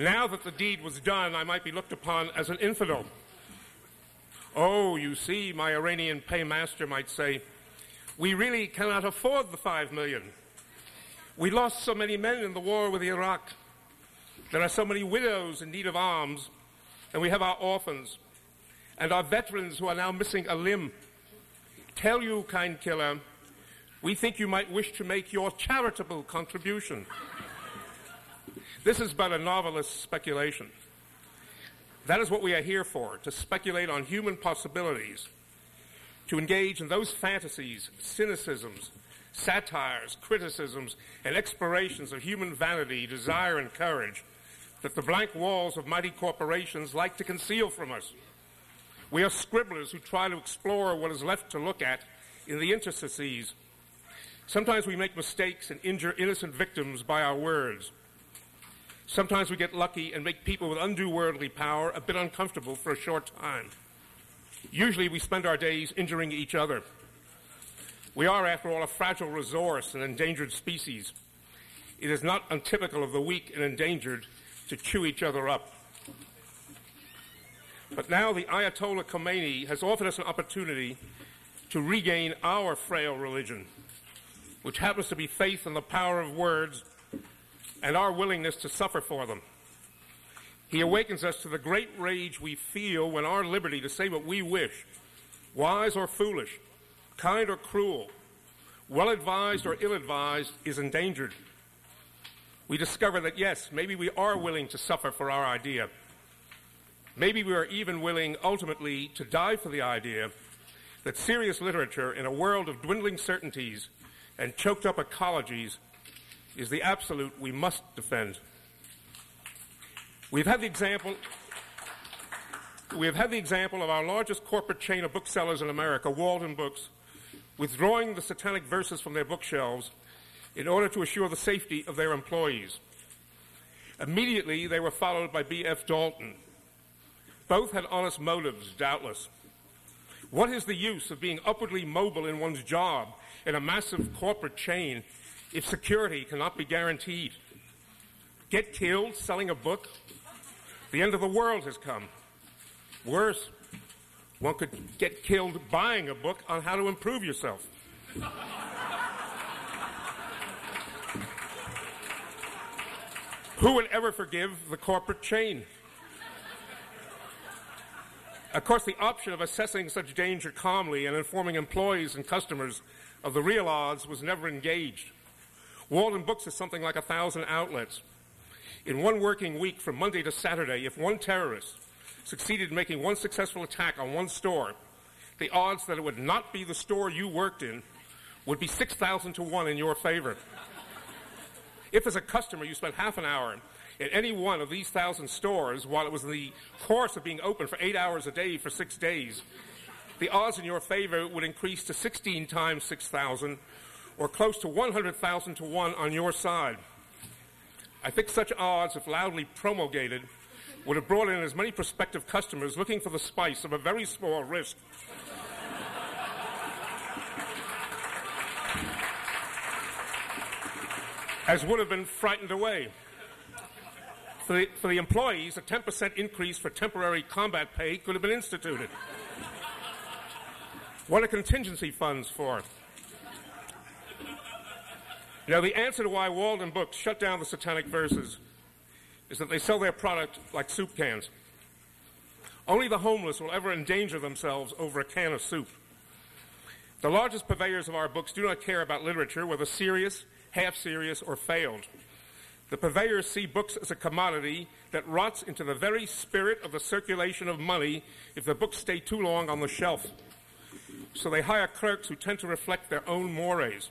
Now that the deed was done, I might be looked upon as an infidel. Oh, you see, my Iranian paymaster might say, we really cannot afford the $5 million. We lost so many men in the war with Iraq. There are so many widows in need of alms, and we have our orphans, and our veterans who are now missing a limb. Tell you, kind killer, we think you might wish to make your charitable contribution. This is but a novelist's speculation. That is what we are here for, to speculate on human possibilities, to engage in those fantasies, cynicisms, satires, criticisms, and explorations of human vanity, desire, and courage that the blank walls of mighty corporations like to conceal from us. We are scribblers who try to explore what is left to look at in the interstices. Sometimes we make mistakes and injure innocent victims by our words. Sometimes we get lucky and make people with undue worldly power a bit uncomfortable for a short time. Usually we spend our days injuring each other. We are, after all, a fragile resource, an endangered species, It is not untypical of the weak and endangered to chew each other up. But now the Ayatollah Khomeini has offered us an opportunity to regain our frail religion, which happens to be faith in the power of words and our willingness to suffer for them. He awakens us to the great rage we feel when our liberty to say what we wish, wise or foolish, kind or cruel, well-advised or ill-advised, is endangered. We discover that, yes, maybe we are willing to suffer for our idea. Maybe we are even willing, ultimately, to die for the idea that serious literature in a world of dwindling certainties and choked-up ecologies is the absolute we must defend. We have had the example of our largest corporate chain of booksellers in America, Waldenbooks, withdrawing the Satanic Verses from their bookshelves in order to assure the safety of their employees. Immediately, they were followed by B.F. Dalton. Both had honest motives, doubtless. What is the use of being upwardly mobile in one's job in a massive corporate chain if security cannot be guaranteed? Get killed selling a book? The end of the world has come. Worse, one could get killed buying a book on how to improve yourself. Who would ever forgive the corporate chain? Of course, the option of assessing such danger calmly and informing employees and customers of the real odds was never engaged. Waldenbooks is something like 1,000 outlets. In one working week from Monday to Saturday, if one terrorist succeeded in making one successful attack on one store, the odds that it would not be the store you worked in would be 6,000 to 1 in your favor. If as a customer you spent half an hour at any one of these 1,000 stores while it was in the course of being open for 8 hours a day for 6 days, the odds in your favor would increase to 16 times 6,000, or close to 100,000 to 1 on your side. I think such odds, if loudly promulgated, would have brought in as many prospective customers looking for the spice of a very small risk. as would have been frightened away. For the employees, a 10% increase for temporary combat pay could have been instituted. What are contingency funds for? Now, the answer to why Waldenbooks shut down the Satanic Verses is that they sell their product like soup cans. Only the homeless will ever endanger themselves over a can of soup. The largest purveyors of our books do not care about literature, whether serious, half-serious, or failed. The purveyors see books as a commodity that rots into the very spirit of the circulation of money if the books stay too long on the shelf. So they hire clerks who tend to reflect their own mores.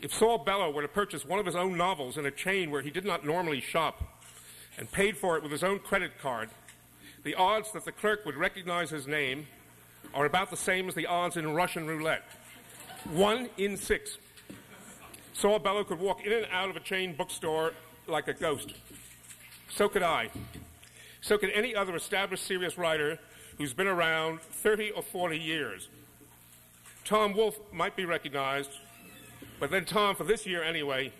If Saul Bellow were to purchase one of his own novels in a chain where he did not normally shop and paid for it with his own credit card, the odds that the clerk would recognize his name are about the same as the odds in Russian roulette. 1 in 6. Saul Bellow could walk in and out of a chain bookstore like a ghost. So could I. So could any other established serious writer who's been around 30 or 40 years. Tom Wolfe might be recognized, but then Tom, for this year anyway,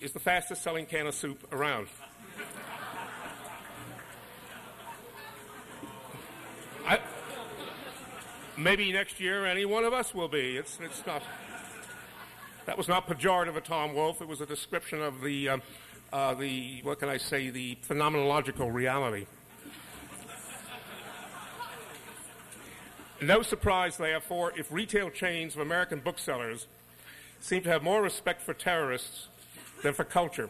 is the fastest-selling can of soup around. Maybe next year any one of us will be. It's not... That was not pejorative of Tom Wolfe. It was a description of the phenomenological reality. No surprise, therefore, if retail chains of American booksellers seem to have more respect for terrorists than for culture.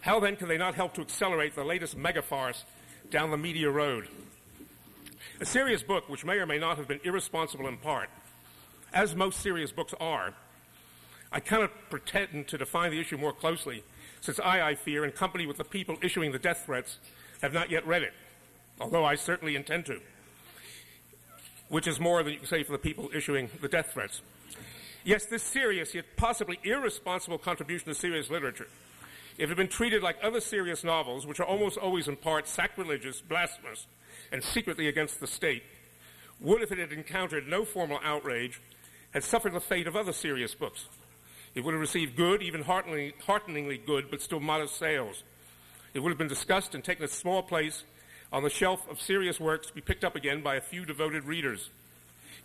How then can they not help to accelerate the latest mega-farce down the media road? A serious book, which may or may not have been irresponsible in part, as most serious books are, I cannot pretend to define the issue more closely, since I fear, in company with the people issuing the death threats, have not yet read it, although I certainly intend to, which is more than you can say for the people issuing the death threats. Yes, this serious, yet possibly irresponsible contribution to serious literature, if it had been treated like other serious novels, which are almost always in part sacrilegious, blasphemous, and secretly against the state, would, if it had encountered no formal outrage, have suffered the fate of other serious books. It would have received good, even hearteningly good, but still modest sales. It would have been discussed and taken a small place on the shelf of serious works to be picked up again by a few devoted readers.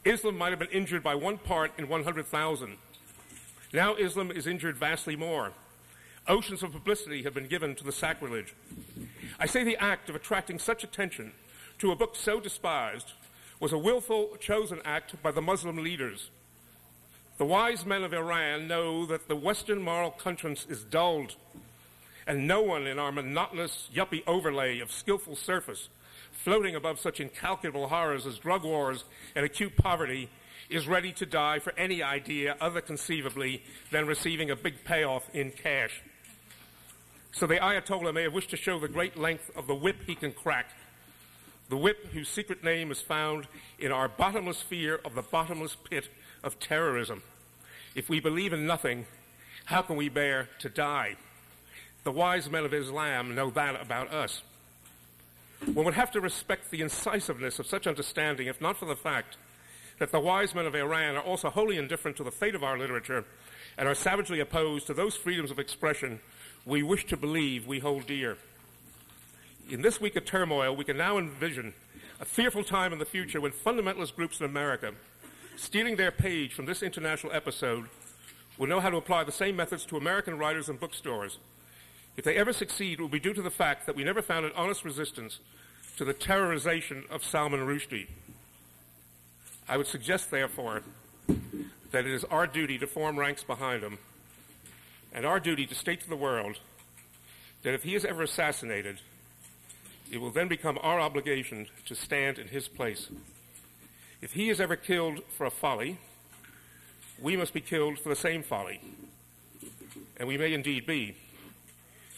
Islam might have been injured by one part in 100,000. Now Islam is injured vastly more. Oceans of publicity have been given to the sacrilege. I say the act of attracting such attention to a book so despised was a willful, chosen act by the Muslim leaders. The wise men of Iran know that the Western moral conscience is dulled, and no one in our monotonous yuppie overlay of skillful surface, floating above such incalculable horrors as drug wars and acute poverty, is ready to die for any idea other conceivably than receiving a big payoff in cash. So the Ayatollah may have wished to show the great length of the whip he can crack, the whip whose secret name is found in our bottomless fear of the bottomless pit of terrorism. If we believe in nothing, how can we bear to die? The wise men of Islam know that about us. One would have to respect the incisiveness of such understanding, if not for the fact that the wise men of Iran are also wholly indifferent to the fate of our literature and are savagely opposed to those freedoms of expression we wish to believe we hold dear. In this week of turmoil, we can now envision a fearful time in the future when fundamentalist groups in America, stealing their page from this international episode, will know how to apply the same methods to American writers and bookstores. If they ever succeed, it will be due to the fact that we never found an honest resistance to the terrorization of Salman Rushdie. I would suggest, therefore, that it is our duty to form ranks behind him, and our duty to state to the world that if he is ever assassinated, it will then become our obligation to stand in his place. If he is ever killed for a folly, we must be killed for the same folly, and we may indeed be,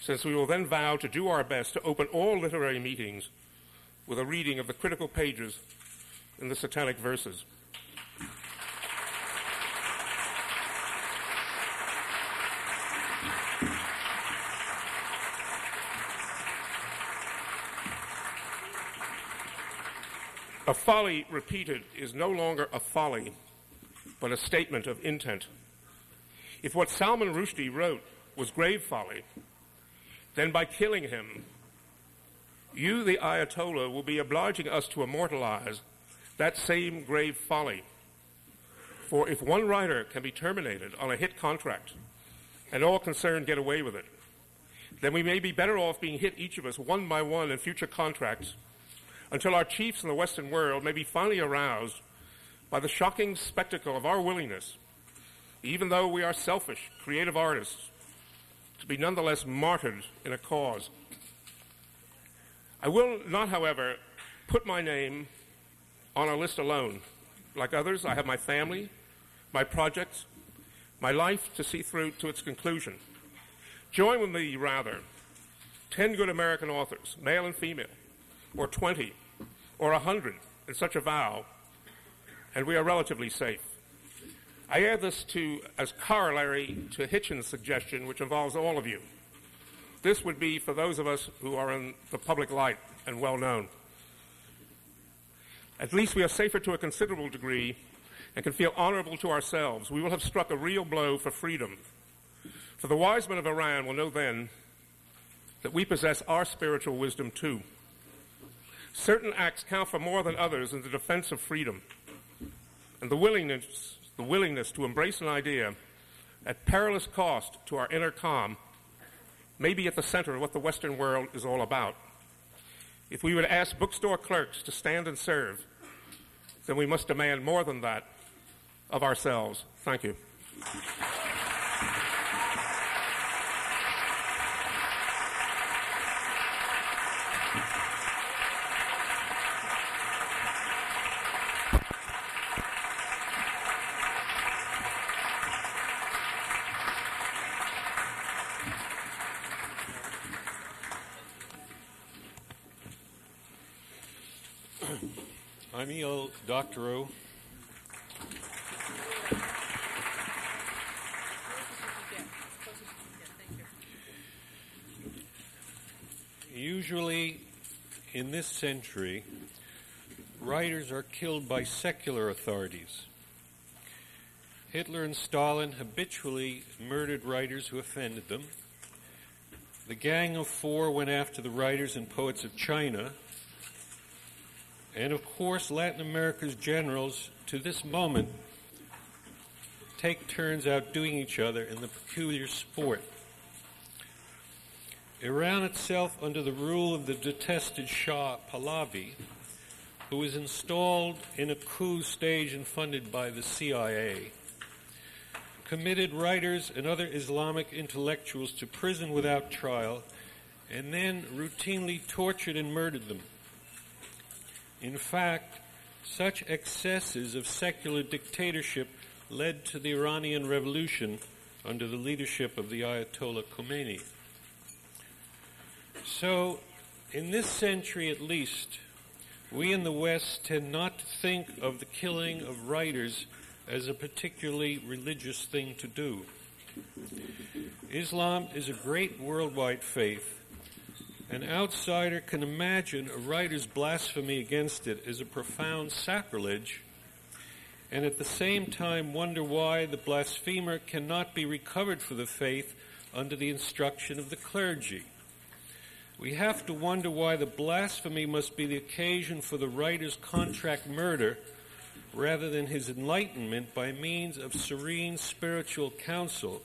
since we will then vow to do our best to open all literary meetings with a reading of the critical pages in the Satanic Verses. A folly repeated is no longer a folly, but a statement of intent. If what Salman Rushdie wrote was grave folly, then by killing him, you, the Ayatollah, will be obliging us to immortalize that same grave folly. For if one writer can be terminated on a hit contract and all concerned get away with it, then we may be better off being hit, each of us, one by one in future contracts until our chiefs in the Western world may be finally aroused by the shocking spectacle of our willingness, even though we are selfish, creative artists, to be nonetheless martyred in a cause. I will not, however, put my name on a list alone. Like others, I have my family, my projects, my life to see through to its conclusion. Join with me, rather, 10 good American authors, male and female, or 20, or 100, in such a vow, and we are relatively safe. I add this as corollary to Hitchens' suggestion, which involves all of you. This would be for those of us who are in the public light and well-known. At least we are safer to a considerable degree and can feel honorable to ourselves. We will have struck a real blow for freedom. For the wise men of Iran will know then that we possess our spiritual wisdom too. Certain acts count for more than others in the defense of freedom, and the willingness to embrace an idea at perilous cost to our inner calm may be at the center of what the Western world is all about. If we would ask bookstore clerks to stand and serve, then we must demand more than that of ourselves. Thank you. I'm E.L. Doctorow. Usually, in this century, writers are killed by secular authorities. Hitler and Stalin habitually murdered writers who offended them. The Gang of Four went after the writers and poets of China. And, of course, Latin America's generals, to this moment, take turns outdoing each other in the peculiar sport. Iran itself, under the rule of the detested Shah Pahlavi, who was installed in a coup staged and funded by the CIA, committed writers and other Islamic intellectuals to prison without trial, and then routinely tortured and murdered them. In fact, such excesses of secular dictatorship led to the Iranian Revolution under the leadership of the Ayatollah Khomeini. So, in this century at least, we in the West tend not to think of the killing of writers as a particularly religious thing to do. Islam is a great worldwide faith. An outsider can imagine a writer's blasphemy against it as a profound sacrilege, and at the same time wonder why the blasphemer cannot be recovered for the faith under the instruction of the clergy. We have to wonder why the blasphemy must be the occasion for the writer's contract murder rather than his enlightenment by means of serene spiritual counsel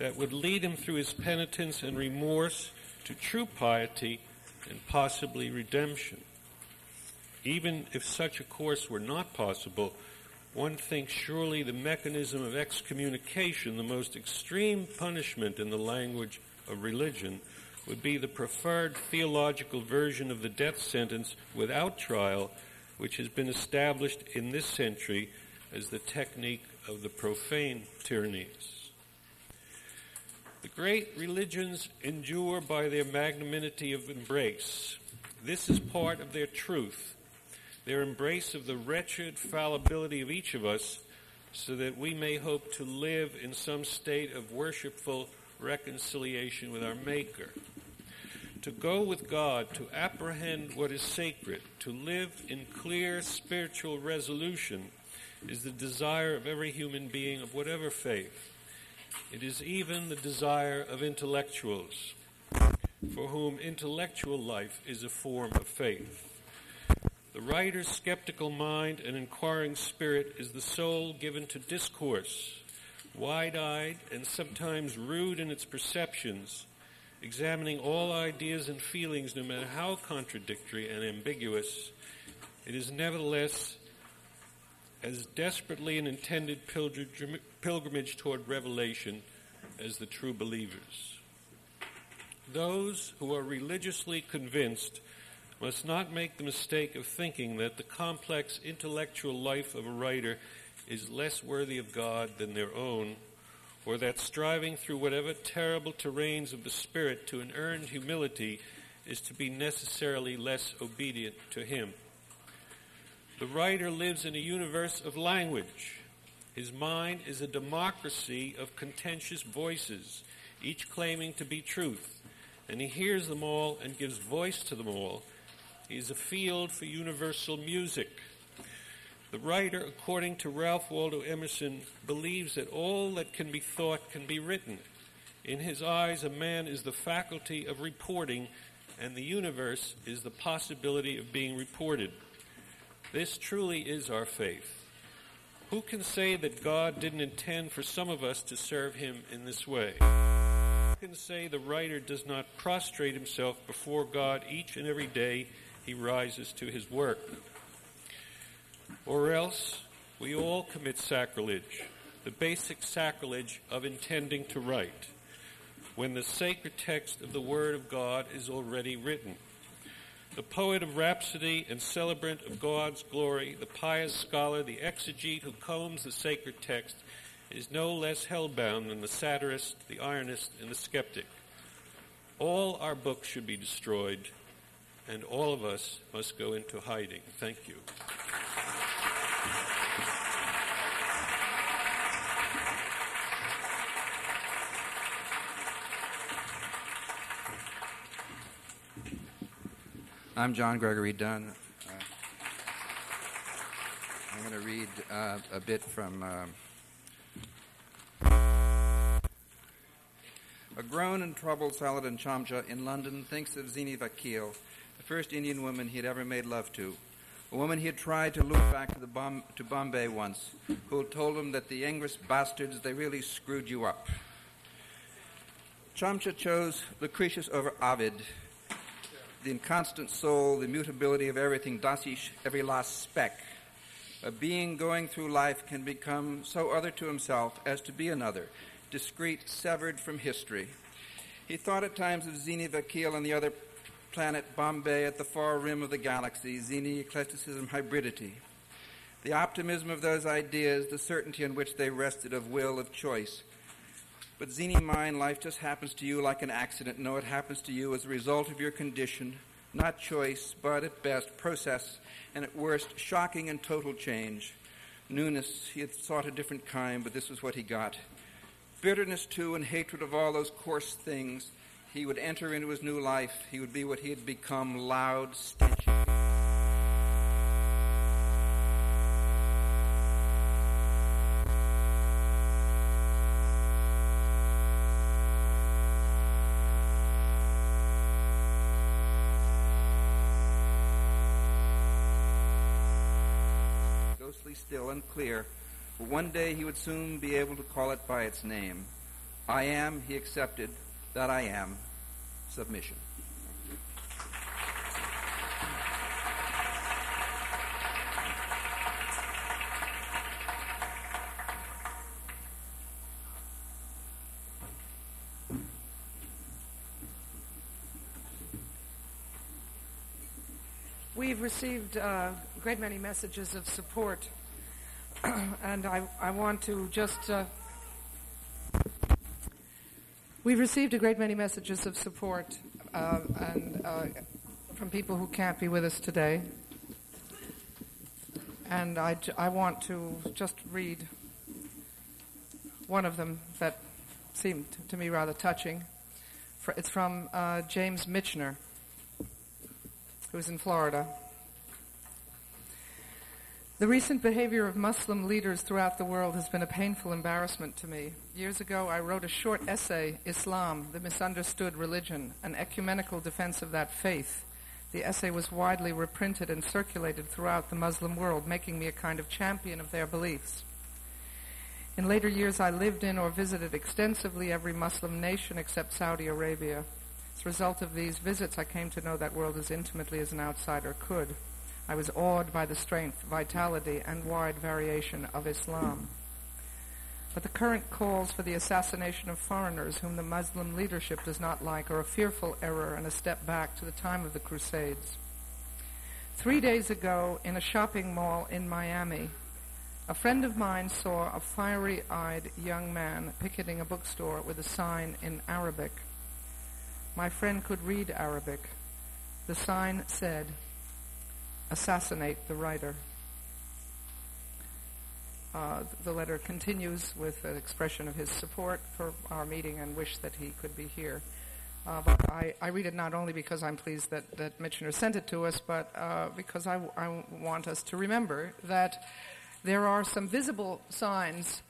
that would lead him through his penitence and remorse to true piety and possibly redemption. Even if such a course were not possible, one thinks surely the mechanism of excommunication, the most extreme punishment in the language of religion, would be the preferred theological version of the death sentence without trial, which has been established in this century as the technique of the profane tyrannies. The great religions endure by their magnanimity of embrace. This is part of their truth, their embrace of the wretched fallibility of each of us, so that we may hope to live in some state of worshipful reconciliation with our Maker. To go with God, to apprehend what is sacred, to live in clear spiritual resolution is the desire of every human being of whatever faith. It is even the desire of intellectuals, for whom intellectual life is a form of faith. The writer's skeptical mind and inquiring spirit is the soul given to discourse, wide-eyed and sometimes rude in its perceptions, examining all ideas and feelings, no matter how contradictory and ambiguous. It is nevertheless as desperately an intended pilgrimage toward revelation as the true believers. Those who are religiously convinced must not make the mistake of thinking that the complex intellectual life of a writer is less worthy of God than their own, or that striving through whatever terrible terrains of the spirit to an earned humility is to be necessarily less obedient to him. The writer lives in a universe of language. His mind is a democracy of contentious voices, each claiming to be truth, and he hears them all and gives voice to them all. He is a field for universal music. The writer, according to Ralph Waldo Emerson, believes that all that can be thought can be written. In his eyes, a man is the faculty of reporting, and the universe is the possibility of being reported. This truly is our faith. Who can say that God didn't intend for some of us to serve him in this way? Who can say the writer does not prostrate himself before God each and every day he rises to his work? Or else, we all commit sacrilege, the basic sacrilege of intending to write, when the sacred text of the Word of God is already written. The poet of rhapsody and celebrant of God's glory, the pious scholar, the exegete who combs the sacred text, is no less hellbound than the satirist, the ironist, and the skeptic. All our books should be destroyed, and all of us must go into hiding. Thank you. I'm John Gregory Dunn. I'm going to read a bit from A grown and troubled Saladin Chamcha in London thinks of Zeeny Vakil, the first Indian woman he had ever made love to, a woman he had tried to lure back to Bombay once, who had told him that the English bastards, they really screwed you up. Chamcha chose Lucretius over Ovid, the inconstant soul, the mutability of everything, Dasish, every last speck. A being going through life can become so other to himself as to be another, discrete, severed from history. He thought at times of Zeeny Vakil on the other planet, Bombay, at the far rim of the galaxy, Zeeny, eclecticism, hybridity. The optimism of those ideas, the certainty on which they rested, of will, of choice. But Zeeny, mine, life just happens to you like an accident. No, it happens to you as a result of your condition, not choice, but at best process, and at worst shocking and total change. Newness, he had sought a different kind, but this was what he got. Bitterness, too, and hatred of all those coarse things. He would enter into his new life. He would be what he had become, loud, stingy. Still unclear, but one day he would soon be able to call it by its name. I am, he accepted, that I am, submission. We've received a great many messages of support. And I want to just... we've received a great many messages of support and from people who can't be with us today. And I want to just read one of them that seemed to me rather touching. It's from James Michener, who's in Florida. The recent behavior of Muslim leaders throughout the world has been a painful embarrassment to me. Years ago, I wrote a short essay, Islam, the Misunderstood Religion, an ecumenical defense of that faith. The essay was widely reprinted and circulated throughout the Muslim world, making me a kind of champion of their beliefs. In later years, I lived in or visited extensively every Muslim nation except Saudi Arabia. As a result of these visits, I came to know that world as intimately as an outsider could. I was awed by the strength, vitality, and wide variation of Islam. But the current calls for the assassination of foreigners whom the Muslim leadership does not like are a fearful error and a step back to the time of the Crusades. 3 days ago, in a shopping mall in Miami, a friend of mine saw a fiery-eyed young man picketing a bookstore with a sign in Arabic. My friend could read Arabic. The sign said, "Assassinate the writer." The letter continues with an expression of his support for our meeting and wish that he could be here. But I read it not only because I'm pleased that Michener sent it to us, but because I want us to remember that there are some visible signs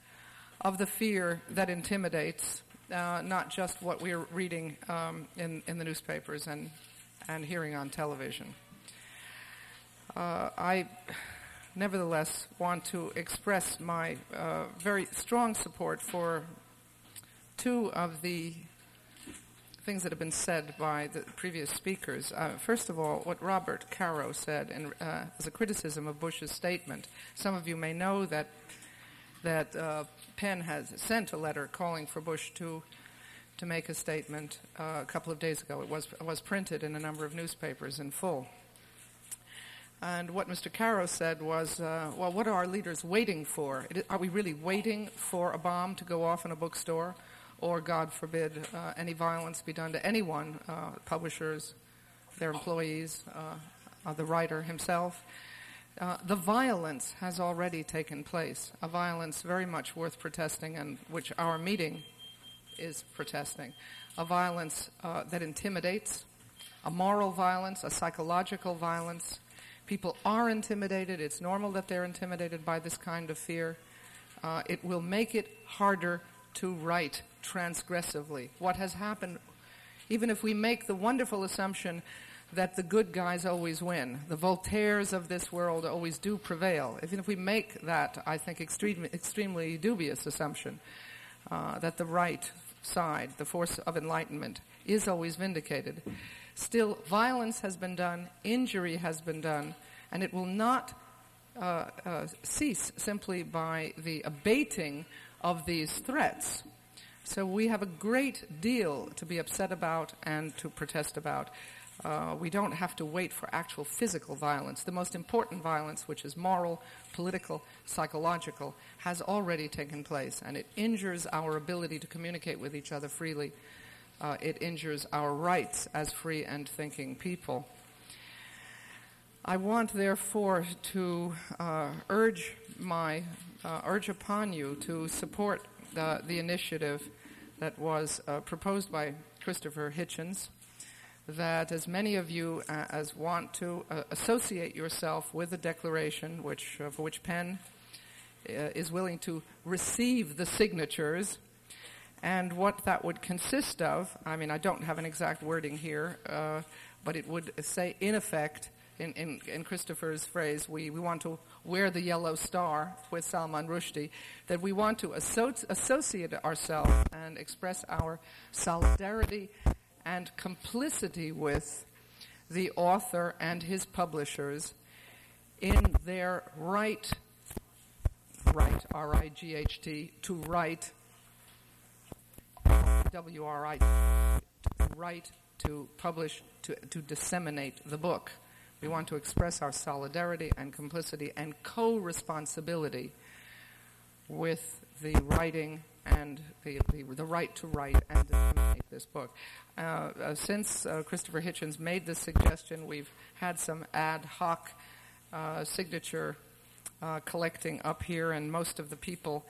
of the fear that intimidates, not just what we're reading in the newspapers and hearing on television. I nevertheless want to express my very strong support for two of the things that have been said by the previous speakers. First of all, what Robert Caro said as a criticism of Bush's statement. Some of you may know that PEN has sent a letter calling for Bush to make a statement a couple of days ago. It was printed in a number of newspapers in full. And what Mr. Caro said was, well, what are our leaders waiting for? Are we really waiting for a bomb to go off in a bookstore? Or, God forbid, any violence be done to anyone, publishers, their employees, the writer himself? The violence has already taken place, a violence very much worth protesting and which our meeting is protesting, a violence that intimidates, a moral violence, a psychological violence. People are intimidated. It's normal that they're intimidated by this kind of fear. It will make it harder to write transgressively. What has happened, even if we make the wonderful assumption that the good guys always win, the Voltaires of this world always do prevail, even if we make that, I think, extremely dubious assumption that the right side, the force of enlightenment, is always vindicated, still violence has been done, injury has been done, and it will not cease simply by the abating of these threats. So we have a great deal to be upset about and to protest about. We don't have to wait for actual physical violence. The most important violence, which is moral, political, psychological, has already taken place, and it injures our ability to communicate with each other freely. It injures our rights as free and thinking people. I want, therefore, to urge upon you to support the initiative that was proposed by Christopher Hitchens, that as many of you as want to associate yourself with the declaration, which, for which PEN is willing to receive the signatures, and what that would consist of. I mean, I don't have an exact wording here, but it would say, in effect, in Christopher's phrase, we want to wear the yellow star with Salman Rushdie, that we want to associate ourselves and express our solidarity and complicity with the author and his publishers in their right, R-I-G-H-T, to write, W-R-I-T, to write, to publish, to disseminate the book. We want to express our solidarity and complicity and co-responsibility with the writing and the right to write and disseminate this book. Since Christopher Hitchens made this suggestion, we've had some ad hoc signature collecting up here, and most of the people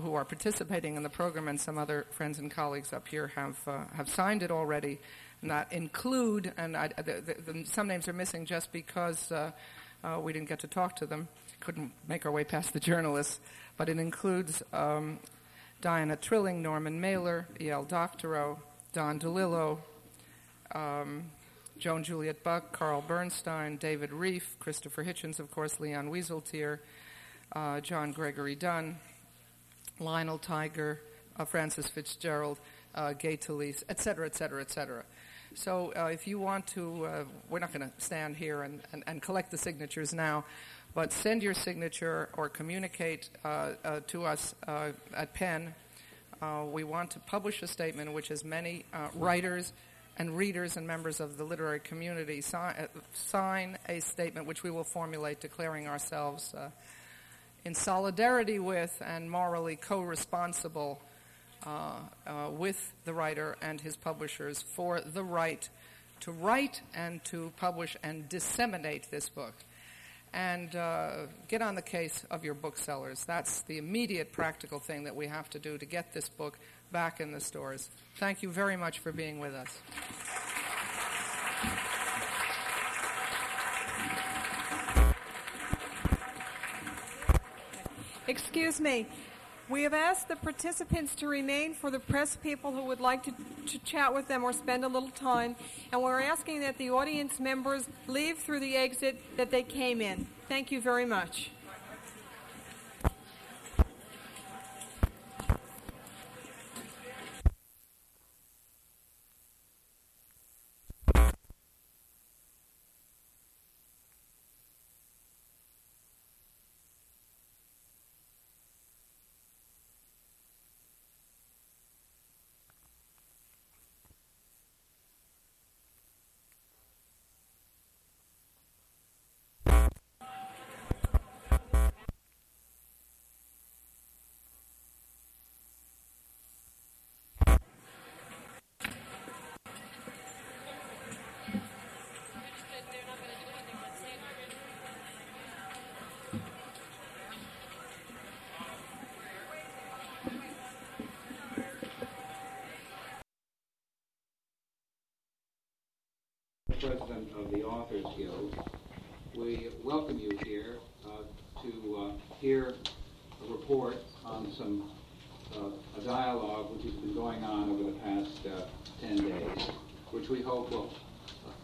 who are participating in the program and some other friends and colleagues up here have signed it already. And that include, and some names are missing just because we didn't get to talk to them, couldn't make our way past the journalists, but it includes Diana Trilling, Norman Mailer, E.L. Doctorow, Don DeLillo, Joan Juliet Buck, Carl Bernstein, David Reif, Christopher Hitchens, of course, Leon Wieseltier, John Gregory Dunn, Lionel Tiger, Francis Fitzgerald, Gay Talese, et cetera, et cetera, et cetera. So if you want to, we're not going to stand here and collect the signatures now, but send your signature or communicate to us at PEN. We want to publish a statement which as many writers and readers and members of the literary community sign a statement which we will formulate declaring ourselves in solidarity with and morally co-responsible with the writer and his publishers for the right to write and to publish and disseminate this book. And get on the case of your booksellers. That's the immediate practical thing that we have to do to get this book back in the stores. Thank you very much for being with us. Excuse me. We have asked the participants to remain for the press people who would like to chat with them or spend a little time, and we're asking that the audience members leave through the exit that they came in. Thank you very much. President of the Authors Guild, we welcome you here to hear a report on some a dialogue which has been going on over the past 10 days, which we hope will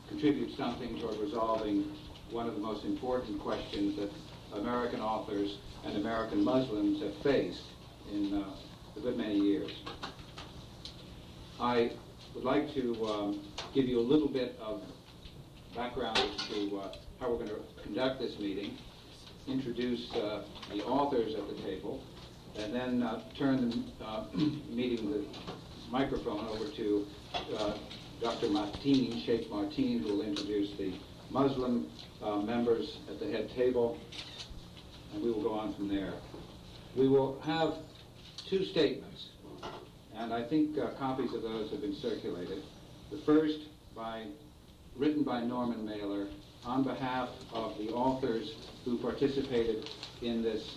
contribute something toward resolving one of the most important questions that American authors and American Muslims have faced in a good many years. I would like to give you a little bit of background as to how we're going to conduct this meeting, introduce the authors at the table, and then turn the meeting, the microphone, over to Dr. Martin, Sheikh Martin, who will introduce the Muslim members at the head table, and we will go on from there. We will have two statements, and I think copies of those have been circulated. The first, written by Norman Mailer, on behalf of the authors who participated in this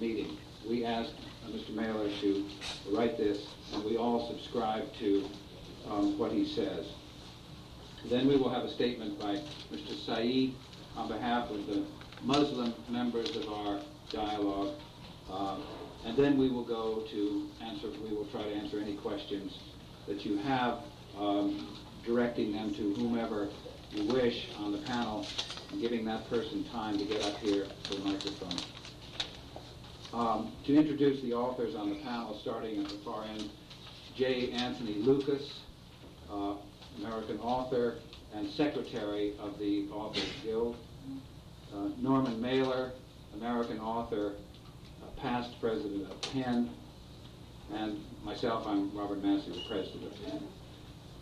meeting. We asked Mr. Mailer to write this, and we all subscribe to what he says. Then we will have a statement by Mr. Saeed on behalf of the Muslim members of our dialogue, and then we will go to answer. We will try to answer any questions that you have, directing them to whomever you wish on the panel, and giving that person time to get up here to the microphone. To introduce the authors on the panel, starting at the far end, J. Anthony Lukas, American author and secretary of the Authors Guild. Norman Mailer, American author, past president of PEN. And myself, I'm Robert Massey, the president of PEN.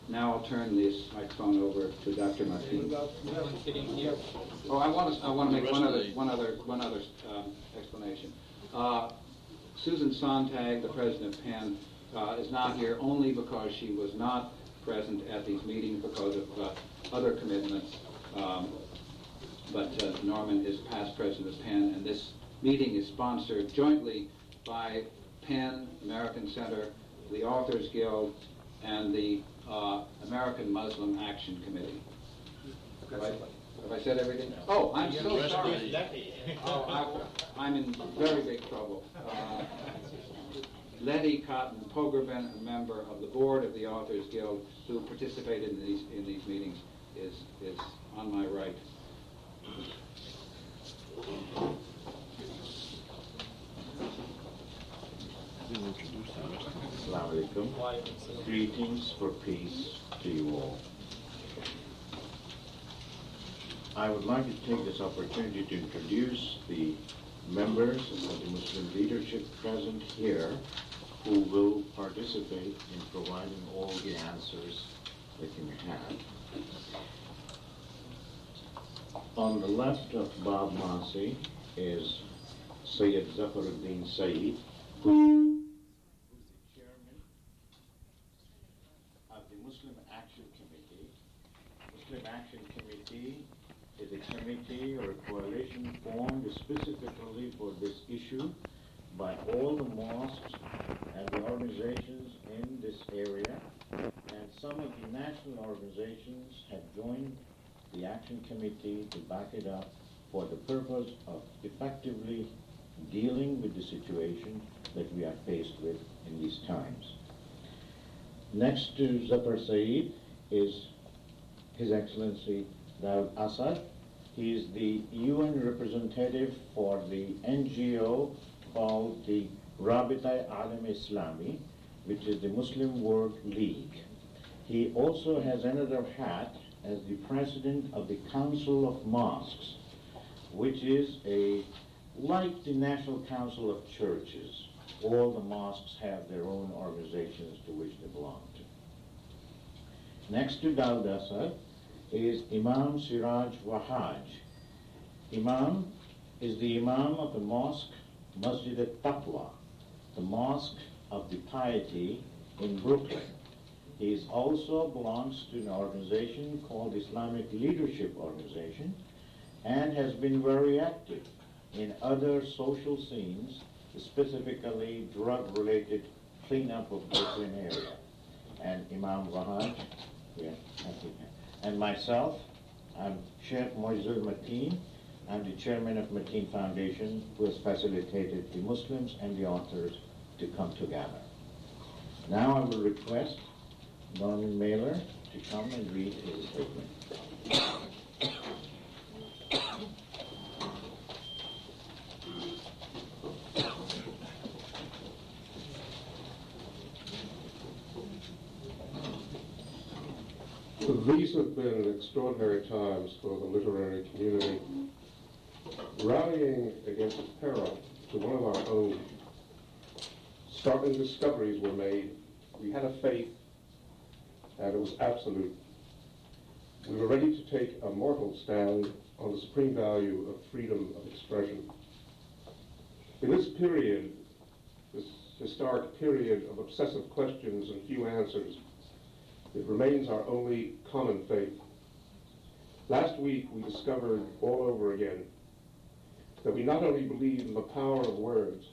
Now I'll turn this microphone over to Dr. Martin. Oh, I want to make one other explanation. Susan Sontag, the president of PEN, is not here only because she was not present at these meetings because of other commitments, but Norman is past president of PEN, and this meeting is sponsored jointly by PEN, American Center, the Authors Guild, and the American Muslim Action Committee. Have I said everything? Oh, I'm so sorry. Oh, I'm in very big trouble. Letty Cotton Pogrebin, a member of the board of the Authors Guild, who participated in these meetings, is on my right. Assalamu alaikum. Greetings for peace to you all. I would like to take this opportunity to introduce the members of the Muslim leadership present here, who will participate in providing all the answers that you have. On the left of Bob Massey is Sayyid Zafaruddin Saeed, who is the chairman of the Muslim Action Committee. Muslim Action Committee is a committee or a coalition formed specifically for this issue by all the mosques and the organizations in this area, and some of the national organizations have joined the action committee to back it up for the purpose of effectively dealing with the situation that we are faced with in these times. Next to Zafar Saeed is His Excellency Daud Assad. He is the UN representative for the NGO called the Rabita Alam Islami, which is the Muslim World League. He also has another hat as the president of the Council of Mosques, which is like the National Council of Churches. All the mosques have their own organizations to which they belong to. Next to Daud Assad is Imam Siraj Wahaj. Imam is the Imam of the mosque Masjid al-Taqwa, the Mosque of the Piety in Brooklyn. He is also belongs to an organization called Islamic Leadership Organization, and has been very active in other social scenes, specifically drug-related cleanup of Brooklyn area. And Imam Wahaj, and myself, I'm Sheikh Moizul Mateen. I'm the chairman of Mateen Foundation, who has facilitated the Muslims and the authors to come together. Now I will request Norman Mailer to come and read his statement. These have been extraordinary times for the literary community, rallying against peril to one of our own. Startling discoveries were made. We had a faith, and it was absolute. We were ready to take a mortal stand on the supreme value of freedom of expression. In this period, this historic period of obsessive questions and few answers, it remains our only common faith. Last week, we discovered all over again that we not only believe in the power of words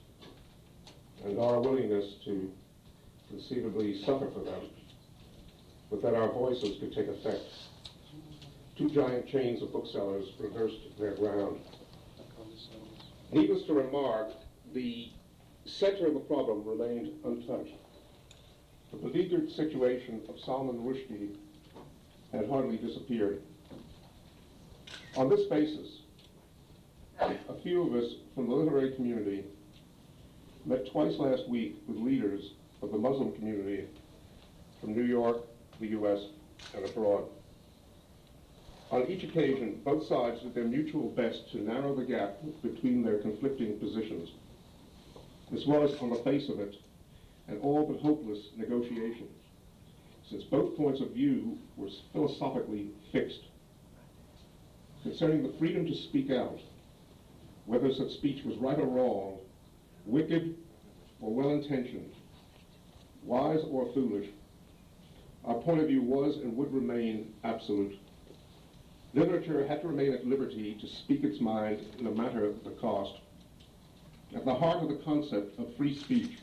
and our willingness to conceivably suffer for them, but that our voices could take effect. Two giant chains of booksellers reversed their ground. Needless to remark, the center of the problem remained untouched. The beleaguered situation of Salman Rushdie had hardly disappeared. On this basis, a few of us from the literary community met twice last week with leaders of the Muslim community from New York, the US, and abroad. On each occasion, both sides did their mutual best to narrow the gap between their conflicting positions. This was, on the face of it, an all but hopeless negotiation, since both points of view were philosophically fixed. Concerning the freedom to speak out, whether such speech was right or wrong, wicked or well-intentioned, wise or foolish, our point of view was and would remain absolute. Literature had to remain at liberty to speak its mind, no matter the cost. At the heart of the concept of free speech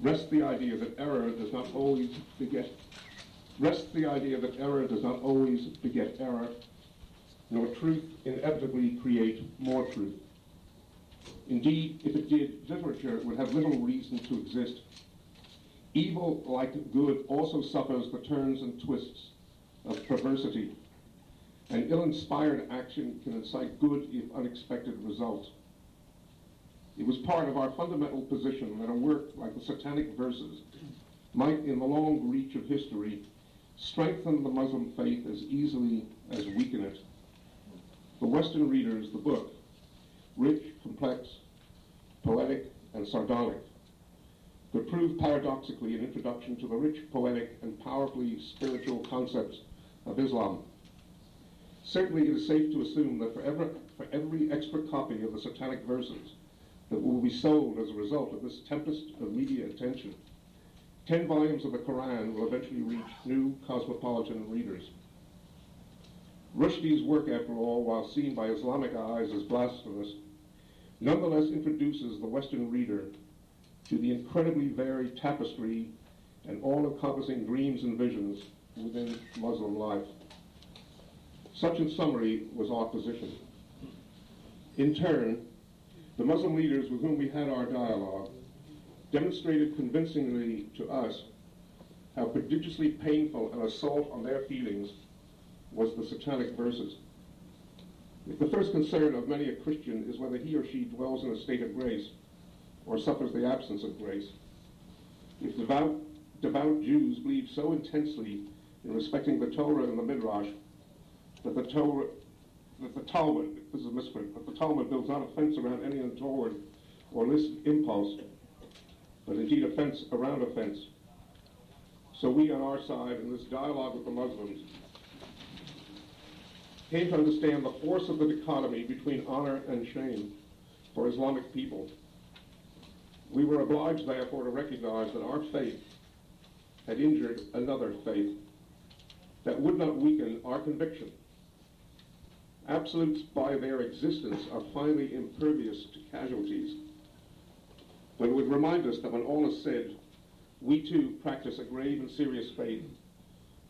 rests the idea that error does not always beget error, nor truth inevitably create more truth. Indeed, if it did, literature would have little reason to exist. Evil, like good, also suffers the turns and twists of perversity, and ill-inspired action can incite good if unexpected results. It was part of our fundamental position that a work like the Satanic Verses might, in the long reach of history, strengthen the Muslim faith as easily as weaken it. For Western readers, the book, rich, complex, poetic, and sardonic, could prove paradoxically an introduction to the rich, poetic, and powerfully spiritual concepts of Islam. Certainly, it is safe to assume that for every extra copy of the Satanic Verses that will be sold as a result of this tempest of media attention, 10 volumes of the Quran will eventually reach new cosmopolitan readers. Rushdie's work, after all, while seen by Islamic eyes as blasphemous, nonetheless introduces the Western reader to the incredibly varied tapestry and all-encompassing dreams and visions within Muslim life. Such, in summary, was our position. In turn, the Muslim leaders with whom we had our dialogue demonstrated convincingly to us how prodigiously painful an assault on their feelings was the Satanic Verses. If the first concern of many a Christian is whether he or she dwells in a state of grace or suffers the absence of grace, if devout Jews believe so intensely in respecting the Torah and the Midrash that the Talmud builds not offense around any untoward or illicit impulse, but indeed offense around offense. So we on our side, in this dialogue with the Muslims, came to understand the force of the dichotomy between honor and shame for Islamic people. We were obliged, therefore, to recognize that our faith had injured another faith that would not weaken our conviction. Absolutes, by their existence, are finally impervious to casualties, but it would remind us that when all is said, we too practice a grave and serious faith,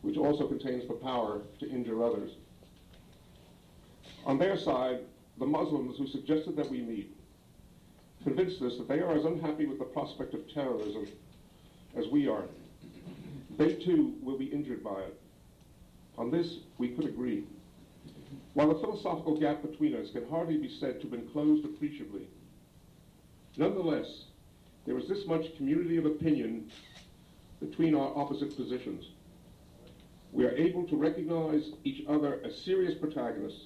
which also contains the power to injure others. On their side, the Muslims who suggested that we meet convinced us that they are as unhappy with the prospect of terrorism as we are. They too will be injured by it. On this, we could agree. While the philosophical gap between us can hardly be said to have been closed appreciably, nonetheless, there was this much community of opinion between our opposite positions. We are able to recognize each other as serious protagonists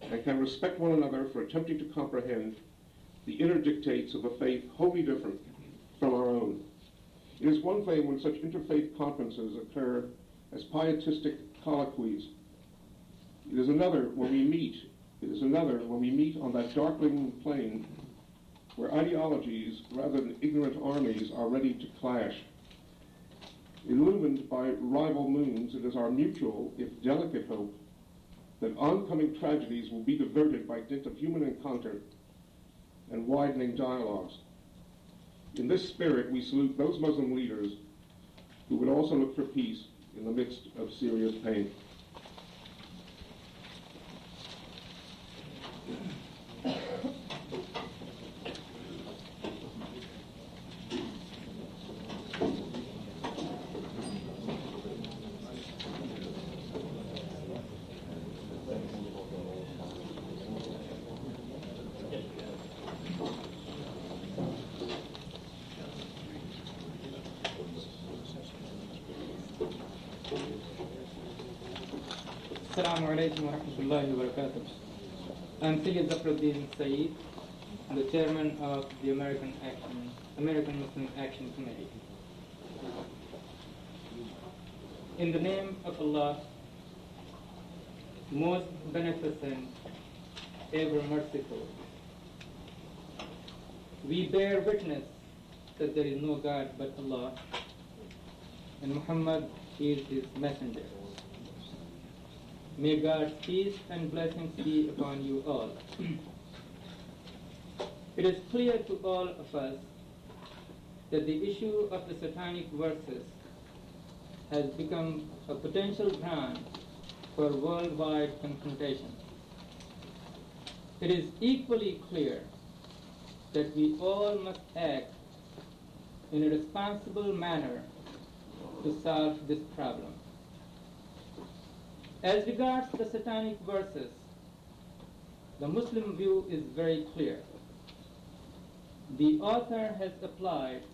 and can respect one another for attempting to comprehend the inner dictates of a faith wholly different from our own. It is one thing when such interfaith conferences occur as pietistic colloquies. It is another when we meet. It is another when we meet on that darkling plain where ideologies, rather than ignorant armies, are ready to clash. Illumined by rival moons, it is our mutual, if delicate, hope that oncoming tragedies will be diverted by dint of human encounter and widening dialogues. In this spirit, we salute those Muslim leaders who would also look for peace in the midst of serious pain. I'm Syed Zafruddin Saeed, the chairman of the American Muslim Action Committee. In the name of Allah, most beneficent, ever merciful, we bear witness that there is no God but Allah, and Muhammad is his messenger. May God's peace and blessings be upon you all. It is clear to all of us that the issue of the Satanic Verses has become a potential ground for worldwide confrontation. It is equally clear that we all must act in a responsible manner to solve this problem. As regards the Satanic Verses, the Muslim view is very clear. The author has applied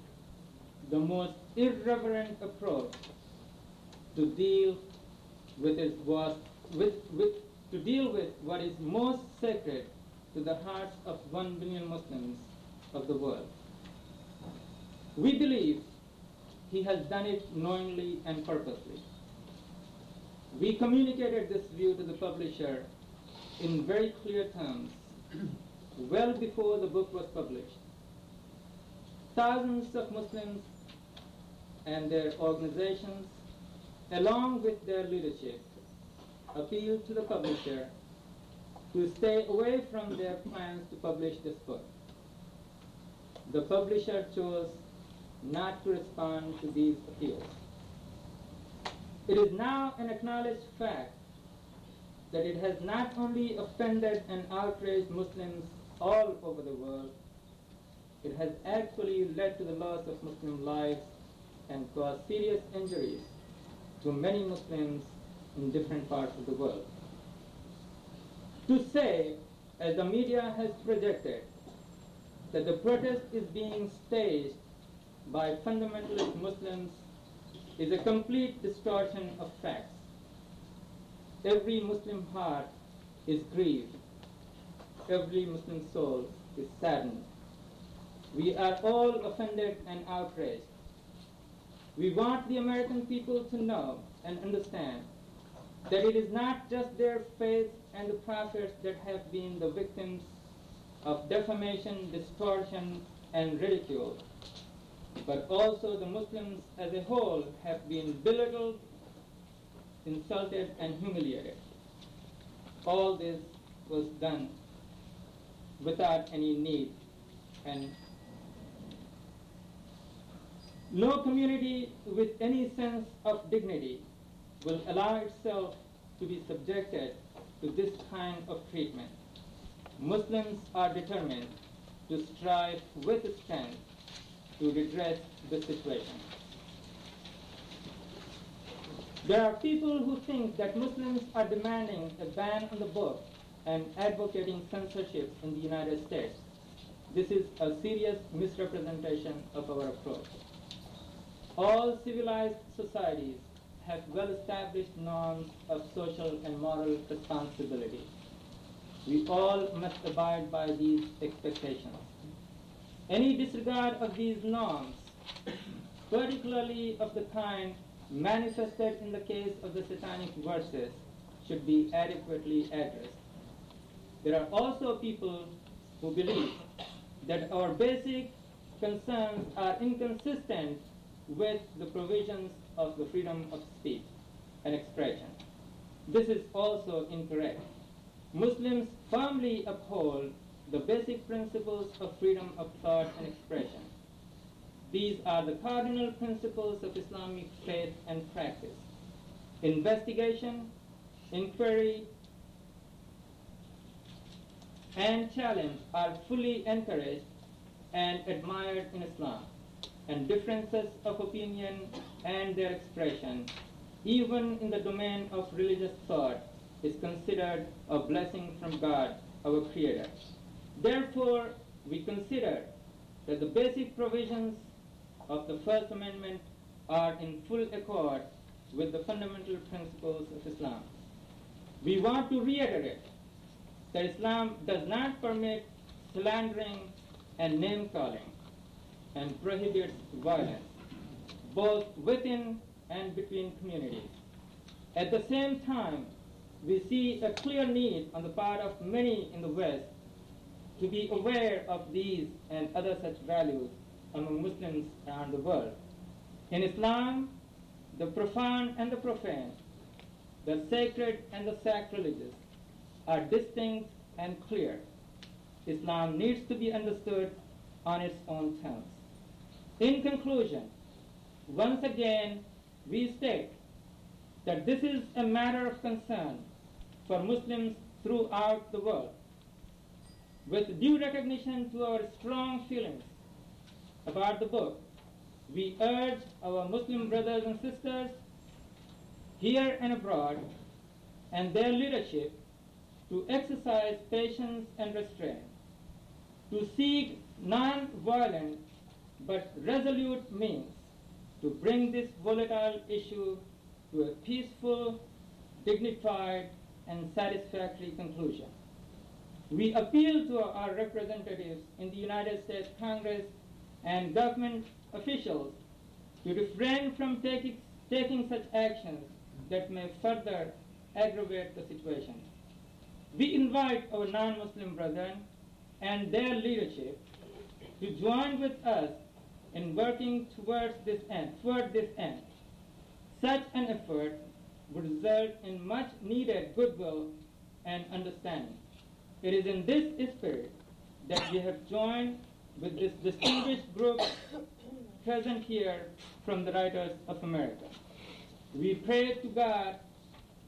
the most irreverent approach to deal with what is most sacred to the hearts of 1 billion Muslims of the world. We believe he has done it knowingly and purposely. We communicated this view to the publisher in very clear terms well before the book was published. Thousands of Muslims and their organizations, along with their leadership, appealed to the publisher to stay away from their plans to publish this book. The publisher chose not to respond to these appeals. It is now an acknowledged fact that it has not only offended and outraged Muslims all over the world, it has actually led to the loss of Muslim lives and caused serious injuries to many Muslims in different parts of the world. To say, as the media has projected, that the protest is being staged by fundamentalist Muslims is a complete distortion of facts. Every Muslim heart is grieved. Every Muslim soul is saddened. We are all offended and outraged. We want the American people to know and understand that it is not just their faith and the prophets that have been the victims of defamation, distortion, and ridicule, but also the Muslims as a whole have been belittled, insulted, and humiliated. All this was done without any need, and no community with any sense of dignity will allow itself to be subjected to this kind of treatment. Muslims are determined to strive with strength to redress the situation. There are people who think that Muslims are demanding a ban on the book and advocating censorship in the United States. This is a serious misrepresentation of our approach. All civilized societies have well-established norms of social and moral responsibility. We all must abide by these expectations. Any disregard of these norms, particularly of the kind manifested in the case of the Satanic Verses, should be adequately addressed. There are also people who believe that our basic concerns are inconsistent with the provisions of the freedom of speech and expression. This is also incorrect. Muslims firmly uphold the basic principles of freedom of thought and expression. These are the cardinal principles of Islamic faith and practice: investigation, inquiry, and challenge are fully encouraged and admired in Islam, and differences of opinion and their expression, even in the domain of religious thought, is considered a blessing from God, our Creator. Therefore, we consider that the basic provisions of the First Amendment are in full accord with the fundamental principles of Islam. We want to reiterate that Islam does not permit slandering and name-calling, and prohibits violence, both within and between communities. At the same time, we see a clear need on the part of many in the West to be aware of these and other such values among Muslims around the world. In Islam, the profound and the profane, the sacred and the sacrilegious are distinct and clear. Islam needs to be understood on its own terms. In conclusion, once again, we state that this is a matter of concern for Muslims throughout the world. With due recognition to our strong feelings about the book, we urge our Muslim brothers and sisters here and abroad and their leadership to exercise patience and restraint, to seek non-violent but resolute means to bring this volatile issue to a peaceful, dignified, and satisfactory conclusion. We appeal to our representatives in the United States Congress and government officials to refrain from taking such actions that may further aggravate the situation. We invite our non-Muslim brethren and their leadership to join with us in working toward this end. Such an effort would result in much needed goodwill and understanding. It is in this spirit that we have joined with this distinguished group present here from the Writers of America. We pray to God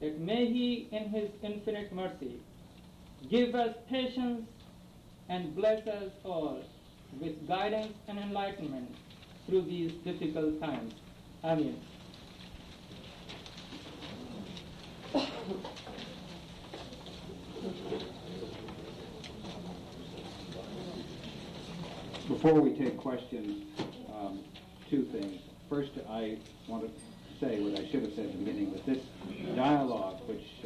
that may He, in His infinite mercy, give us patience and bless us all with guidance and enlightenment through these difficult times. Amen. Before we take questions, two things. First, I want to say what I should have said at the beginning, that this dialogue which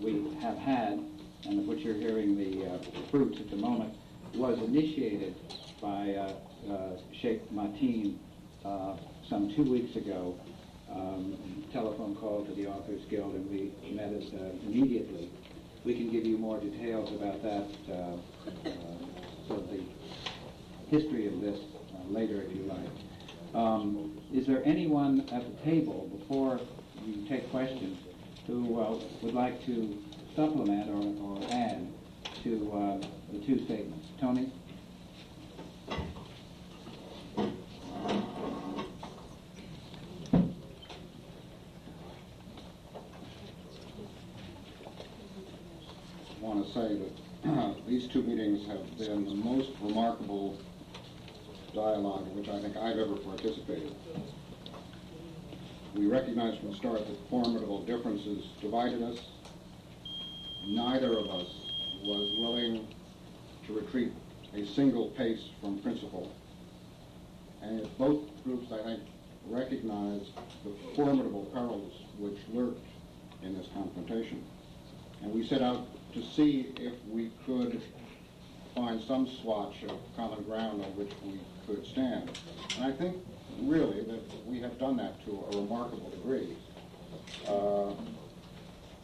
we have had, and of which you're hearing the fruits at the moment, was initiated by Sheikh Mateen some 2 weeks ago. Telephone call to the Authors Guild, and we met it immediately. We can give you more details about that, sort of the history of this later if you like. Is there anyone at the table, before you take questions, who would like to supplement or add to the two statements? Tony? I want to say that These two meetings have been the most remarkable dialogue in which I think I've ever participated. We recognized from the start that formidable differences divided us. Neither of us was willing to retreat a single pace from principle. And both groups, I think, recognized the formidable perils which lurked in this confrontation. And we set out to see if we could find some swatch of common ground on which we could stand. And I think, really, that we have done that to a remarkable degree,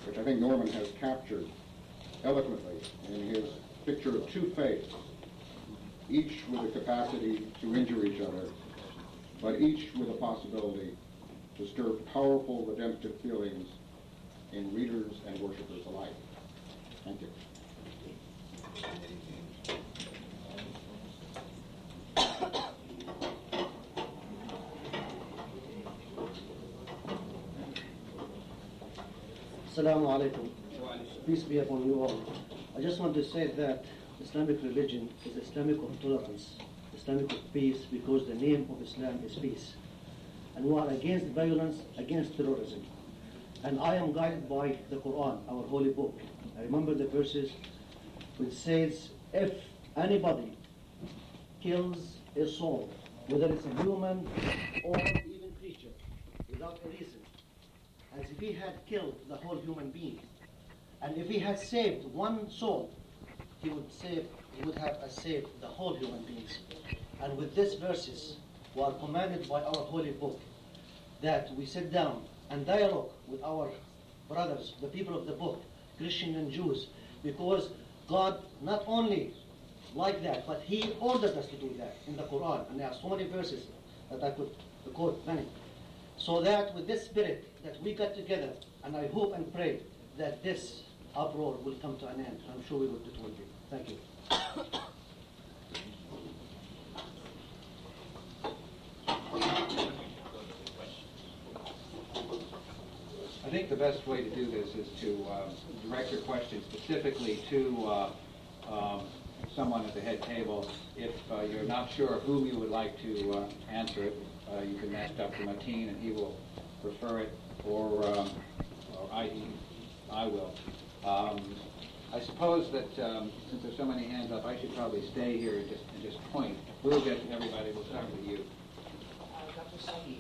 which I think Norman has captured eloquently in his picture of two faiths, each with the capacity to injure each other, but each with a possibility to stir powerful redemptive feelings in readers and worshipers alike. Thank you. Assalamu alaikum. Peace be upon you all. I just want to say that Islamic religion is Islamic of tolerance, Islamic of peace, because the name of Islam is peace. And we are against violence, against terrorism. And I am guided by the Quran, our holy book. I remember the verses which says, if anybody kills a soul, whether it's a human or even creature, without a reason, as if he had killed the whole human being, and if he had saved one soul, he would have saved the whole human beings. And with these verses, we are commanded by our holy book that we sit down and dialogue with our brothers, the people of the book, Christians and Jews, because God not only like that, but He ordered us to do that in the Quran. And there are so many verses that I could quote many. So that with this spirit that we got together, and I hope and pray that this uproar will come to an end. I'm sure we will do it one day. Thank you. I think the best way to do this is to direct your question specifically to someone at the head table. If you're not sure whom you would like to answer it, you can ask Dr. Mateen and he will refer it, or I will. I suppose that since there's so many hands up, I should probably stay here and just point. We'll get everybody. We'll start with you. Dr. Saeed,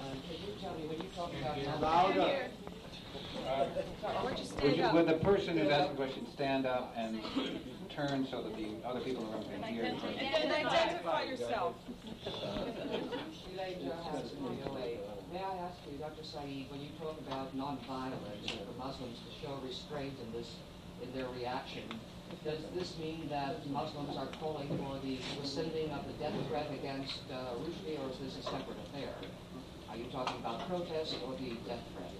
can you tell me when you talk about louder? Would the person who asked the question stand up and turn so that the other people in the room can hear? And identify yourself. May I ask you, Dr. Saeed, when you talk about nonviolence and the Muslims to show restraint in this, in their reaction, does this mean that Muslims are calling for the rescinding of the death threat against Rushdie, or is this a separate affair? Are you talking about protest or the death threat?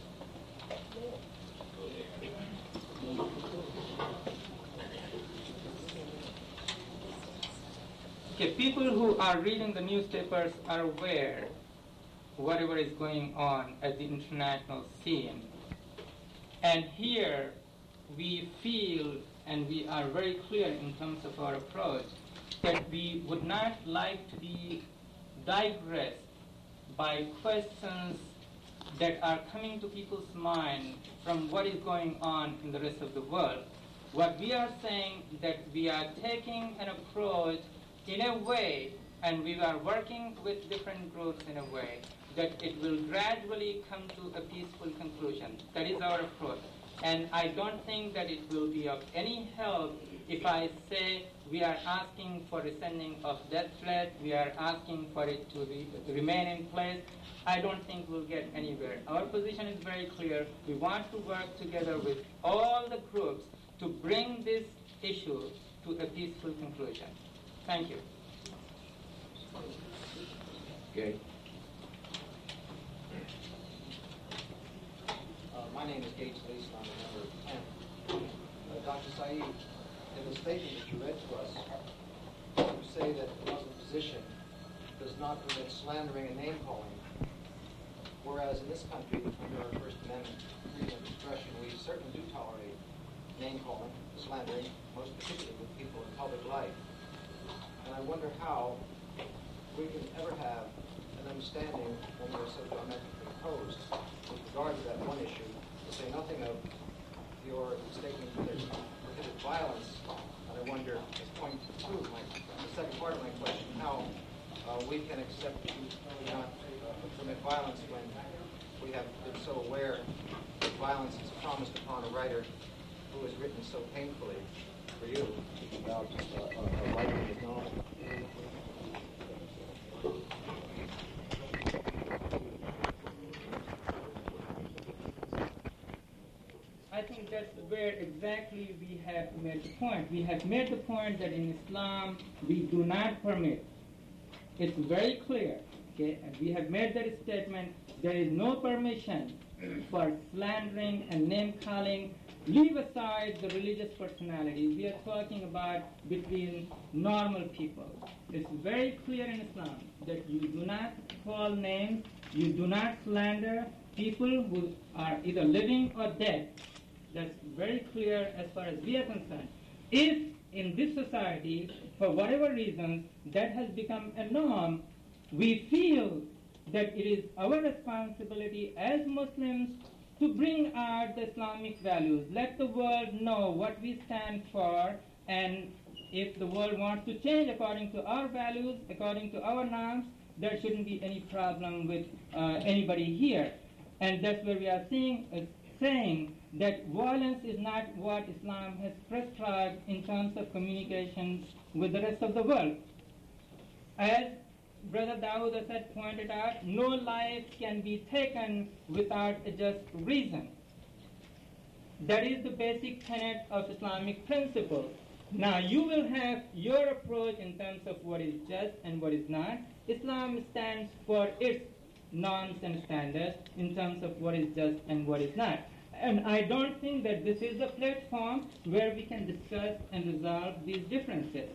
Okay, people who are reading the newspapers are aware whatever is going on at the international scene. And here we feel, and we are very clear in terms of our approach, that we would not like to be digressed by questions that are coming to people's mind from what is going on in the rest of the world. What we are saying that we are taking an approach in a way, and we are working with different groups in a way, that it will gradually come to a peaceful conclusion. That is our approach. And I don't think that it will be of any help if I say we are asking for rescinding of death threat, we are asking for it to remain in place. I don't think we'll get anywhere. Our position is very clear. We want to work together with all the groups to bring this issue to a peaceful conclusion. Thank you. Okay. My name is Gay Talese, and I'm a member of PEN. Dr. Saeed, in the statement that you read to us, you say that the Muslim position does not permit slandering and name-calling, whereas in this country, under our First Amendment freedom of expression, we certainly do tolerate name-calling, slandering, most particularly with people in public life. And I wonder how we can ever have an understanding when we're so diametrically opposed with regard to that one issue, to say nothing of your statement that there's prohibited violence. And I wonder, as point two, the second part of my question, how we can accept that we not commit violence when we have been so aware that violence is promised upon a writer who has written so painfully for you about a likely acknowledgement. I think that's where exactly we have made the point. We have made the point that in Islam we do not permit. It's very clear. Okay? And we have made that statement. There is no permission for slandering and name-calling. Leave aside the religious personalities. We are talking about between normal people. It's very clear in Islam that you do not call names, you do not slander people who are either living or dead. That's very clear as far as we are concerned. If in this society, for whatever reason, that has become a norm, we feel that it is our responsibility as Muslims to bring out the Islamic values. Let the world know what we stand for, and if the world wants to change according to our values, according to our norms, there shouldn't be any problem with anybody here. And that's where we are saying that violence is not what Islam has prescribed in terms of communications with the rest of the world. As Brother Dawood has pointed out, no life can be taken without a just reason. That is the basic tenet of Islamic principle. Now, you will have your approach in terms of what is just and what is not. Islam stands for its norms and standards in terms of what is just and what is not. And I don't think that this is a platform where we can discuss and resolve these differences.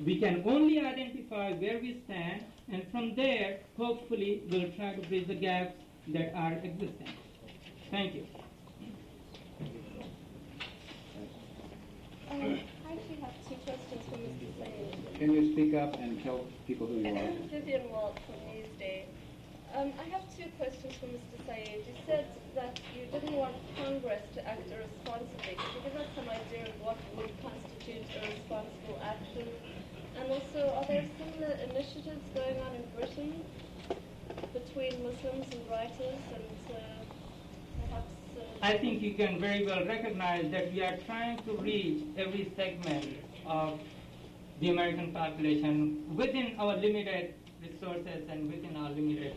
We can only identify where we stand, and from there, hopefully, we'll try to bridge the gaps that are existing. Thank you. I actually have two questions for Mr. Saeed. Can you speak up and tell people who you are? Vivian Walt from Newsday. I have two questions for Mr. Saeed. You said that you didn't want Congress to act irresponsibly. Could you give us some idea of what would constitute irresponsible action? And also, are there similar initiatives going on in Britain between Muslims and writers and perhaps... I think you can very well recognize that we are trying to reach every segment of the American population within our limited resources and within our limited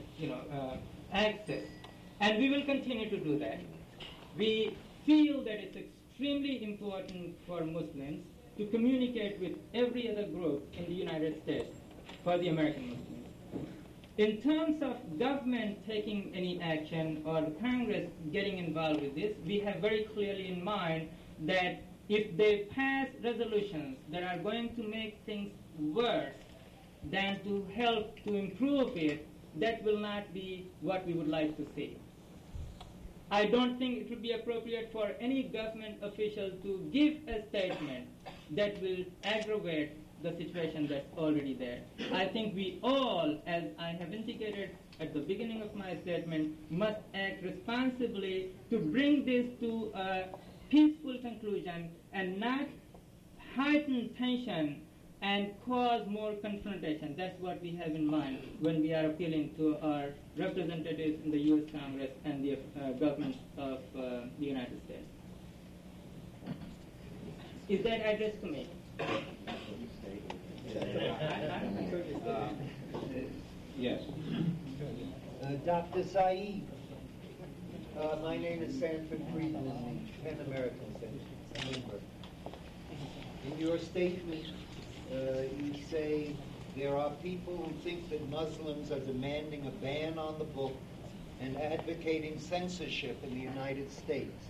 access. And we will continue to do that. We feel that it's extremely important for Muslims to communicate with every other group in the United States for the American Muslims. In terms of government taking any action or Congress getting involved with this, we have very clearly in mind that if they pass resolutions that are going to make things worse than to help to improve it, that will not be what we would like to see. I don't think it would be appropriate for any government official to give a statement that will aggravate the situation that's already there. I think we all, as I have indicated at the beginning of my statement, must act responsibly to bring this to a peaceful conclusion and not heighten tension and cause more confrontation. That's what we have in mind when we are appealing to our representatives in the U.S. Congress and the governments of the United States. Is that addressed to me? Yes. Dr. Saeed, my name is Sanford Friedman, PEN American Center. In your statement, you say there are people who think that Muslims are demanding a ban on the book and advocating censorship in the United States.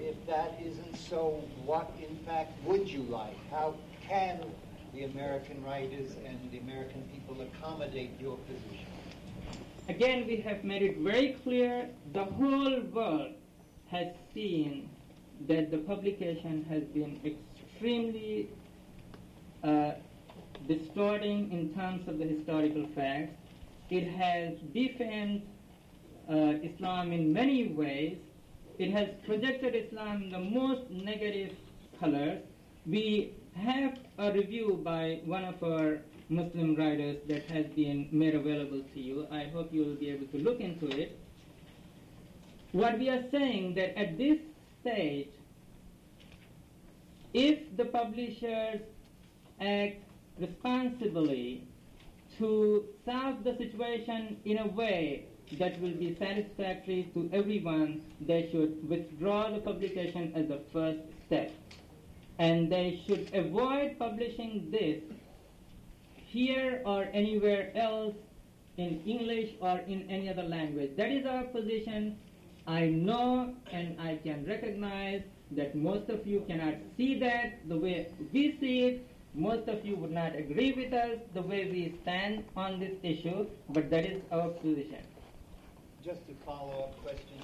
If that isn't so, what in fact would you like? How can the American writers and the American people accommodate your position? Again, we have made it very clear the whole world has seen that the publication has been extremely distorting in terms of the historical facts. It has defamed Islam in many ways. It has projected Islam in the most negative colors. We have a review by one of our Muslim writers that has been made available to you. I hope you will be able to look into it. What we are saying that at this stage, if the publishers act responsibly to solve the situation in a way that will be satisfactory to everyone, they should withdraw the publication as a first step. And they should avoid publishing this here or anywhere else in English or in any other language. That is our position. I know and I can recognize that most of you cannot see that the way we see it. Most of you would not agree with us the way we stand on this issue, but that is our position. Just a follow-up question.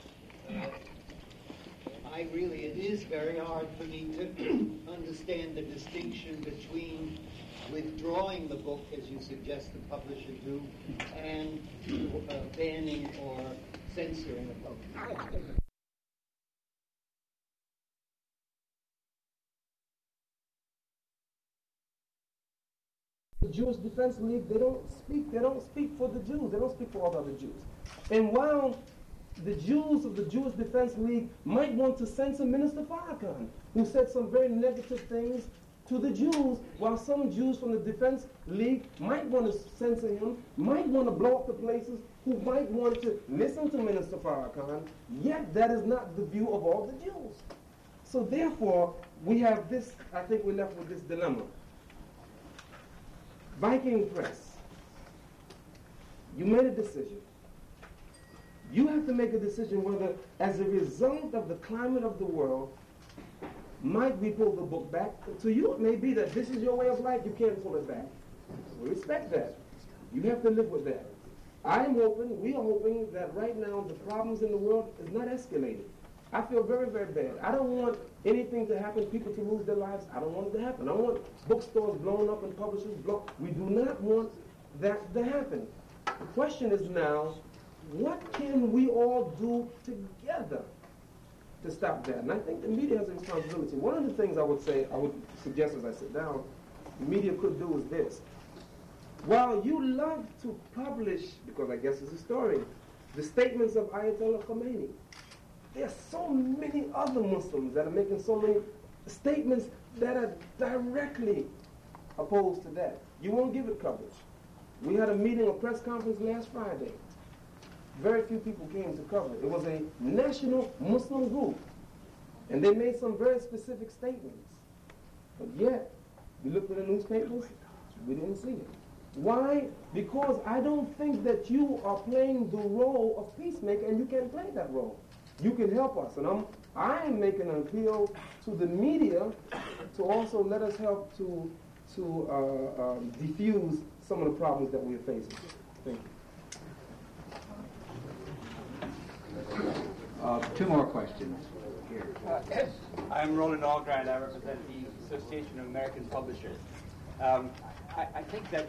It is very hard for me to understand the distinction between withdrawing the book, as you suggest the publisher do, and banning or censoring the book. The Jewish Defense League, they don't speak for the Jews, they don't speak for all the other Jews. And while the Jews of the Jewish Defense League might want to censor Minister Farrakhan, who said some very negative things to the Jews, while some Jews from the Defense League might want to censor him, might want to blow up the places, who might want to listen to Minister Farrakhan, yet that is not the view of all the Jews. So therefore, we have this, I think we're left with this dilemma. Viking Press, you made a decision. You have to make a decision whether, as a result of the climate of the world, might we pull the book back? To you, it may be that this is your way of life, you can't pull it back. We respect that. You have to live with that. We are hoping that right now the problems in the world is not escalating. I feel very, very bad. I don't want anything to happen, people to lose their lives. I don't want it to happen. I don't want bookstores blown up and publishers blown. We do not want that to happen. The question is now, what can we all do together to stop that? And I think the media has a responsibility. One of the things I would suggest as I sit down, the media could do is this. While you love to publish, because I guess it's a story, the statements of Ayatollah Khomeini, there are so many other Muslims that are making so many statements that are directly opposed to that. You won't give it coverage. We had a press conference last Friday. Very few people came to cover it. It was a national Muslim group, and they made some very specific statements. But yet, we looked at the newspapers, we didn't see it. Why? Because I don't think that you are playing the role of peacemaker, and you can't play that role. You can help us, and I'm making an appeal to the media to also let us help to diffuse some of the problems that we are facing. Thank you. Two more questions. Here. I'm Roland Algrind. I represent the Association of American Publishers. I think that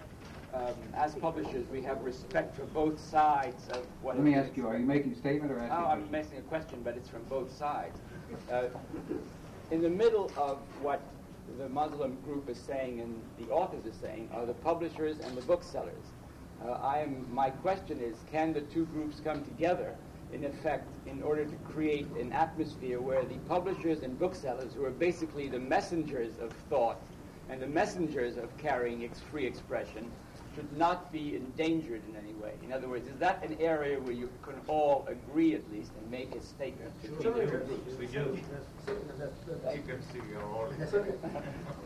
as publishers, we have respect for both sides of what. Let me ask you: are you making a statement or asking? I'm making a question, but it's from both sides. In the middle of what the Muslim group is saying and the authors are saying are the publishers and the booksellers. My question is: can the two groups come together? In effect, in order to create an atmosphere where the publishers and booksellers, who are basically the messengers of thought and the messengers of carrying free expression, should not be endangered in any way. In other words, is that an area where you can all agree at least and make a statement? The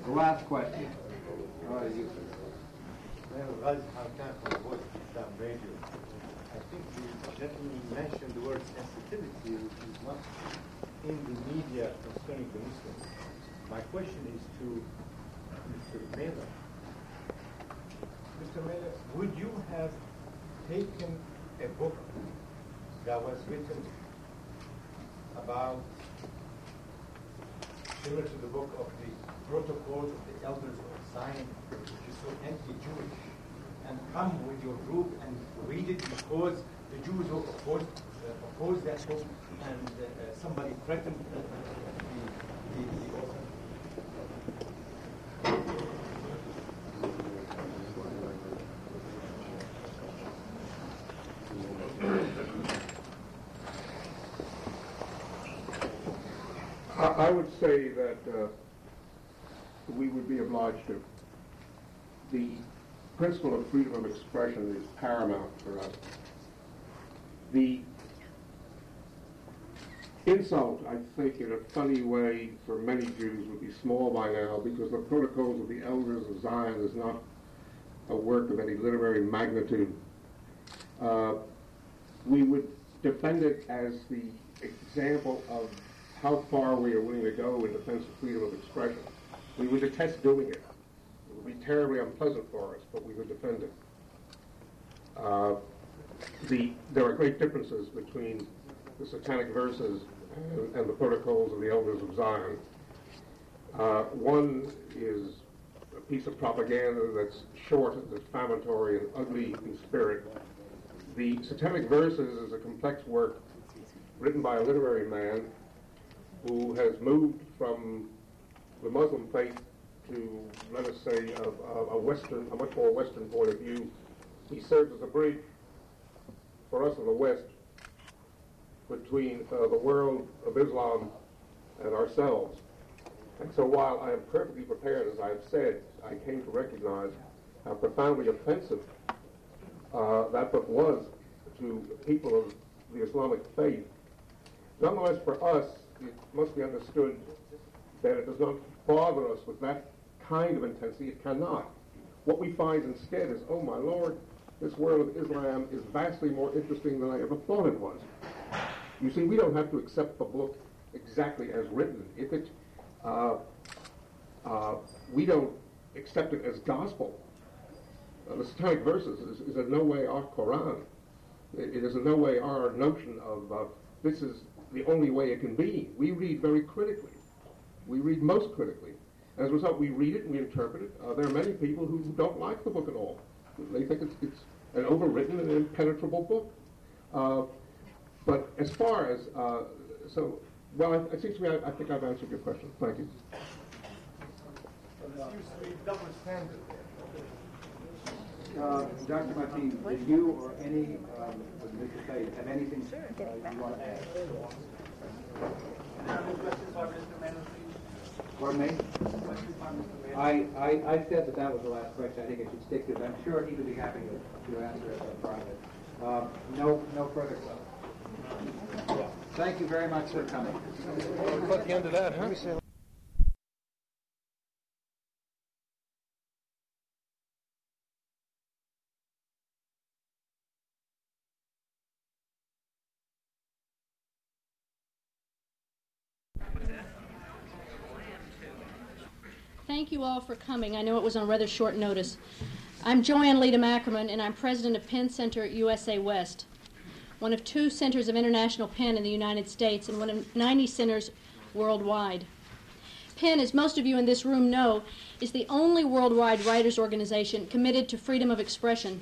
last question. I think the gentleman mentioned the word sensitivity, which is not in the media concerning the Muslims. My question is to Mr. Mehler. Mr. Mehler, would you have taken a book that was written about similar to the book of the Protocols of the Elders of Zion, which is so anti-Jewish, and come with your group and read it because the Jews who opposed that book, and somebody threatened the author. I would say that we would be obliged to. The principle of freedom of expression is paramount for us. The insult, I think, in a funny way for many Jews would be small by now, because the Protocols of the Elders of Zion is not a work of any literary magnitude. We would defend it as the example of how far we are willing to go in defense of freedom of expression. We would detest doing it. It would be terribly unpleasant for us, but we would defend it. There are great differences between the Satanic Verses and the Protocols of the Elders of Zion. One is a piece of propaganda that's short and defamatory and ugly in spirit. The Satanic Verses is a complex work written by a literary man who has moved from the Muslim faith to, let us say, a much more Western point of view. He serves as a bridge for us in the West between the world of Islam and ourselves. And so while I am perfectly prepared, as I have said, I came to recognize how profoundly offensive that book was to people of the Islamic faith. Nonetheless, for us, it must be understood that it does not bother us with that kind of intensity. It cannot. What we find instead is, oh my Lord, this world of Islam is vastly more interesting than I ever thought it was. You see, we don't have to accept the book exactly as written. If it, we don't accept it as gospel. The Satanic Verses is in no way our Quran. It is in no way our notion of this is the only way it can be. We read very critically. We read most critically. As a result, we read it and we interpret it. There are many people who don't like the book at all. They think it's an overwritten and impenetrable book. But as far as, it seems to me I think I've answered your question. Thank you. There seems to be double standard there. Dr. Martin, do you or any have anything you want to add? Any other questions by Mr. Manley? Pardon me? I said that was the last question. I think I should stick to it. I'm sure he would be happy to answer it in private. No further questions. Thank you very much for coming. We're at the end of that, huh? Thank you all for coming. I know it was on rather short notice. I'm Joanne Leda Mackerman, and I'm president of PEN Center at USA West, one of 2 centers of international PEN in the United States and one of 90 centers worldwide. PEN, as most of you in this room know, is the only worldwide writers' organization committed to freedom of expression.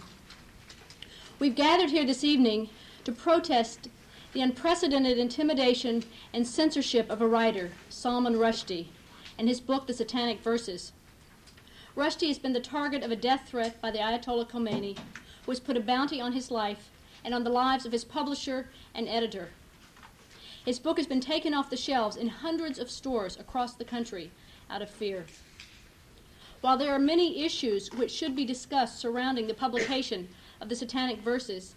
We've gathered here this evening to protest the unprecedented intimidation and censorship of a writer, Salman Rushdie, and his book, The Satanic Verses. Rushdie has been the target of a death threat by the Ayatollah Khomeini, who has put a bounty on his life and on the lives of his publisher and editor. His book has been taken off the shelves in hundreds of stores across the country out of fear. While there are many issues which should be discussed surrounding the publication of The Satanic Verses,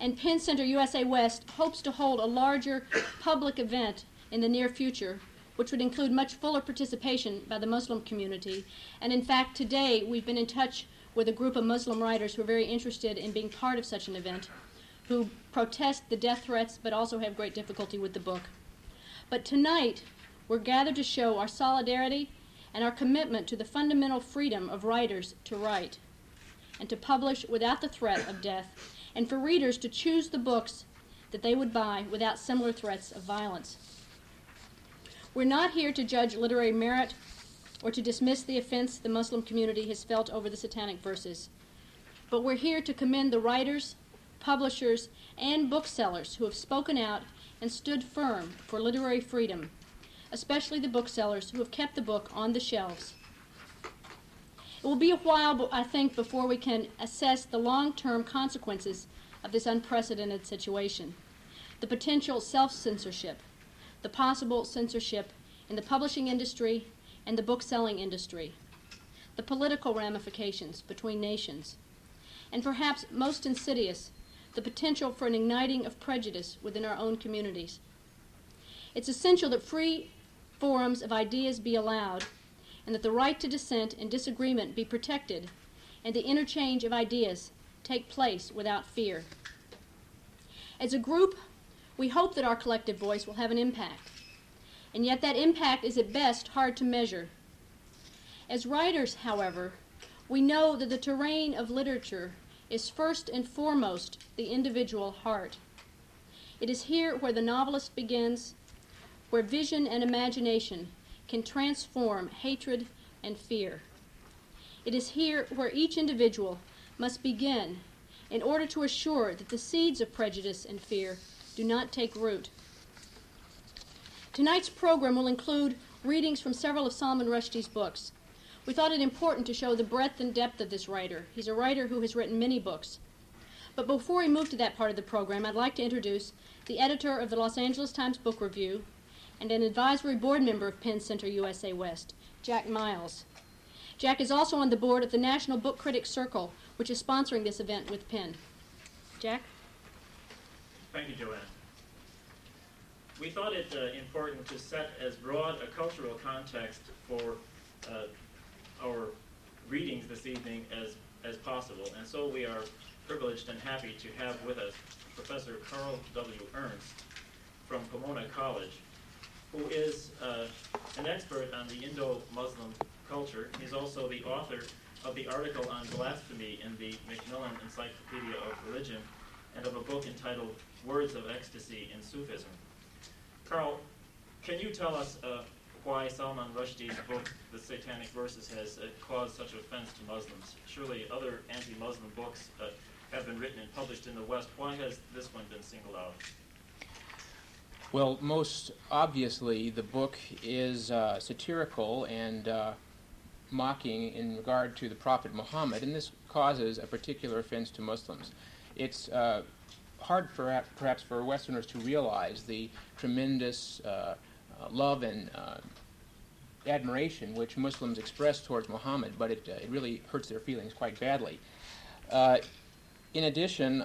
and Penn Center USA West hopes to hold a larger public event in the near future, which would include much fuller participation by the Muslim community. And in fact, today we've been in touch with a group of Muslim writers who are very interested in being part of such an event, who protest the death threats but also have great difficulty with the book. But tonight, we're gathered to show our solidarity and our commitment to the fundamental freedom of writers to write and to publish without the threat of death, and for readers to choose the books that they would buy without similar threats of violence. We're not here to judge literary merit or to dismiss the offense the Muslim community has felt over the Satanic Verses, but we're here to commend the writers, publishers, and booksellers who have spoken out and stood firm for literary freedom, especially the booksellers who have kept the book on the shelves. It will be a while, I think, before we can assess the long-term consequences of this unprecedented situation, the potential self-censorship, the possible censorship in the publishing industry and the book-selling industry, the political ramifications between nations, and perhaps most insidious, the potential for an igniting of prejudice within our own communities. It's essential that free forums of ideas be allowed, and that the right to dissent and disagreement be protected, and the interchange of ideas take place without fear. As a group, we hope that our collective voice will have an impact, and yet that impact is at best hard to measure. As writers, however, we know that the terrain of literature is first and foremost the individual heart. It is here where the novelist begins, where vision and imagination can transform hatred and fear. It is here where each individual must begin in order to assure that the seeds of prejudice and fear do not take root. Tonight's program will include readings from several of Salman Rushdie's books. We thought it important to show the breadth and depth of this writer. He's a writer who has written many books. But before we move to that part of the program, I'd like to introduce the editor of the Los Angeles Times Book Review, and an advisory board member of Penn Center USA West, Jack Miles. Jack is also on the board of the National Book Critics Circle, which is sponsoring this event with Penn. Jack? Thank you, Joanne. We thought it important to set as broad a cultural context for our readings this evening as possible, and so we are privileged and happy to have with us Professor Carl W. Ernst from Pomona College, who is an expert on the Indo-Muslim culture. He's also the author of the article on blasphemy in the Macmillan Encyclopedia of Religion and of a book entitled Words of Ecstasy in Sufism. Carl, can you tell us why Salman Rushdie's book, The Satanic Verses, has caused such offense to Muslims? Surely other anti-Muslim books have been written and published in the West. Why has this one been singled out? Well, most obviously, the book is satirical and mocking in regard to the Prophet Muhammad, and this causes a particular offense to Muslims. It's hard perhaps for Westerners to realize the tremendous love and admiration which Muslims express towards Muhammad, but it really hurts their feelings quite badly. In addition,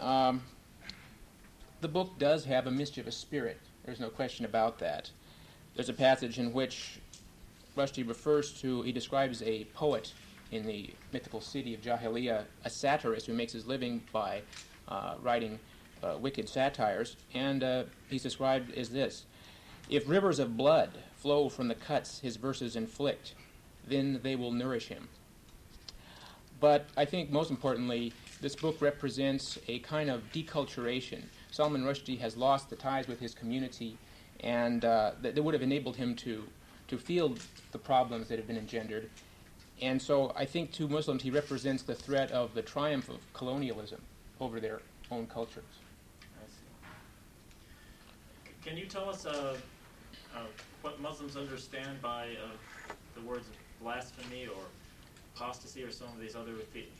the book does have a mischievous spirit. There's no question about that. There's a passage in which Rushdie describes a poet in the mythical city of Jahilia, a satirist who makes his living by writing wicked satires, and he's described as this: if rivers of blood flow from the cuts his verses inflict, then they will nourish him. But I think most importantly, this book represents a kind of deculturation. Salman Rushdie has lost the ties with his community, and that would have enabled him to feel the problems that have been engendered. And so I think to Muslims he represents the threat of the triumph of colonialism over their own cultures. I see. Can you tell us what Muslims understand by the words of blasphemy or apostasy or some of these other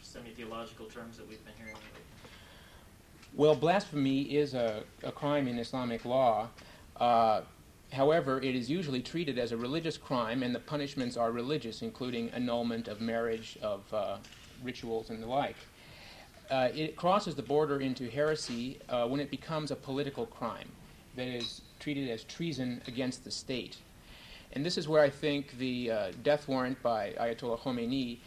semi-theological terms that we've been hearing? Well, blasphemy is a crime in Islamic law. However, it is usually treated as a religious crime, and the punishments are religious, including annulment of marriage, of rituals, and the like. It crosses the border into heresy when it becomes a political crime that is treated as treason against the state. And this is where I think the death warrant by Ayatollah Khomeini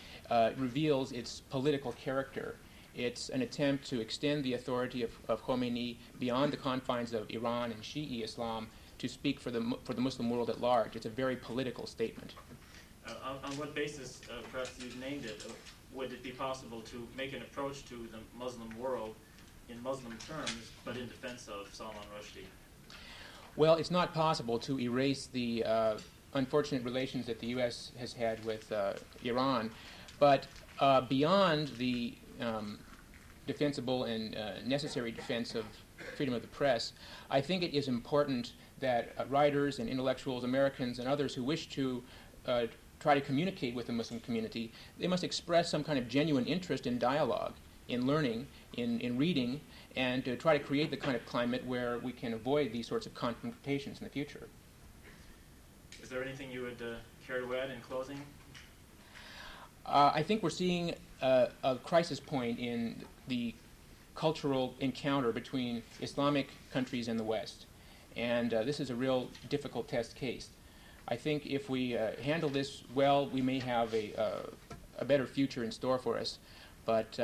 reveals its political character. It's an attempt to extend the authority of Khomeini beyond the confines of Iran and Shi'i Islam to speak for the Muslim world at large. It's a very political statement. On what basis, perhaps you've named it, would it be possible to make an approach to the Muslim world in Muslim terms, but in defense of Salman Rushdie? Well, it's not possible to erase the unfortunate relations that the U.S. has had with Iran, but beyond the defensible and necessary defense of freedom of the press, I think it is important that writers and intellectuals, Americans and others who wish to try to communicate with the Muslim community, they must express some kind of genuine interest in dialogue, in learning, in reading, and to try to create the kind of climate where we can avoid these sorts of confrontations in the future. Is there anything you would care to add in closing? I think we're seeing a crisis point in the cultural encounter between Islamic countries and the West. And this is a real difficult test case. I think if we handle this well, we may have a better future in store for us. But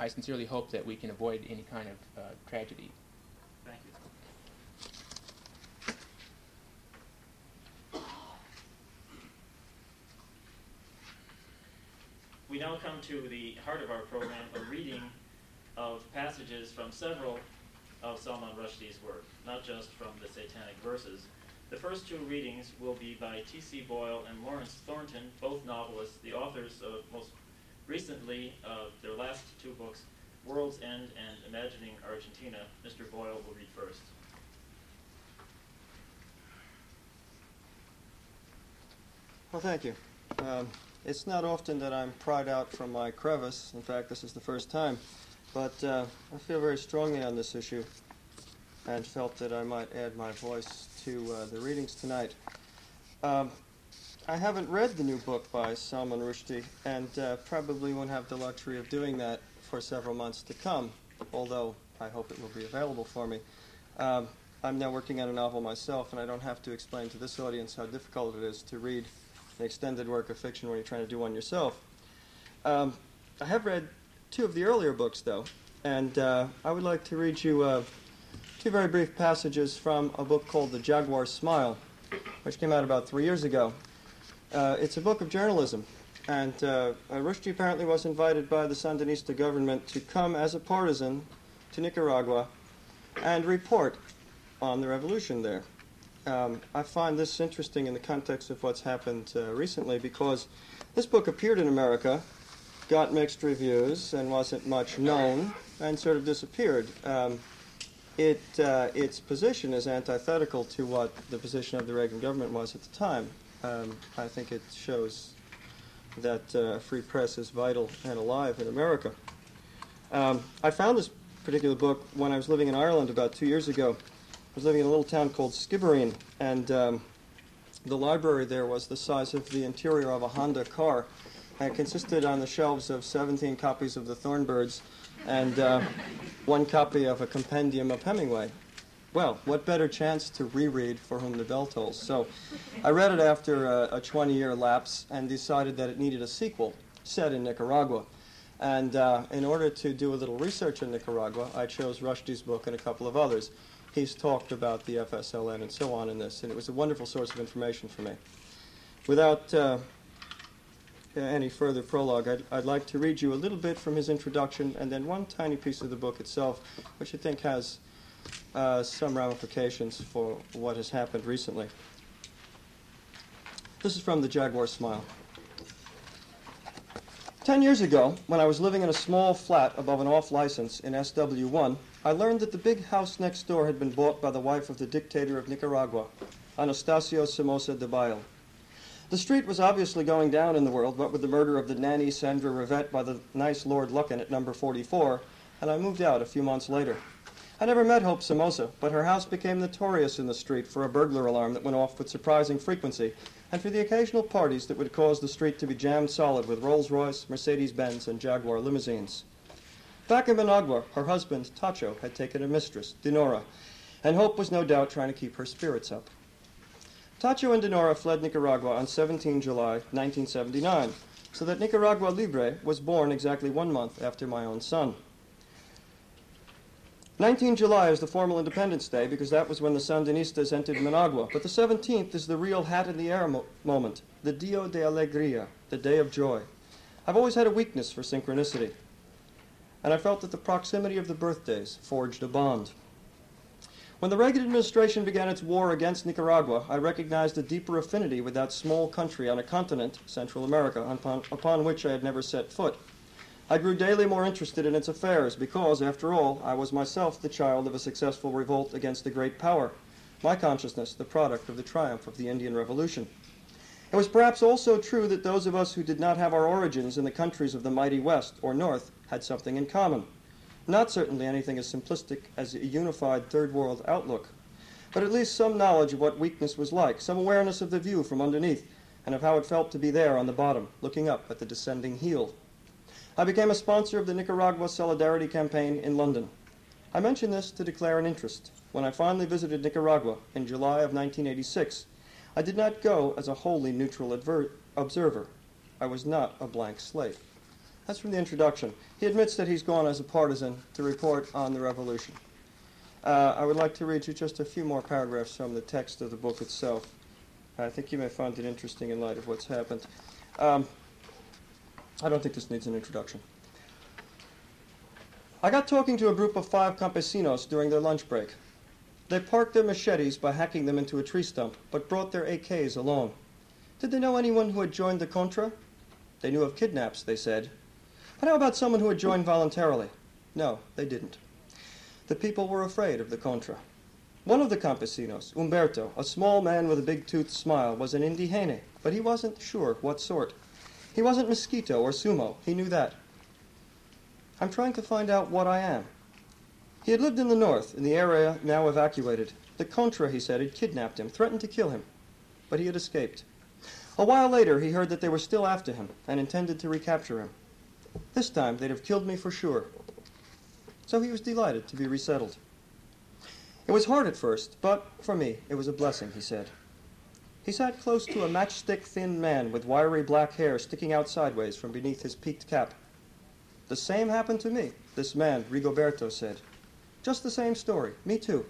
I sincerely hope that we can avoid any kind of tragedy. Thank you. We now come to the heart of our program, a reading of passages from several of Salman Rushdie's work, not just from the Satanic Verses. The first two readings will be by T.C. Boyle and Lawrence Thornton, both novelists, the authors of most recently of their last two books, World's End and Imagining Argentina. Mr. Boyle will read first. Well, thank you. It's not often that I'm pried out from my crevice. In fact, this is the first time. But I feel very strongly on this issue and felt that I might add my voice to the readings tonight. I haven't read the new book by Salman Rushdie, and probably won't have the luxury of doing that for several months to come, although I hope it will be available for me. I'm now working on a novel myself, and I don't have to explain to this audience how difficult it is to read an extended work of fiction when you're trying to do one yourself. I have read two of the earlier books, though, and I would like to read you two very brief passages from a book called The Jaguar Smile, which came out about 3 years ago. It's a book of journalism, and Rushdie apparently was invited by the Sandinista government to come as a partisan to Nicaragua and report on the revolution there. I find this interesting in the context of what's happened recently, because this book appeared in America, got mixed reviews, and wasn't much known, and sort of disappeared. Its position is antithetical to what the position of the Reagan government was at the time. I think it shows that free press is vital and alive in America. I found this particular book when I was living in Ireland about 2 years ago. I was living in a little town called Skibbereen, and the library there was the size of the interior of a Honda car, and it consisted on the shelves of 17 copies of the Thornbirds and one copy of a compendium of Hemingway. Well, what better chance to reread For Whom the Bell Tolls? So I read it after a 20-year lapse and decided that it needed a sequel set in Nicaragua. And in order to do a little research in Nicaragua, I chose Rushdie's book and a couple of others. He's talked about the FSLN and so on in this, and it was a wonderful source of information for me. Without any further prologue, I'd like to read you a little bit from his introduction and then one tiny piece of the book itself, which I think has some ramifications for what has happened recently. This is from The Jaguar Smile. 10 years ago, when I was living in a small flat above an off-license in SW1, I learned that the big house next door had been bought by the wife of the dictator of Nicaragua, Anastasio Somoza Debayle. The street was obviously going down in the world, what with the murder of the nanny Sandra Rivette by the nice Lord Lucan at number 44, and I moved out a few months later. I never met Hope Somoza, but her house became notorious in the street for a burglar alarm that went off with surprising frequency, and for the occasional parties that would cause the street to be jammed solid with Rolls-Royce, Mercedes-Benz, and Jaguar limousines. Back in Managua, her husband, Tacho, had taken a mistress, Dinora, and Hope was no doubt trying to keep her spirits up. Tacho and Dinora fled Nicaragua on 17 July 1979, so that Nicaragua Libre was born exactly 1 month after my own son. 19 July is the formal Independence Day because that was when the Sandinistas entered Managua, but the 17th is the real hat-in-the-air moment, the Dia de Alegría, the Day of Joy. I've always had a weakness for synchronicity, and I felt that the proximity of the birthdays forged a bond. When the Reagan administration began its war against Nicaragua, I recognized a deeper affinity with that small country on a continent, Central America, upon which I had never set foot. I grew daily more interested in its affairs because, after all, I was myself the child of a successful revolt against a great power, my consciousness the product of the triumph of the Indian Revolution. It was perhaps also true that those of us who did not have our origins in the countries of the mighty West or North had something in common. Not certainly anything as simplistic as a unified Third World outlook, but at least some knowledge of what weakness was like, some awareness of the view from underneath, and of how it felt to be there on the bottom, looking up at the descending heel. I became a sponsor of the Nicaragua Solidarity Campaign in London. I mention this to declare an interest. When I finally visited Nicaragua in July of 1986, I did not go as a wholly neutral observer. I was not a blank slate. That's from the introduction. He admits that he's gone as a partisan to report on the revolution. I would like to read you just a few more paragraphs from the text of the book itself. I think you may find it interesting in light of what's happened. I don't think this needs an introduction. I got talking to a group of 5 campesinos during their lunch break. They parked their machetes by hacking them into a tree stump, but brought their AKs along. Did they know anyone who had joined the Contra? They knew of kidnaps, they said. But how about someone who had joined voluntarily? No, they didn't. The people were afraid of the Contra. One of the campesinos, Umberto, a small man with a big-toothed smile, was an indigene, but he wasn't sure what sort. He wasn't mosquito or sumo, he knew that. I'm trying to find out what I am. He had lived in the north, in the area now evacuated. The Contra, he said, had kidnapped him, threatened to kill him, but he had escaped. A while later, he heard that they were still after him and intended to recapture him. This time, they'd have killed me for sure. So he was delighted to be resettled. It was hard at first, but for me, it was a blessing, he said. He sat close to a matchstick-thin man with wiry black hair sticking out sideways from beneath his peaked cap. The same happened to me, this man, Rigoberto, said. Just the same story, me too.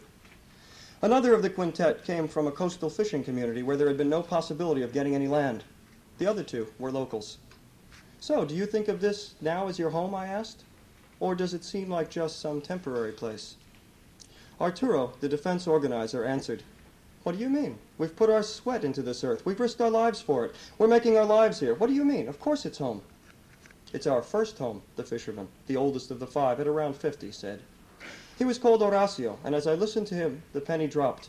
Another of the quintet came from a coastal fishing community where there had been no possibility of getting any land. The other 2 were locals. So, do you think of this now as your home, I asked? Or does it seem like just some temporary place? Arturo, the defense organizer, answered, What do you mean? We've put our sweat into this earth. We've risked our lives for it. We're making our lives here. What do you mean? Of course it's home. It's our first home, the fisherman, the oldest of the 5, at around 50, said. He was called Horacio, and as I listened to him, the penny dropped.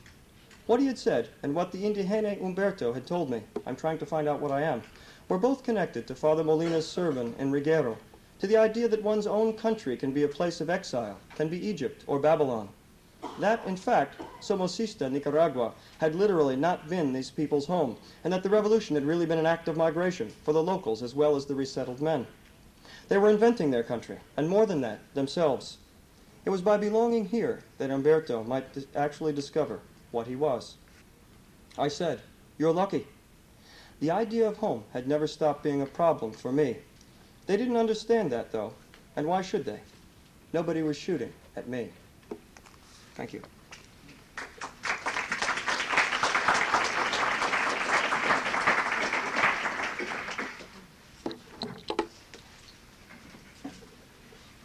What he had said, and what the indigene Umberto had told me, I'm trying to find out what I am, were both connected to Father Molina's sermon in Riguero, to the idea that one's own country can be a place of exile, can be Egypt or Babylon. That, in fact, Somocista, Nicaragua, had literally not been these people's home, and that the revolution had really been an act of migration for the locals as well as the resettled men. They were inventing their country, and more than that, themselves. It was by belonging here that Umberto might actually discover what he was. I said, You're lucky. The idea of home had never stopped being a problem for me. They didn't understand that, though, and why should they? Nobody was shooting at me. Thank you.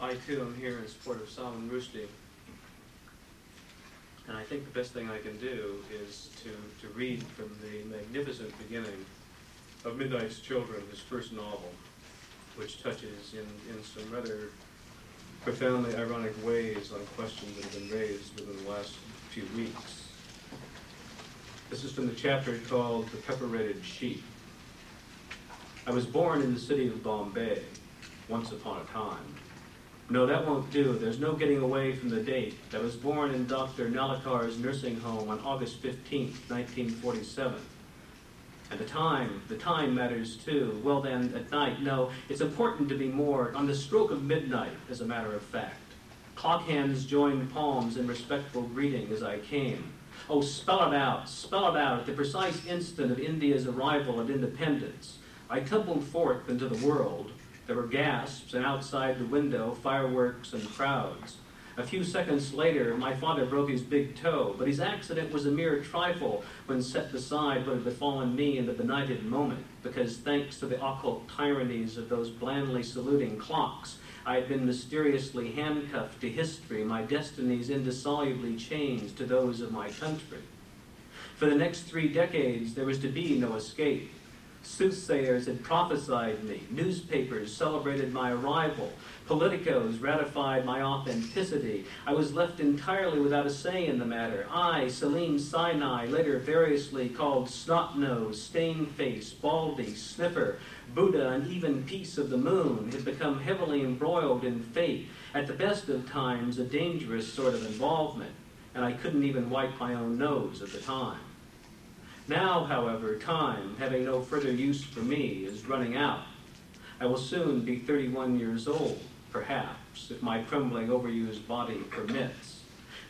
I, too, am here in support of Salman Rushdie, and I think the best thing I can do is to read from the magnificent beginning of Midnight's Children, his first novel, which touches in some rather profoundly ironic ways on questions that have been raised within the last few weeks. This is from the chapter called The Pepper-Reded Sheep. I was born in the city of Bombay, once upon a time. No, that won't do. There's no getting away from the date. I was born in Dr. Nalakar's nursing home on August 15th, 1947. And the time matters too. Well then, at night, no, it's important to be moored on the stroke of midnight, as a matter of fact. Clock hands joined palms in respectful greeting as I came. Oh, spell it out, at the precise instant of India's arrival at independence. I tumbled forth into the world. There were gasps, and outside the window, fireworks and crowds. A few seconds later, my father broke his big toe, but his accident was a mere trifle when set beside what had befallen me in the benighted moment, because thanks to the occult tyrannies of those blandly saluting clocks, I had been mysteriously handcuffed to history, my destinies indissolubly chained to those of my country. For the next 3 decades, there was to be no escape. Soothsayers had prophesied me, newspapers celebrated my arrival, politicos ratified my authenticity. I was left entirely without a say in the matter. I, Salim Sinai, later variously called Snotnose, Stainface, Baldy, Sniffer, Buddha, and even Piece of the Moon, had become heavily embroiled in fate, at the best of times a dangerous sort of involvement, and I couldn't even wipe my own nose at the time. Now, however, time, having no further use for me, is running out. I will soon be 31 years old, perhaps, if my trembling, overused body permits.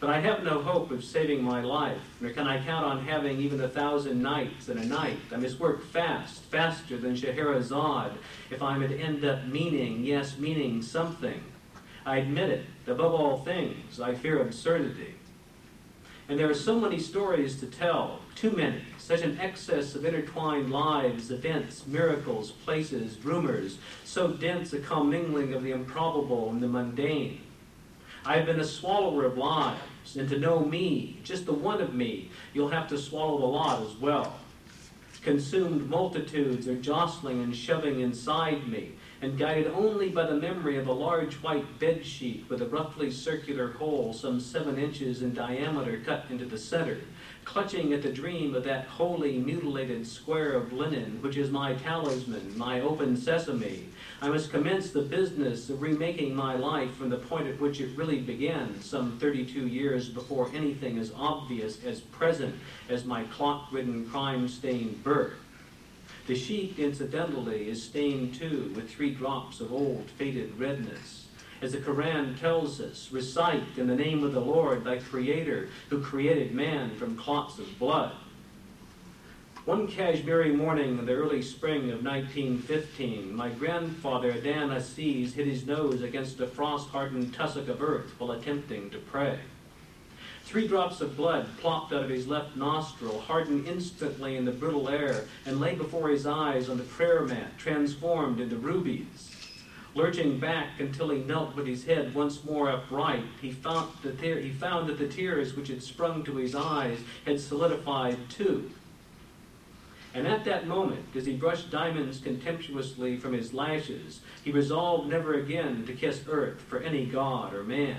But I have no hope of saving my life, nor can I count on having even 1,000 nights and a night. I must work fast, faster than Scheherazade, if I am to end up meaning, yes, meaning something. I admit it. Above all things, I fear absurdity. And there are so many stories to tell, too many, such an excess of intertwined lives, events, miracles, places, rumors, so dense a commingling of the improbable and the mundane. I have been a swallower of lives, and to know me, just the one of me, you'll have to swallow a lot as well. Consumed multitudes are jostling and shoving inside me, and guided only by the memory of a large white bedsheet with a roughly circular hole some 7 inches in diameter cut into the center, clutching at the dream of that wholly mutilated square of linen which is my talisman, my open sesame. I must commence the business of remaking my life from the point at which it really began, some 32 years before anything as obvious as present as my clock-ridden, crime-stained birth. The sheet, incidentally, is stained too with 3 drops of old, faded redness. As the Quran tells us, recite in the name of the Lord, thy Creator, who created man from clots of blood. One Kashmiri morning in the early spring of 1915, my grandfather, Adan Aziz, hit his nose against a frost-hardened tussock of earth while attempting to pray. 3 drops of blood plopped out of his left nostril, hardened instantly in the brittle air, and lay before his eyes on the prayer mat, transformed into rubies. Lurching back until he knelt with his head once more upright, he found that the tears which had sprung to his eyes had solidified too. And at that moment, as he brushed diamonds contemptuously from his lashes, he resolved never again to kiss earth for any god or man.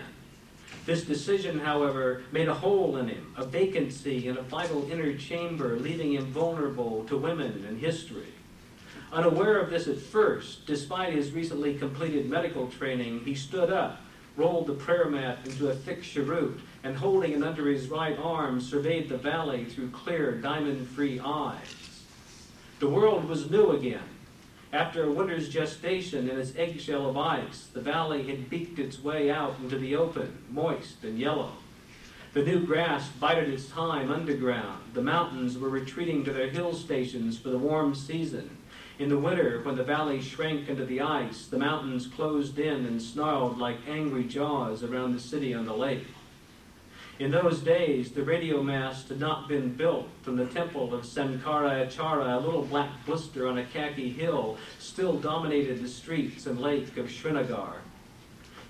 This decision, however, made a hole in him, a vacancy in a vital inner chamber, leaving him vulnerable to women and history. Unaware of this at first, despite his recently completed medical training, he stood up, rolled the prayer mat into a thick cheroot, and holding it under his right arm, surveyed the valley through clear, diamond-free eyes. The world was new again. After a winter's gestation in its eggshell of ice, the valley had beaked its way out into the open, moist and yellow. The new grass bided its time underground. The mountains were retreating to their hill stations for the warm season. In the winter, when the valley shrank into the ice, the mountains closed in and snarled like angry jaws around the city on the lake. In those days, the radio mast had not been built from the temple of Sankara Achara, a little black blister on a khaki hill still dominated the streets and lake of Srinagar.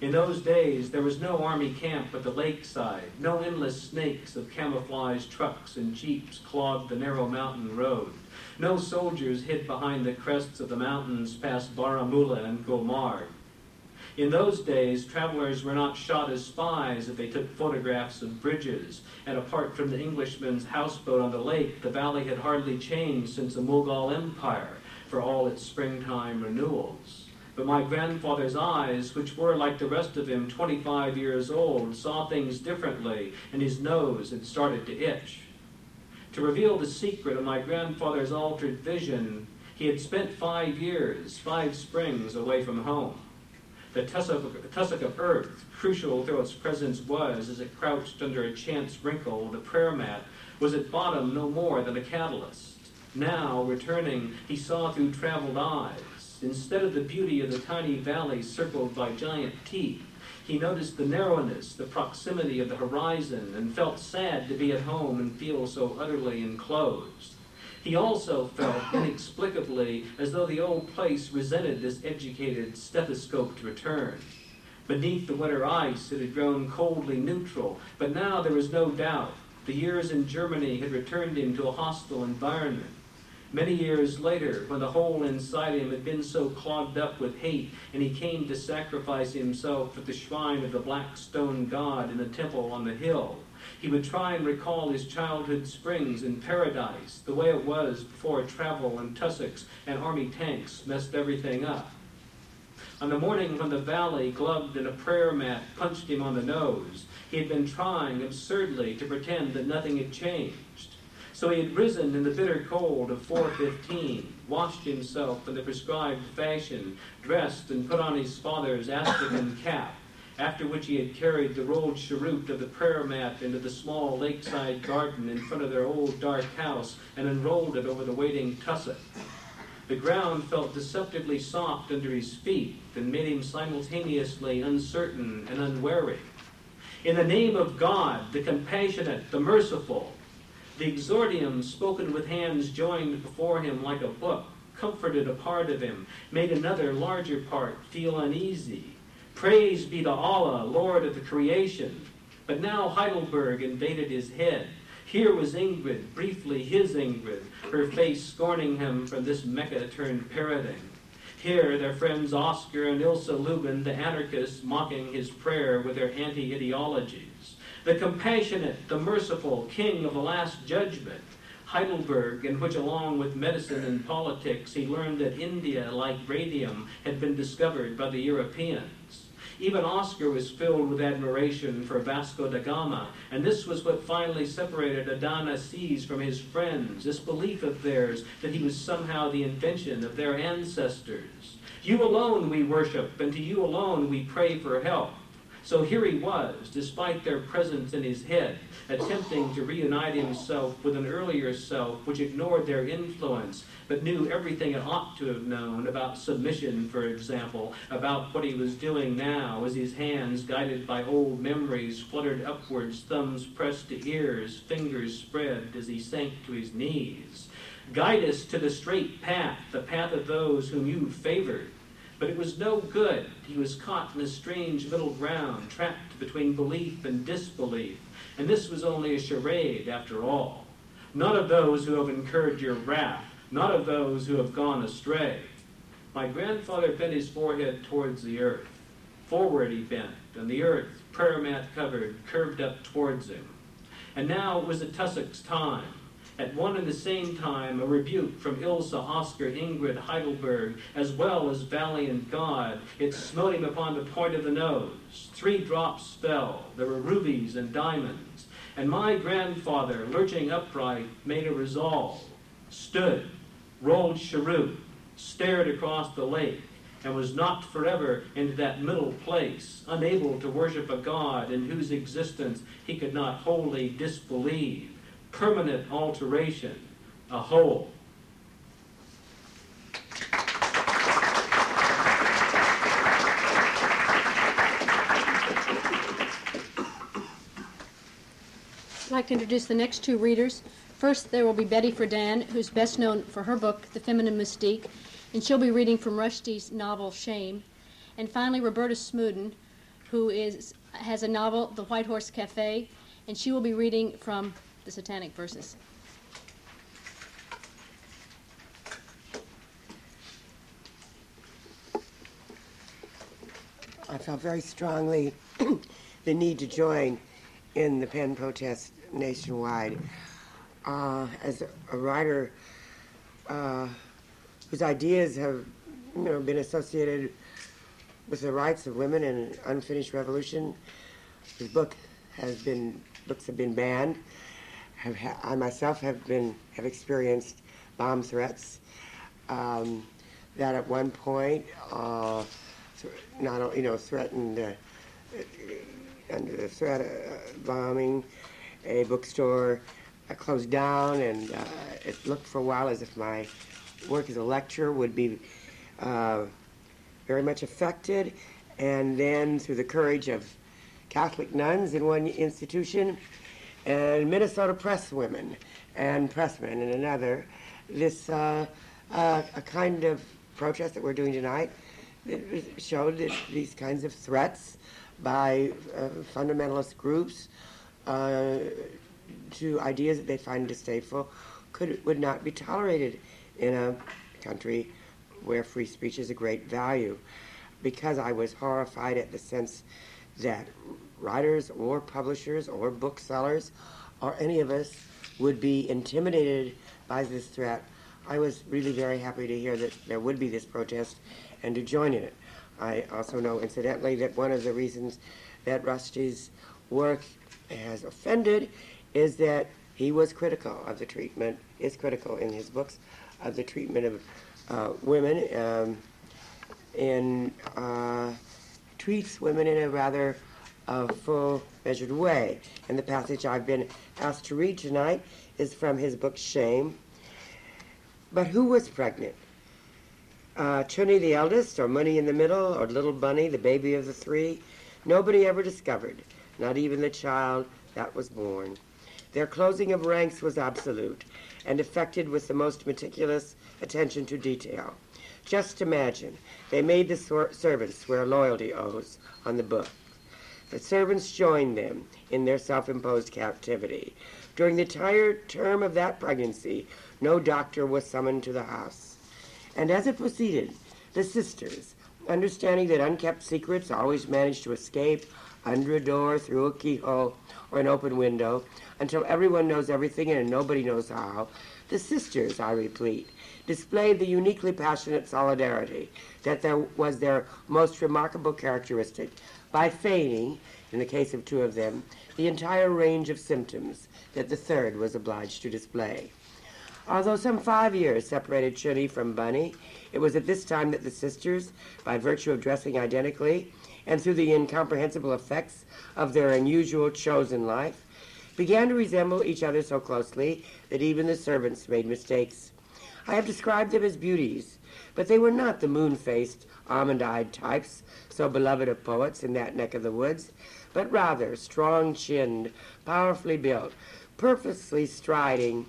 In those days, there was no army camp at the lakeside. No endless snakes of camouflaged trucks and jeeps clogged the narrow mountain road. No soldiers hid behind the crests of the mountains past Baramulla and Gulmarg. In those days, travelers were not shot as spies if they took photographs of bridges, and apart from the Englishman's houseboat on the lake, the valley had hardly changed since the Mughal Empire, for all its springtime renewals. But my grandfather's eyes, which were, like the rest of him, 25 years old, saw things differently, and his nose had started to itch. To reveal the secret of my grandfather's altered vision, he had spent 5 years, 5 springs away from home. The tussock of earth, crucial though its presence was as it crouched under a chance wrinkle, the prayer mat, was at bottom no more than a catalyst. Now, returning, he saw through traveled eyes. Instead of the beauty of the tiny valley circled by giant teeth, he noticed the narrowness, the proximity of the horizon, and felt sad to be at home and feel so utterly enclosed. He also felt inexplicably as though the old place resented this educated stethoscope to return. Beneath the winter ice, it had grown coldly neutral, but now there was no doubt. The years in Germany had returned him to a hostile environment. Many years later, when the hole inside him had been so clogged up with hate, and he came to sacrifice himself at the shrine of the black stone god in the temple on the hill, he would try and recall his childhood springs in paradise, the way it was before travel and tussocks and army tanks messed everything up. On the morning when the valley, gloved in a prayer mat, punched him on the nose, he had been trying absurdly to pretend that nothing had changed. So he had risen in the bitter cold of 4:15, washed himself in the prescribed fashion, dressed and put on his father's Astrakhan cap, after which he had carried the rolled cheroot of the prayer mat into the small lakeside garden in front of their old dark house and unrolled it over the waiting tussock. The ground felt deceptively soft under his feet and made him simultaneously uncertain and unwary. In the name of God, the compassionate, the merciful, the exordium spoken with hands joined before him like a book, comforted a part of him, made another larger part feel uneasy. Praise be to Allah, Lord of the creation. But now Heidelberg invaded his head. Here was Ingrid, briefly his Ingrid, her face scorning him from this Mecca turned paradise. Here their friends Oscar and Ilsa Lubin, the anarchists, mocking his prayer with their anti-ideologies. The compassionate, the merciful king of the last judgment. Heidelberg, in which along with medicine and politics he learned that India, like radium, had been discovered by the Europeans. Even Oscar was filled with admiration for Vasco da Gama, and this was what finally separated Adana-Sees from his friends, this belief of theirs that he was somehow the invention of their ancestors. You alone we worship, and to you alone we pray for help. So here he was, despite their presence in his head, attempting to reunite himself with an earlier self which ignored their influence, but knew everything it ought to have known about submission, for example, about what he was doing now as his hands, guided by old memories, fluttered upwards, thumbs pressed to ears, fingers spread as he sank to his knees. Guide us to the straight path, the path of those whom you favored. But it was no good. He was caught in a strange middle ground, trapped between belief and disbelief. And this was only a charade, after all. Not of those who have incurred your wrath, not of those who have gone astray. My grandfather bent his forehead towards the earth. Forward he bent, and the earth, prayer mat covered, curved up towards him. And now it was the tussock's time. At one and the same time, a rebuke from Ilse, Oscar, Ingrid, Heidelberg, as well as valiant God. It smote him upon the point of the nose. 3 drops fell. There were rubies and diamonds. And my grandfather, lurching upright, made a resolve, stood, rolled cheroot, stared across the lake, and was knocked forever into that middle place, unable to worship a God in whose existence he could not wholly disbelieve. Permanent alteration, a whole. I'd like to introduce the next 2 readers. First, there will be Betty Friedan, who's best known for her book, The Feminine Mystique, and she'll be reading from Rushdie's novel, Shame. And finally, Roberta Smoodin, who has a novel, The White Horse Cafe, and she will be reading from The Satanic Verses. I felt very strongly the need to join in the PEN protest nationwide. As a writer whose ideas have been associated with the rights of women in an unfinished revolution, his books have been banned. I myself have experienced bomb threats. That at one point, threatened under the threat of bombing, a bookstore closed down, and it looked for a while as if my work as a lecturer would be very much affected. And then, through the courage of Catholic nuns in one institution, and Minnesota press women and pressmen in another, this a kind of protest that we're doing tonight showed that these kinds of threats by fundamentalist groups to ideas that they find distasteful would not be tolerated in a country where free speech is a great value. Because I was horrified at the sense that writers or publishers or booksellers or any of us would be intimidated by this threat, I was really very happy to hear that there would be this protest and to join in it. I also know, incidentally, that one of the reasons that Rushdie's work has offended is that he was critical of the treatment, is critical in his books, of the treatment of women, and treats women in a rather full, measured way. And the passage I've been asked to read tonight is from his book, Shame. But who was pregnant? Chunni the eldest, or Munni in the middle, or Little Bunny, the baby of the three? Nobody ever discovered, not even the child that was born. Their closing of ranks was absolute and effected with the most meticulous attention to detail. Just imagine, they made the servants swear loyalty oaths on the book. The servants joined them in their self-imposed captivity. During the entire term of that pregnancy, no doctor was summoned to the house. And as it proceeded, the sisters, understanding that unkept secrets always managed to escape under a door, through a keyhole, or an open window, until everyone knows everything and nobody knows how, the sisters, I repeat, displayed the uniquely passionate solidarity that was their most remarkable characteristic by feigning, in the case of two of them, the entire range of symptoms that the third was obliged to display. Although some 5 years separated Chunni from Bunny, it was at this time that the sisters, by virtue of dressing identically and through the incomprehensible effects of their unusual chosen life, began to resemble each other so closely that even the servants made mistakes. I have described them as beauties, but they were not the moon-faced, almond-eyed types, so beloved of poets in that neck of the woods, but rather strong-chinned, powerfully built, purposefully striding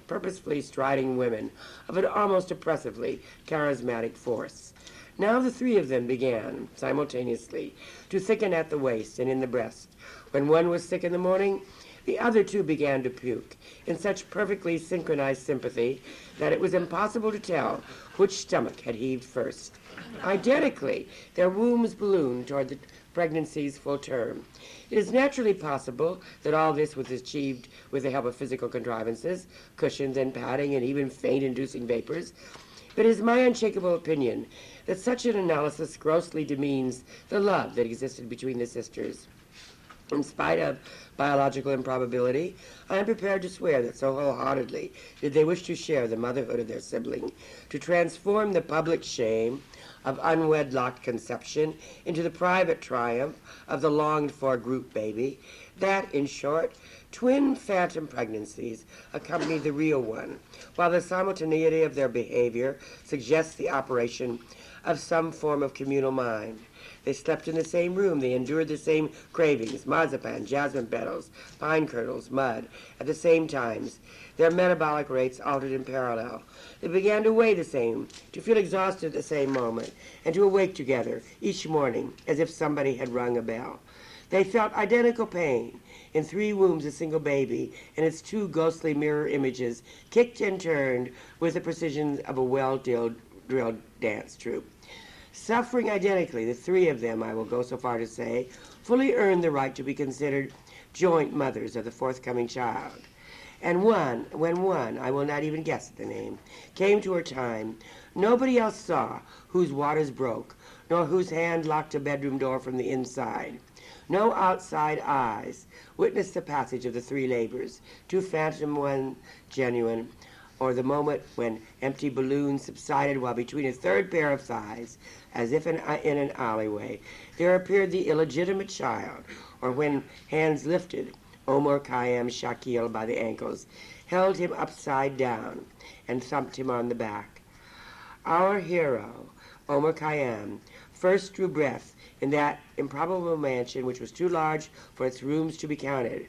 women of an almost oppressively charismatic force. Now the three of them began, simultaneously, to thicken at the waist and in the breast. When one was sick in the morning, the other two began to puke in such perfectly synchronized sympathy that it was impossible to tell which stomach had heaved first. Identically, their wombs ballooned toward the pregnancy's full term. It is naturally possible that all this was achieved with the help of physical contrivances, cushions and padding and even faint-inducing vapors, but it is my unshakable opinion that such an analysis grossly demeans the love that existed between the sisters. In spite of biological improbability, I am prepared to swear that so wholeheartedly did they wish to share the motherhood of their sibling, to transform the public shame of unwedlocked conception into the private triumph of the longed-for group baby, that, in short, twin phantom pregnancies accompany the real one, while the simultaneity of their behavior suggests the operation of some form of communal mind. They slept in the same room. They endured the same cravings, marzipan, jasmine petals, pine kernels, mud, at the same times. Their metabolic rates altered in parallel. They began to weigh the same, to feel exhausted at the same moment, and to awake together each morning as if somebody had rung a bell. They felt identical pain. In three wombs, a single baby and its two ghostly mirror images kicked and turned with the precision of a well-drilled dance troupe. Suffering identically, the three of them, I will go so far to say, fully earned the right to be considered joint mothers of the forthcoming child. And when one, I will not even guess at the name, came to her time, nobody else saw whose waters broke, nor whose hand locked a bedroom door from the inside. No outside eyes witnessed the passage of the three labors, two phantom, one genuine, or the moment when empty balloons subsided while between a third pair of thighs, as if in an alleyway, there appeared the illegitimate child, or when hands lifted, Omar Khayyam Shakil by the ankles, held him upside down and thumped him on the back. Our hero, Omar Khayyam, first drew breath in that improbable mansion which was too large for its rooms to be counted,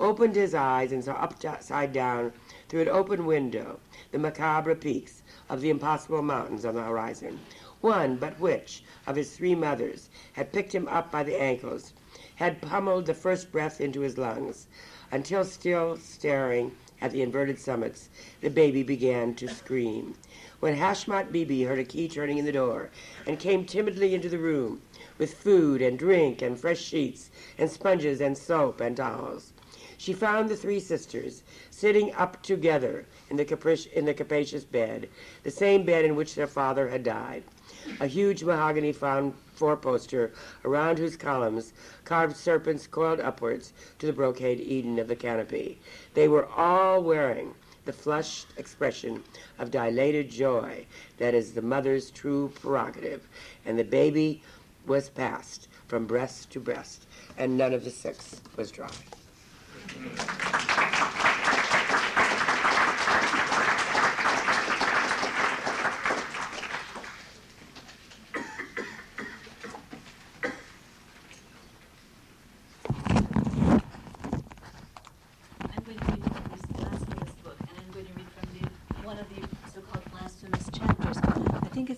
opened his eyes and saw upside down through an open window, the macabre peaks of the impossible mountains on the horizon. One, but which, of his three mothers, had picked him up by the ankles, had pummeled the first breath into his lungs, until still staring at the inverted summits, the baby began to scream. When Hashmat Bibi heard a key turning in the door and came timidly into the room with food and drink and fresh sheets and sponges and soap and towels, she found the three sisters sitting up together in the capacious bed, the same bed in which their father had died. A huge mahogany four-poster around whose columns carved serpents coiled upwards to the brocade Eden of the canopy. They were all wearing the flushed expression of dilated joy that is the mother's true prerogative, and the baby was passed from breast to breast, and none of the six was dry.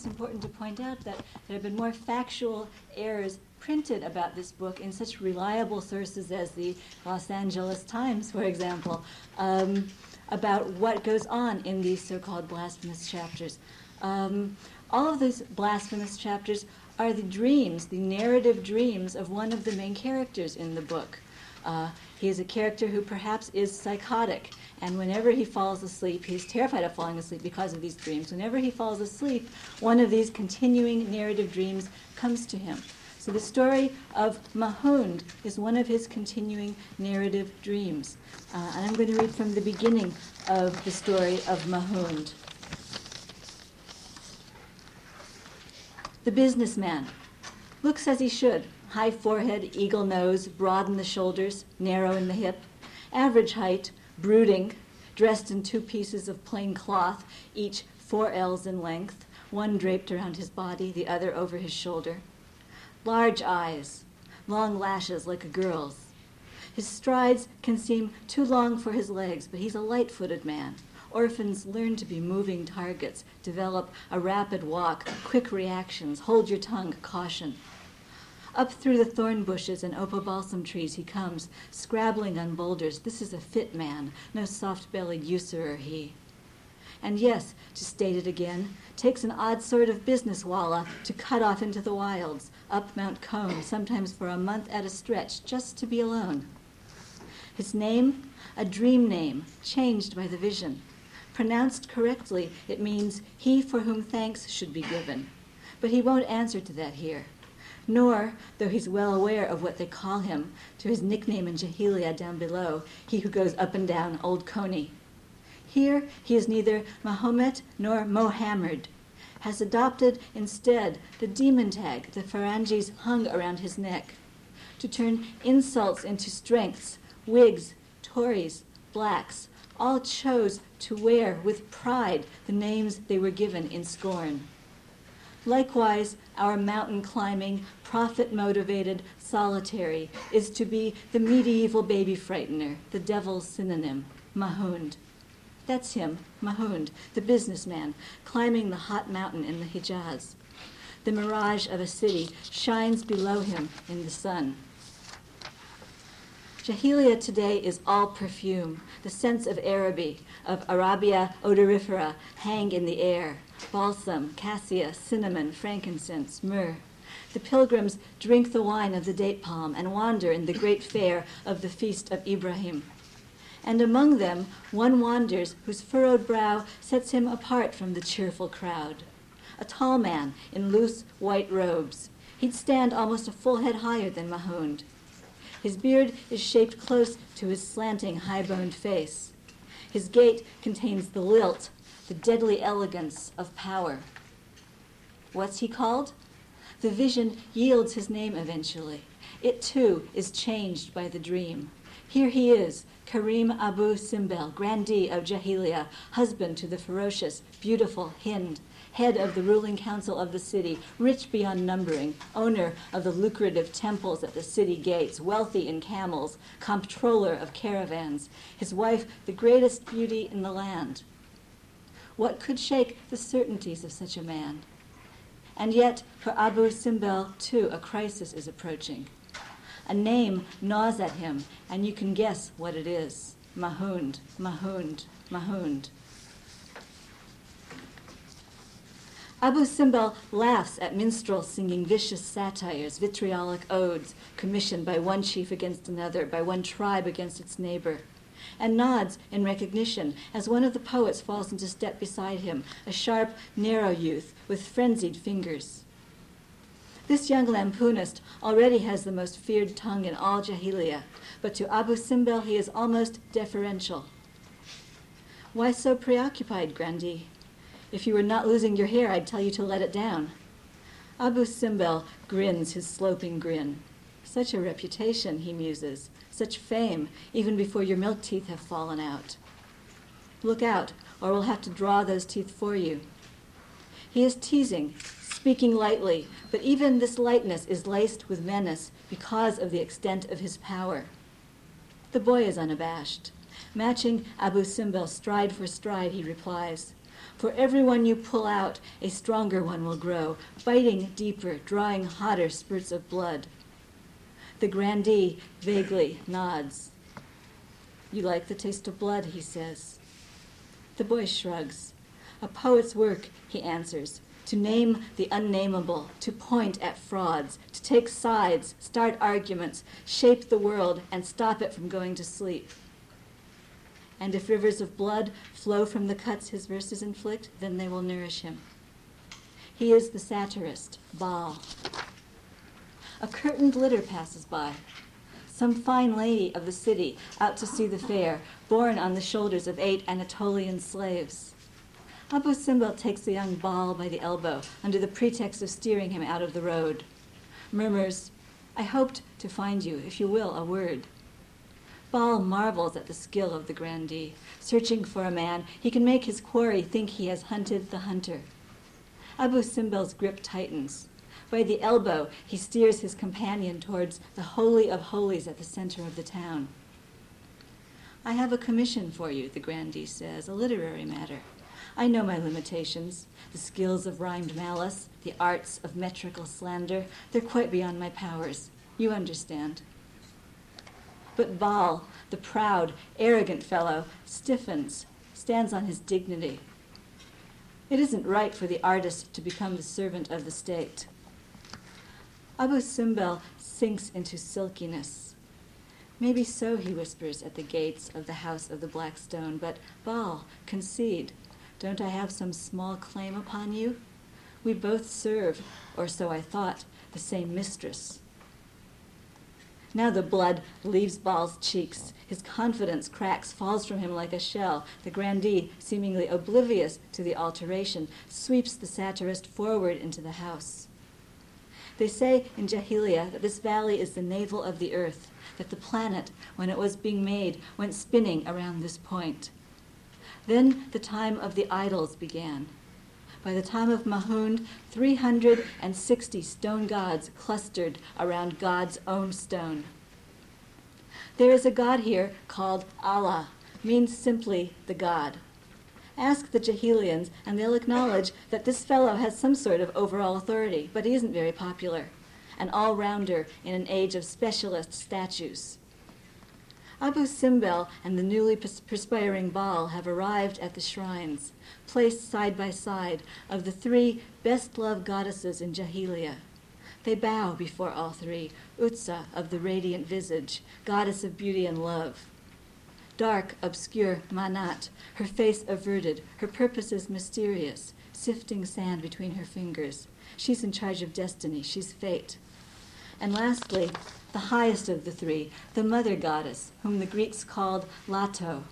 Important to point out that there have been more factual errors printed about this book in such reliable sources as the Los Angeles Times, for example, about what goes on in these so-called blasphemous chapters. All of these blasphemous chapters are the dreams, the narrative dreams of one of the main characters in the book. He is a character who perhaps is psychotic, and whenever he falls asleep, he's terrified of falling asleep because of these dreams. Whenever he falls asleep, one of these continuing narrative dreams comes to him. So the story of Mahound is one of his continuing narrative dreams. And I'm going to read from the beginning of the story of Mahound. The businessman looks as he should. High forehead, eagle nose, broad in the shoulders, narrow in the hip, average height, brooding, dressed in two pieces of plain cloth, each 4 ells in length, one draped around his body, the other over his shoulder. Large eyes, long lashes like a girl's. His strides can seem too long for his legs, but he's a light-footed man. Orphans learn to be moving targets, develop a rapid walk, quick reactions, hold your tongue, caution. Up through the thorn bushes and opal balsam trees he comes, scrabbling on boulders. This is a fit man, no soft-bellied usurer he. And yes, to state it again, takes an odd sort of business wallah to cut off into the wilds, up Mount Cone, sometimes for a month at a stretch, just to be alone. His name, a dream name, changed by the vision. Pronounced correctly, it means he for whom thanks should be given. But he won't answer to that here. Nor, though he's well aware of what they call him, to his nickname in Jahilia down below, he who goes up and down, old Coney. Here, he is neither Mahomet nor Mohammed, has adopted instead the demon tag the Ferengis hung around his neck, to turn insults into strengths, Whigs, Tories, blacks, all chose to wear with pride the names they were given in scorn. Likewise, our mountain-climbing, profit-motivated solitary is to be the medieval baby-frightener, the devil's synonym, Mahound. That's him, Mahound, the businessman, climbing the hot mountain in the Hijaz. The mirage of a city shines below him in the sun. Jahilia today is all perfume. The scents of Araby, of Arabia odorifera, hang in the air. Balsam, cassia, cinnamon, frankincense, myrrh. The pilgrims drink the wine of the date palm and wander in the great fair of the feast of Ibrahim. And among them, one wanders whose furrowed brow sets him apart from the cheerful crowd. A tall man in loose white robes. He'd stand almost a full head higher than Mahound. His beard is shaped close to his slanting, high-boned face. His gait contains the lilt, the deadly elegance of power. What's he called? The vision yields his name eventually. It, too, is changed by the dream. Here he is, Karim Abu Simbel, grandee of Jahilia, husband to the ferocious, beautiful Hind, head of the ruling council of the city, rich beyond numbering, owner of the lucrative temples at the city gates, wealthy in camels, comptroller of caravans, his wife the greatest beauty in the land. What could shake the certainties of such a man? And yet, for Abu Simbel, too, a crisis is approaching. A name gnaws at him, and you can guess what it is. Mahound, Mahound, Mahound. Abu Simbel laughs at minstrels singing vicious satires, vitriolic odes commissioned by one chief against another, by one tribe against its neighbor, and nods in recognition as one of the poets falls into step beside him, a sharp, narrow youth with frenzied fingers. This young lampoonist already has the most feared tongue in all Jahilia, but to Abu Simbel he is almost deferential. Why so preoccupied, Grandee? If you were not losing your hair, I'd tell you to let it down. Abu Simbel grins his sloping grin. Such a reputation, he muses, such fame, even before your milk teeth have fallen out. Look out, or we'll have to draw those teeth for you. He is teasing, speaking lightly, but even this lightness is laced with menace because of the extent of his power. The boy is unabashed. Matching Abu Simbel stride for stride, he replies, "For every one you pull out, a stronger one will grow, biting deeper, drawing hotter spurts of blood." The grandee vaguely nods. "You like the taste of blood," he says. The boy shrugs. "A poet's work," he answers, "to name the unnameable, to point at frauds, to take sides, start arguments, shape the world, and stop it from going to sleep." And if rivers of blood flow from the cuts his verses inflict, then they will nourish him. He is the satirist, Baal. A curtained litter passes by. Some fine lady of the city, out to see the fair, borne on the shoulders of 8 Anatolian slaves. Abu Simbel takes the young Baal by the elbow, under the pretext of steering him out of the road, murmurs, "I hoped to find you, if you will, a word." Baal marvels at the skill of the grandee. Searching for a man, he can make his quarry think he has hunted the hunter. Abu Simbel's grip tightens. By the elbow, he steers his companion towards the Holy of Holies at the center of the town. "I have a commission for you," the grandee says, "a literary matter. I know my limitations, the skills of rhymed malice, the arts of metrical slander. They're quite beyond my powers. You understand." But Baal, the proud, arrogant fellow, stiffens, stands on his dignity. It isn't right for the artist to become the servant of the state. Abu Simbel sinks into silkiness. "Maybe so," he whispers at the gates of the house of the Black Stone, "but Baal, concede. Don't I have some small claim upon you? We both serve, or so I thought, the same mistress." Now the blood leaves Baal's cheeks. His confidence cracks, falls from him like a shell. The grandee, seemingly oblivious to the alteration, sweeps the satirist forward into the house. They say in Jahilia that this valley is the navel of the earth, that the planet, when it was being made, went spinning around this point. Then the time of the idols began. By the time of Mahound, 360 stone gods clustered around God's own stone. There is a god here called Allah, means simply the god. Ask the Jahilians, and they'll acknowledge that this fellow has some sort of overall authority, but he isn't very popular, an all-rounder in an age of specialist statues. Abu Simbel and the newly perspiring Baal have arrived at the shrines, placed side by side, of the 3 best-loved goddesses in Jahilia. They bow before all 3, Utsa of the radiant visage, goddess of beauty and love. Dark, obscure Manat, her face averted, her purposes mysterious, sifting sand between her fingers. She's in charge of destiny, she's fate. And lastly, the highest of the 3, the mother goddess, whom the Greeks called Lato.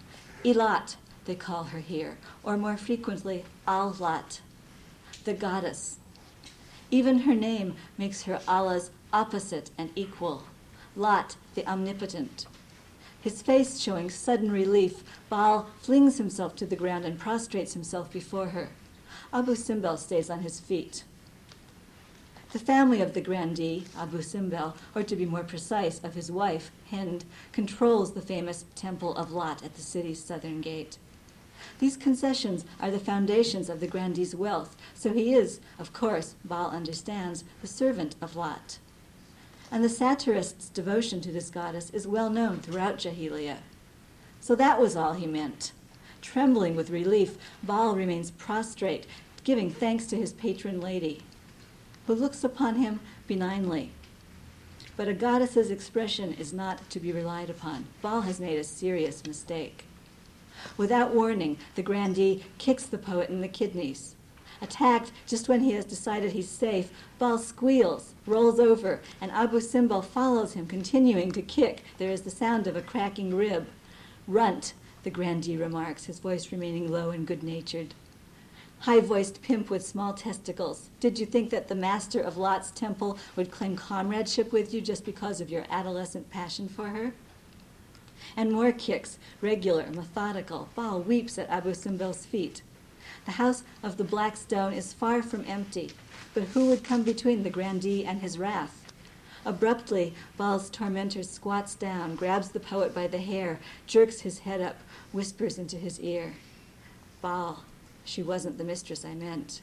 Ilat, they call her here, or more frequently, Al-Lat, the goddess. Even her name makes her Allah's opposite and equal, Lat, the omnipotent. His face showing sudden relief, Baal flings himself to the ground and prostrates himself before her. Abu Simbel stays on his feet. The family of the grandee, Abu Simbel, or to be more precise, of his wife, Hind, controls the famous Temple of Lot at the city's southern gate. These concessions are the foundations of the grandee's wealth, so he is, of course, Baal understands, the servant of Lot. And the satirist's devotion to this goddess is well known throughout Jahilia. So that was all he meant. Trembling with relief, Baal remains prostrate, giving thanks to his patron lady, who looks upon him benignly. But a goddess's expression is not to be relied upon. Baal has made a serious mistake. Without warning, the grandee kicks the poet in the kidneys. Attacked just when he has decided he's safe, Baal squeals, rolls over, and Abu Simbel follows him, continuing to kick. There is the sound of a cracking rib. "Runt," the grandee remarks, his voice remaining low and good-natured. "High-voiced pimp with small testicles. Did you think that the master of Lot's temple would claim comradeship with you just because of your adolescent passion for her?" And more kicks, regular, methodical. Baal weeps at Abu Simbel's feet. The house of the Black Stone is far from empty, but who would come between the grandee and his wrath? Abruptly, Baal's tormentor squats down, grabs the poet by the hair, jerks his head up, whispers into his ear, "Baal, she wasn't the mistress I meant."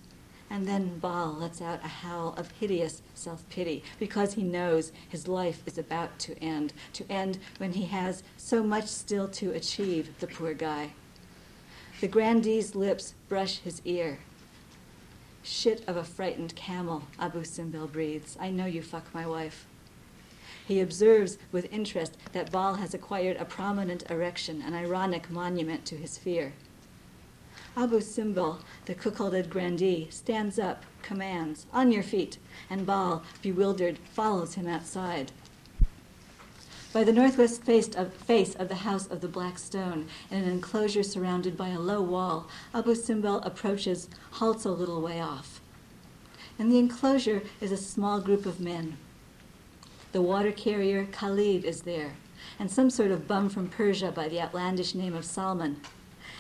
And then Baal lets out a howl of hideous self-pity, because he knows his life is about to end when he has so much still to achieve, the poor guy. The grandee's lips brush his ear. "Shit of a frightened camel," Abu Simbel breathes. "I know you fuck my wife." He observes with interest that Baal has acquired a prominent erection, an ironic monument to his fear. Abu Simbel, the cuckolded grandee, stands up, commands, "On your feet," and Baal, bewildered, follows him outside. By the northwest face of the house of the Black Stone, in an enclosure surrounded by a low wall, Abu Simbel approaches, halts a little way off. In the enclosure is a small group of men. The water carrier Khalid is there, and some sort of bum from Persia by the outlandish name of Salman.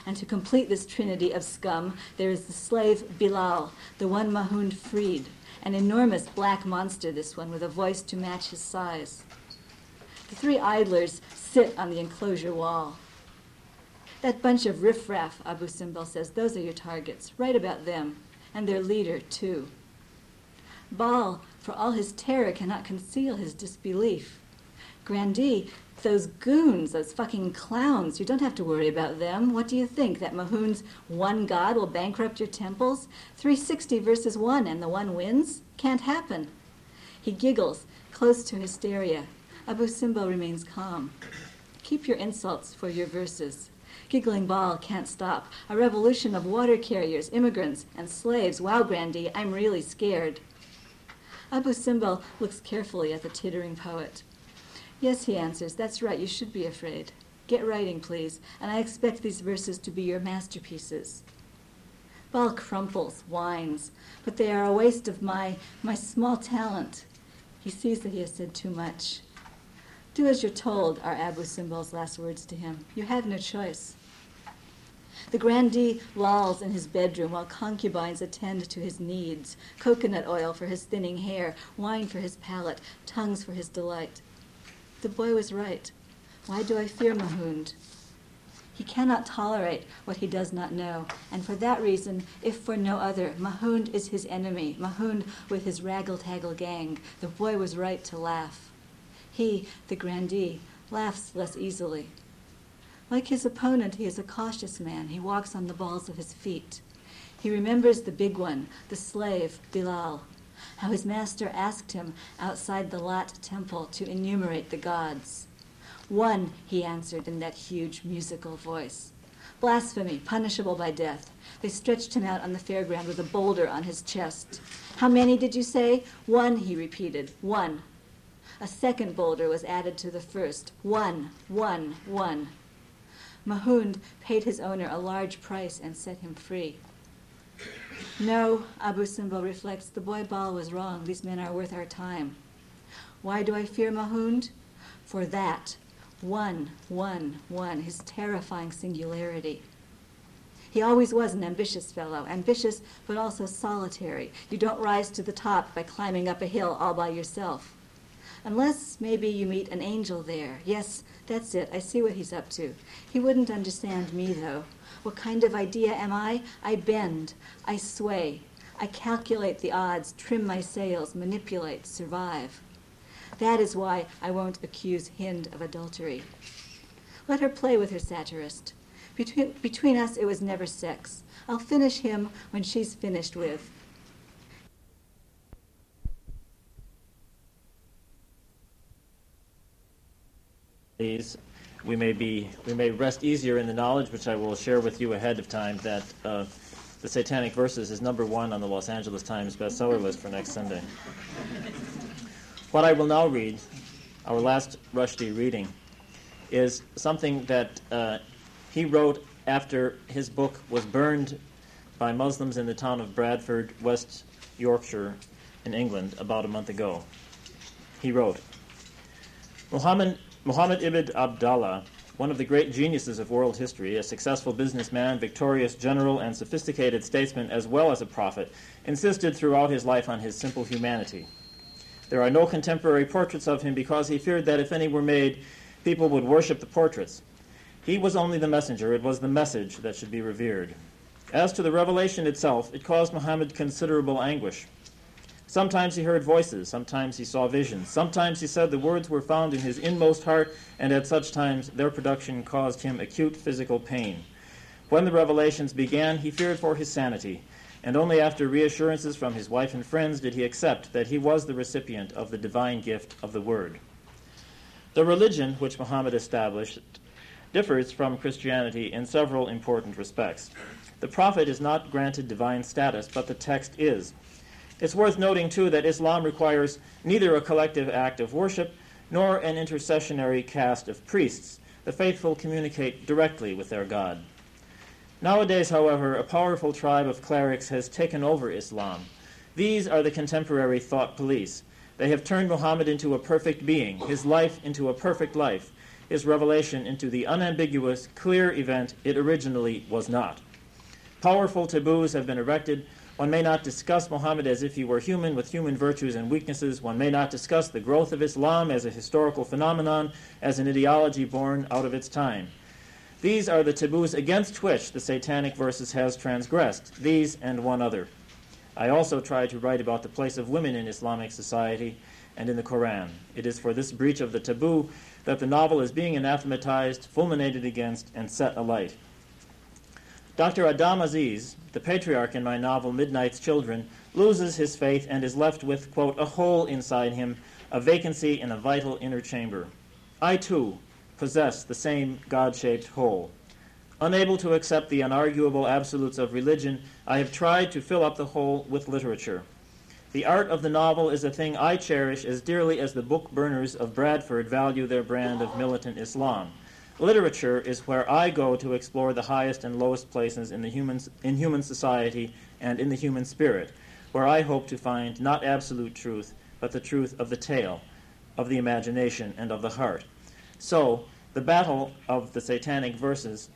And to complete this trinity of scum, there is the slave Bilal, the one Mahound freed, an enormous black monster, this one, with a voice to match his size. The three idlers sit on the enclosure wall. "That bunch of riffraff," Abu Simbel says, "those are your targets. Write about them, and their leader, too." Baal, for all his terror, cannot conceal his disbelief. "Grandee, those goons, those fucking clowns, you don't have to worry about them. What do you think, that Mahound's one god will bankrupt your temples? 360 versus one, and the one wins? Can't happen." He giggles, close to hysteria. Abu Simbel remains calm. "Keep your insults for your verses." Giggling Baal can't stop. "A revolution of water carriers, immigrants, and slaves. Wow, grandee, I'm really scared." Abu Simbel looks carefully at the tittering poet. "Yes," he answers, "that's right, you should be afraid. Get writing, please, and I expect these verses to be your masterpieces." Baal crumples, whines, "But they are a waste of my small talent." He sees that he has said too much. "Do as you're told," are Abu Simbel's last words to him. "You have no choice." The grandee lolls in his bedroom while concubines attend to his needs, coconut oil for his thinning hair, wine for his palate, tongues for his delight. The boy was right. Why do I fear Mahound? He cannot tolerate what he does not know, and for that reason, if for no other, Mahound is his enemy, Mahound with his raggle-taggle gang. The boy was right to laugh. He, the grandee, laughs less easily. Like his opponent, he is a cautious man. He walks on the balls of his feet. He remembers the big one, the slave, Bilal, how his master asked him outside the Lot temple to enumerate the gods. "One," he answered in that huge musical voice. "Blasphemy, punishable by death." They stretched him out on the fairground with a boulder on his chest. "How many did you say?" "One," he repeated. "One." A second boulder was added to the first. "One, one, one." Mahound paid his owner a large price and set him free. "No," Abu Simbel reflects, "the boy Baal was wrong. These men are worth our time." "Why do I fear Mahound?" "For that. One, one, one, his terrifying singularity." He always was an ambitious fellow, ambitious but also solitary. You don't rise to the top by climbing up a hill all by yourself. Unless maybe you meet an angel there. Yes, that's it. I see what he's up to. He wouldn't understand me, though. What kind of idea am I? I bend. I sway. I calculate the odds, trim my sails, manipulate, survive. That is why I won't accuse Hind of adultery. Let her play with her satirist. Between us, it was never sex. I'll finish him when she's finished with. We may rest easier in the knowledge, which I will share with you ahead of time, that The Satanic Verses is #1 on the Los Angeles Times bestseller list for next Sunday. What I will now read, our last Rushdie reading, is something that he wrote after his book was burned by Muslims in the town of Bradford, West Yorkshire, in England, about a month ago. He wrote, Muhammad ibn Abdallah, one of the great geniuses of world history, a successful businessman, victorious general, and sophisticated statesman, as well as a prophet, insisted throughout his life on his simple humanity. There are no contemporary portraits of him because he feared that if any were made, people would worship the portraits. He was only the messenger. It was the message that should be revered. As to the revelation itself, it caused Muhammad considerable anguish. Sometimes he heard voices, sometimes he saw visions, sometimes he said the words were found in his inmost heart, and at such times their production caused him acute physical pain. When the revelations began, he feared for his sanity, and only after reassurances from his wife and friends did he accept that he was the recipient of the divine gift of the Word. The religion which Muhammad established differs from Christianity in several important respects. The prophet is not granted divine status, but the text is. It's worth noting, too, that Islam requires neither a collective act of worship nor an intercessionary caste of priests. The faithful communicate directly with their God. Nowadays, however, a powerful tribe of clerics has taken over Islam. These are the contemporary thought police. They have turned Muhammad into a perfect being, his life into a perfect life, his revelation into the unambiguous, clear event it originally was not. Powerful taboos have been erected. One may not discuss Muhammad as if he were human with human virtues and weaknesses. One may not discuss the growth of Islam as a historical phenomenon, as an ideology born out of its time. These are the taboos against which the Satanic Verses has transgressed, these and one other. I also try to write about the place of women in Islamic society and in the Quran. It is for this breach of the taboo that the novel is being anathematized, fulminated against, and set alight. Dr. Adam Aziz, the patriarch in my novel Midnight's Children, loses his faith and is left with, quote, a hole inside him, a vacancy in a vital inner chamber. I, too, possess the same God-shaped hole. Unable to accept the unarguable absolutes of religion, I have tried to fill up the hole with literature. The art of the novel is a thing I cherish as dearly as the book burners of Bradford value their brand of militant Islam. Literature is where I go to explore the highest and lowest places in human society and in the human spirit, where I hope to find not absolute truth, but the truth of the tale, of the imagination, and of the heart. So, the battle of the Satanic Verses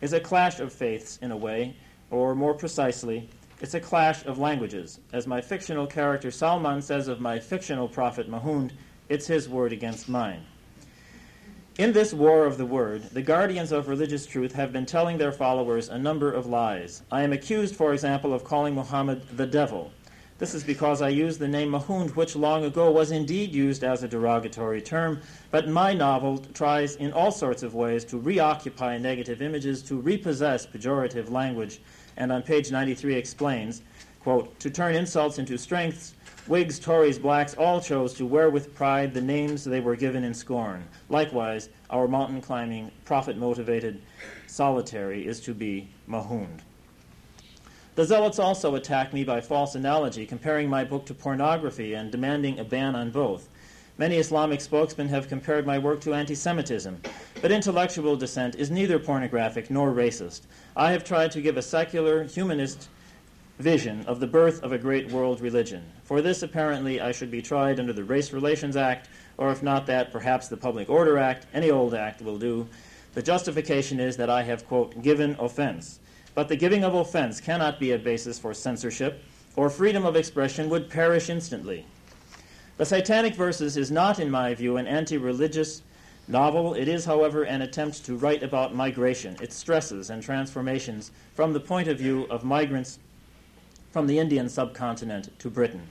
is a clash of faiths in a way, or more precisely, it's a clash of languages. As my fictional character Salman says of my fictional prophet Mahound, it's his word against mine. In this war of the word, the guardians of religious truth have been telling their followers a number of lies. I am accused, for example, of calling Muhammad the devil. This is because I used the name Mahound, which long ago was indeed used as a derogatory term, but my novel tries in all sorts of ways to reoccupy negative images, to repossess pejorative language, and on page 93 explains, quote, to turn insults into strengths, Whigs, Tories, blacks all chose to wear with pride the names they were given in scorn. Likewise, our mountain-climbing, profit-motivated solitary is to be Mahound. The zealots also attack me by false analogy, comparing my book to pornography and demanding a ban on both. Many Islamic spokesmen have compared my work to anti-Semitism, but intellectual dissent is neither pornographic nor racist. I have tried to give a secular, humanist vision of the birth of a great world religion. For this, apparently, I should be tried under the Race Relations Act, or if not that, perhaps the Public Order Act. Any old act will do. The justification is that I have, quote, given offense. But the giving of offense cannot be a basis for censorship, or freedom of expression would perish instantly. The Satanic Verses is not, in my view, an anti-religious novel. It is, however, an attempt to write about migration, its stresses and transformations from the point of view of migrants from the Indian subcontinent to Britain.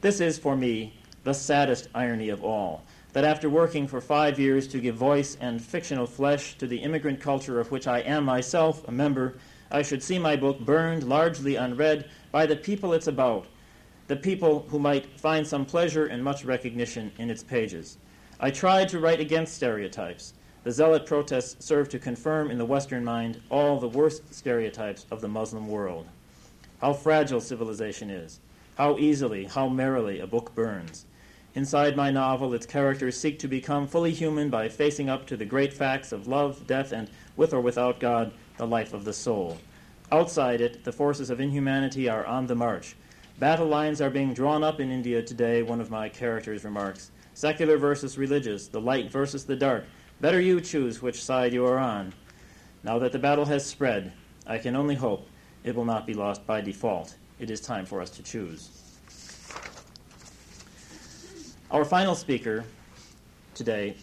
This is, for me, the saddest irony of all, that after working for 5 years to give voice and fictional flesh to the immigrant culture of which I am myself a member, I should see my book burned, largely unread, by the people it's about, the people who might find some pleasure and much recognition in its pages. I tried to write against stereotypes. The zealot protests served to confirm in the Western mind all the worst stereotypes of the Muslim world. How fragile civilization is, how easily, how merrily a book burns. Inside my novel, its characters seek to become fully human by facing up to the great facts of love, death, and, with or without God, the life of the soul. Outside it, the forces of inhumanity are on the march. Battle lines are being drawn up in India today, one of my characters remarks. Secular versus religious, the light versus the dark. Better you choose which side you are on. Now that the battle has spread, I can only hope it will not be lost by default. It is time for us to choose. Our final speaker today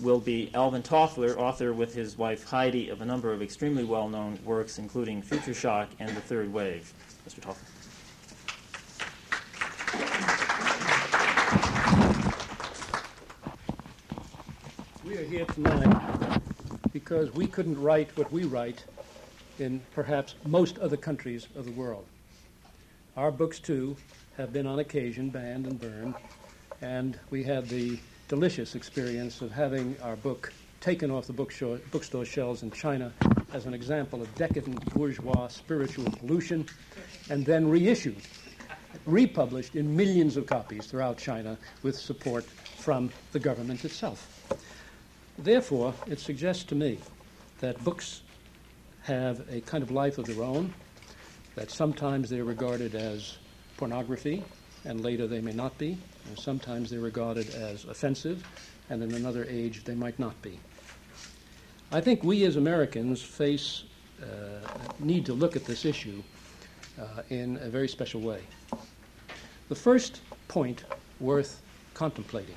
will be Alvin Toffler, author with his wife Heidi of a number of extremely well-known works, including Future Shock and The Third Wave. Mr. Toffler. We are here tonight because we couldn't write what we write in perhaps most other countries of the world. Our books, too, have been on occasion banned and burned, and we had the delicious experience of having our book taken off the bookstore shelves in China as an example of decadent bourgeois spiritual pollution, and then reissued, republished in millions of copies throughout China with support from the government itself. Therefore, it suggests to me that books have a kind of life of their own, that sometimes they're regarded as pornography, and later they may not be. And sometimes they're regarded as offensive, and in another age they might not be. I think we as Americans need to look at this issue in a very special way. The first point worth contemplating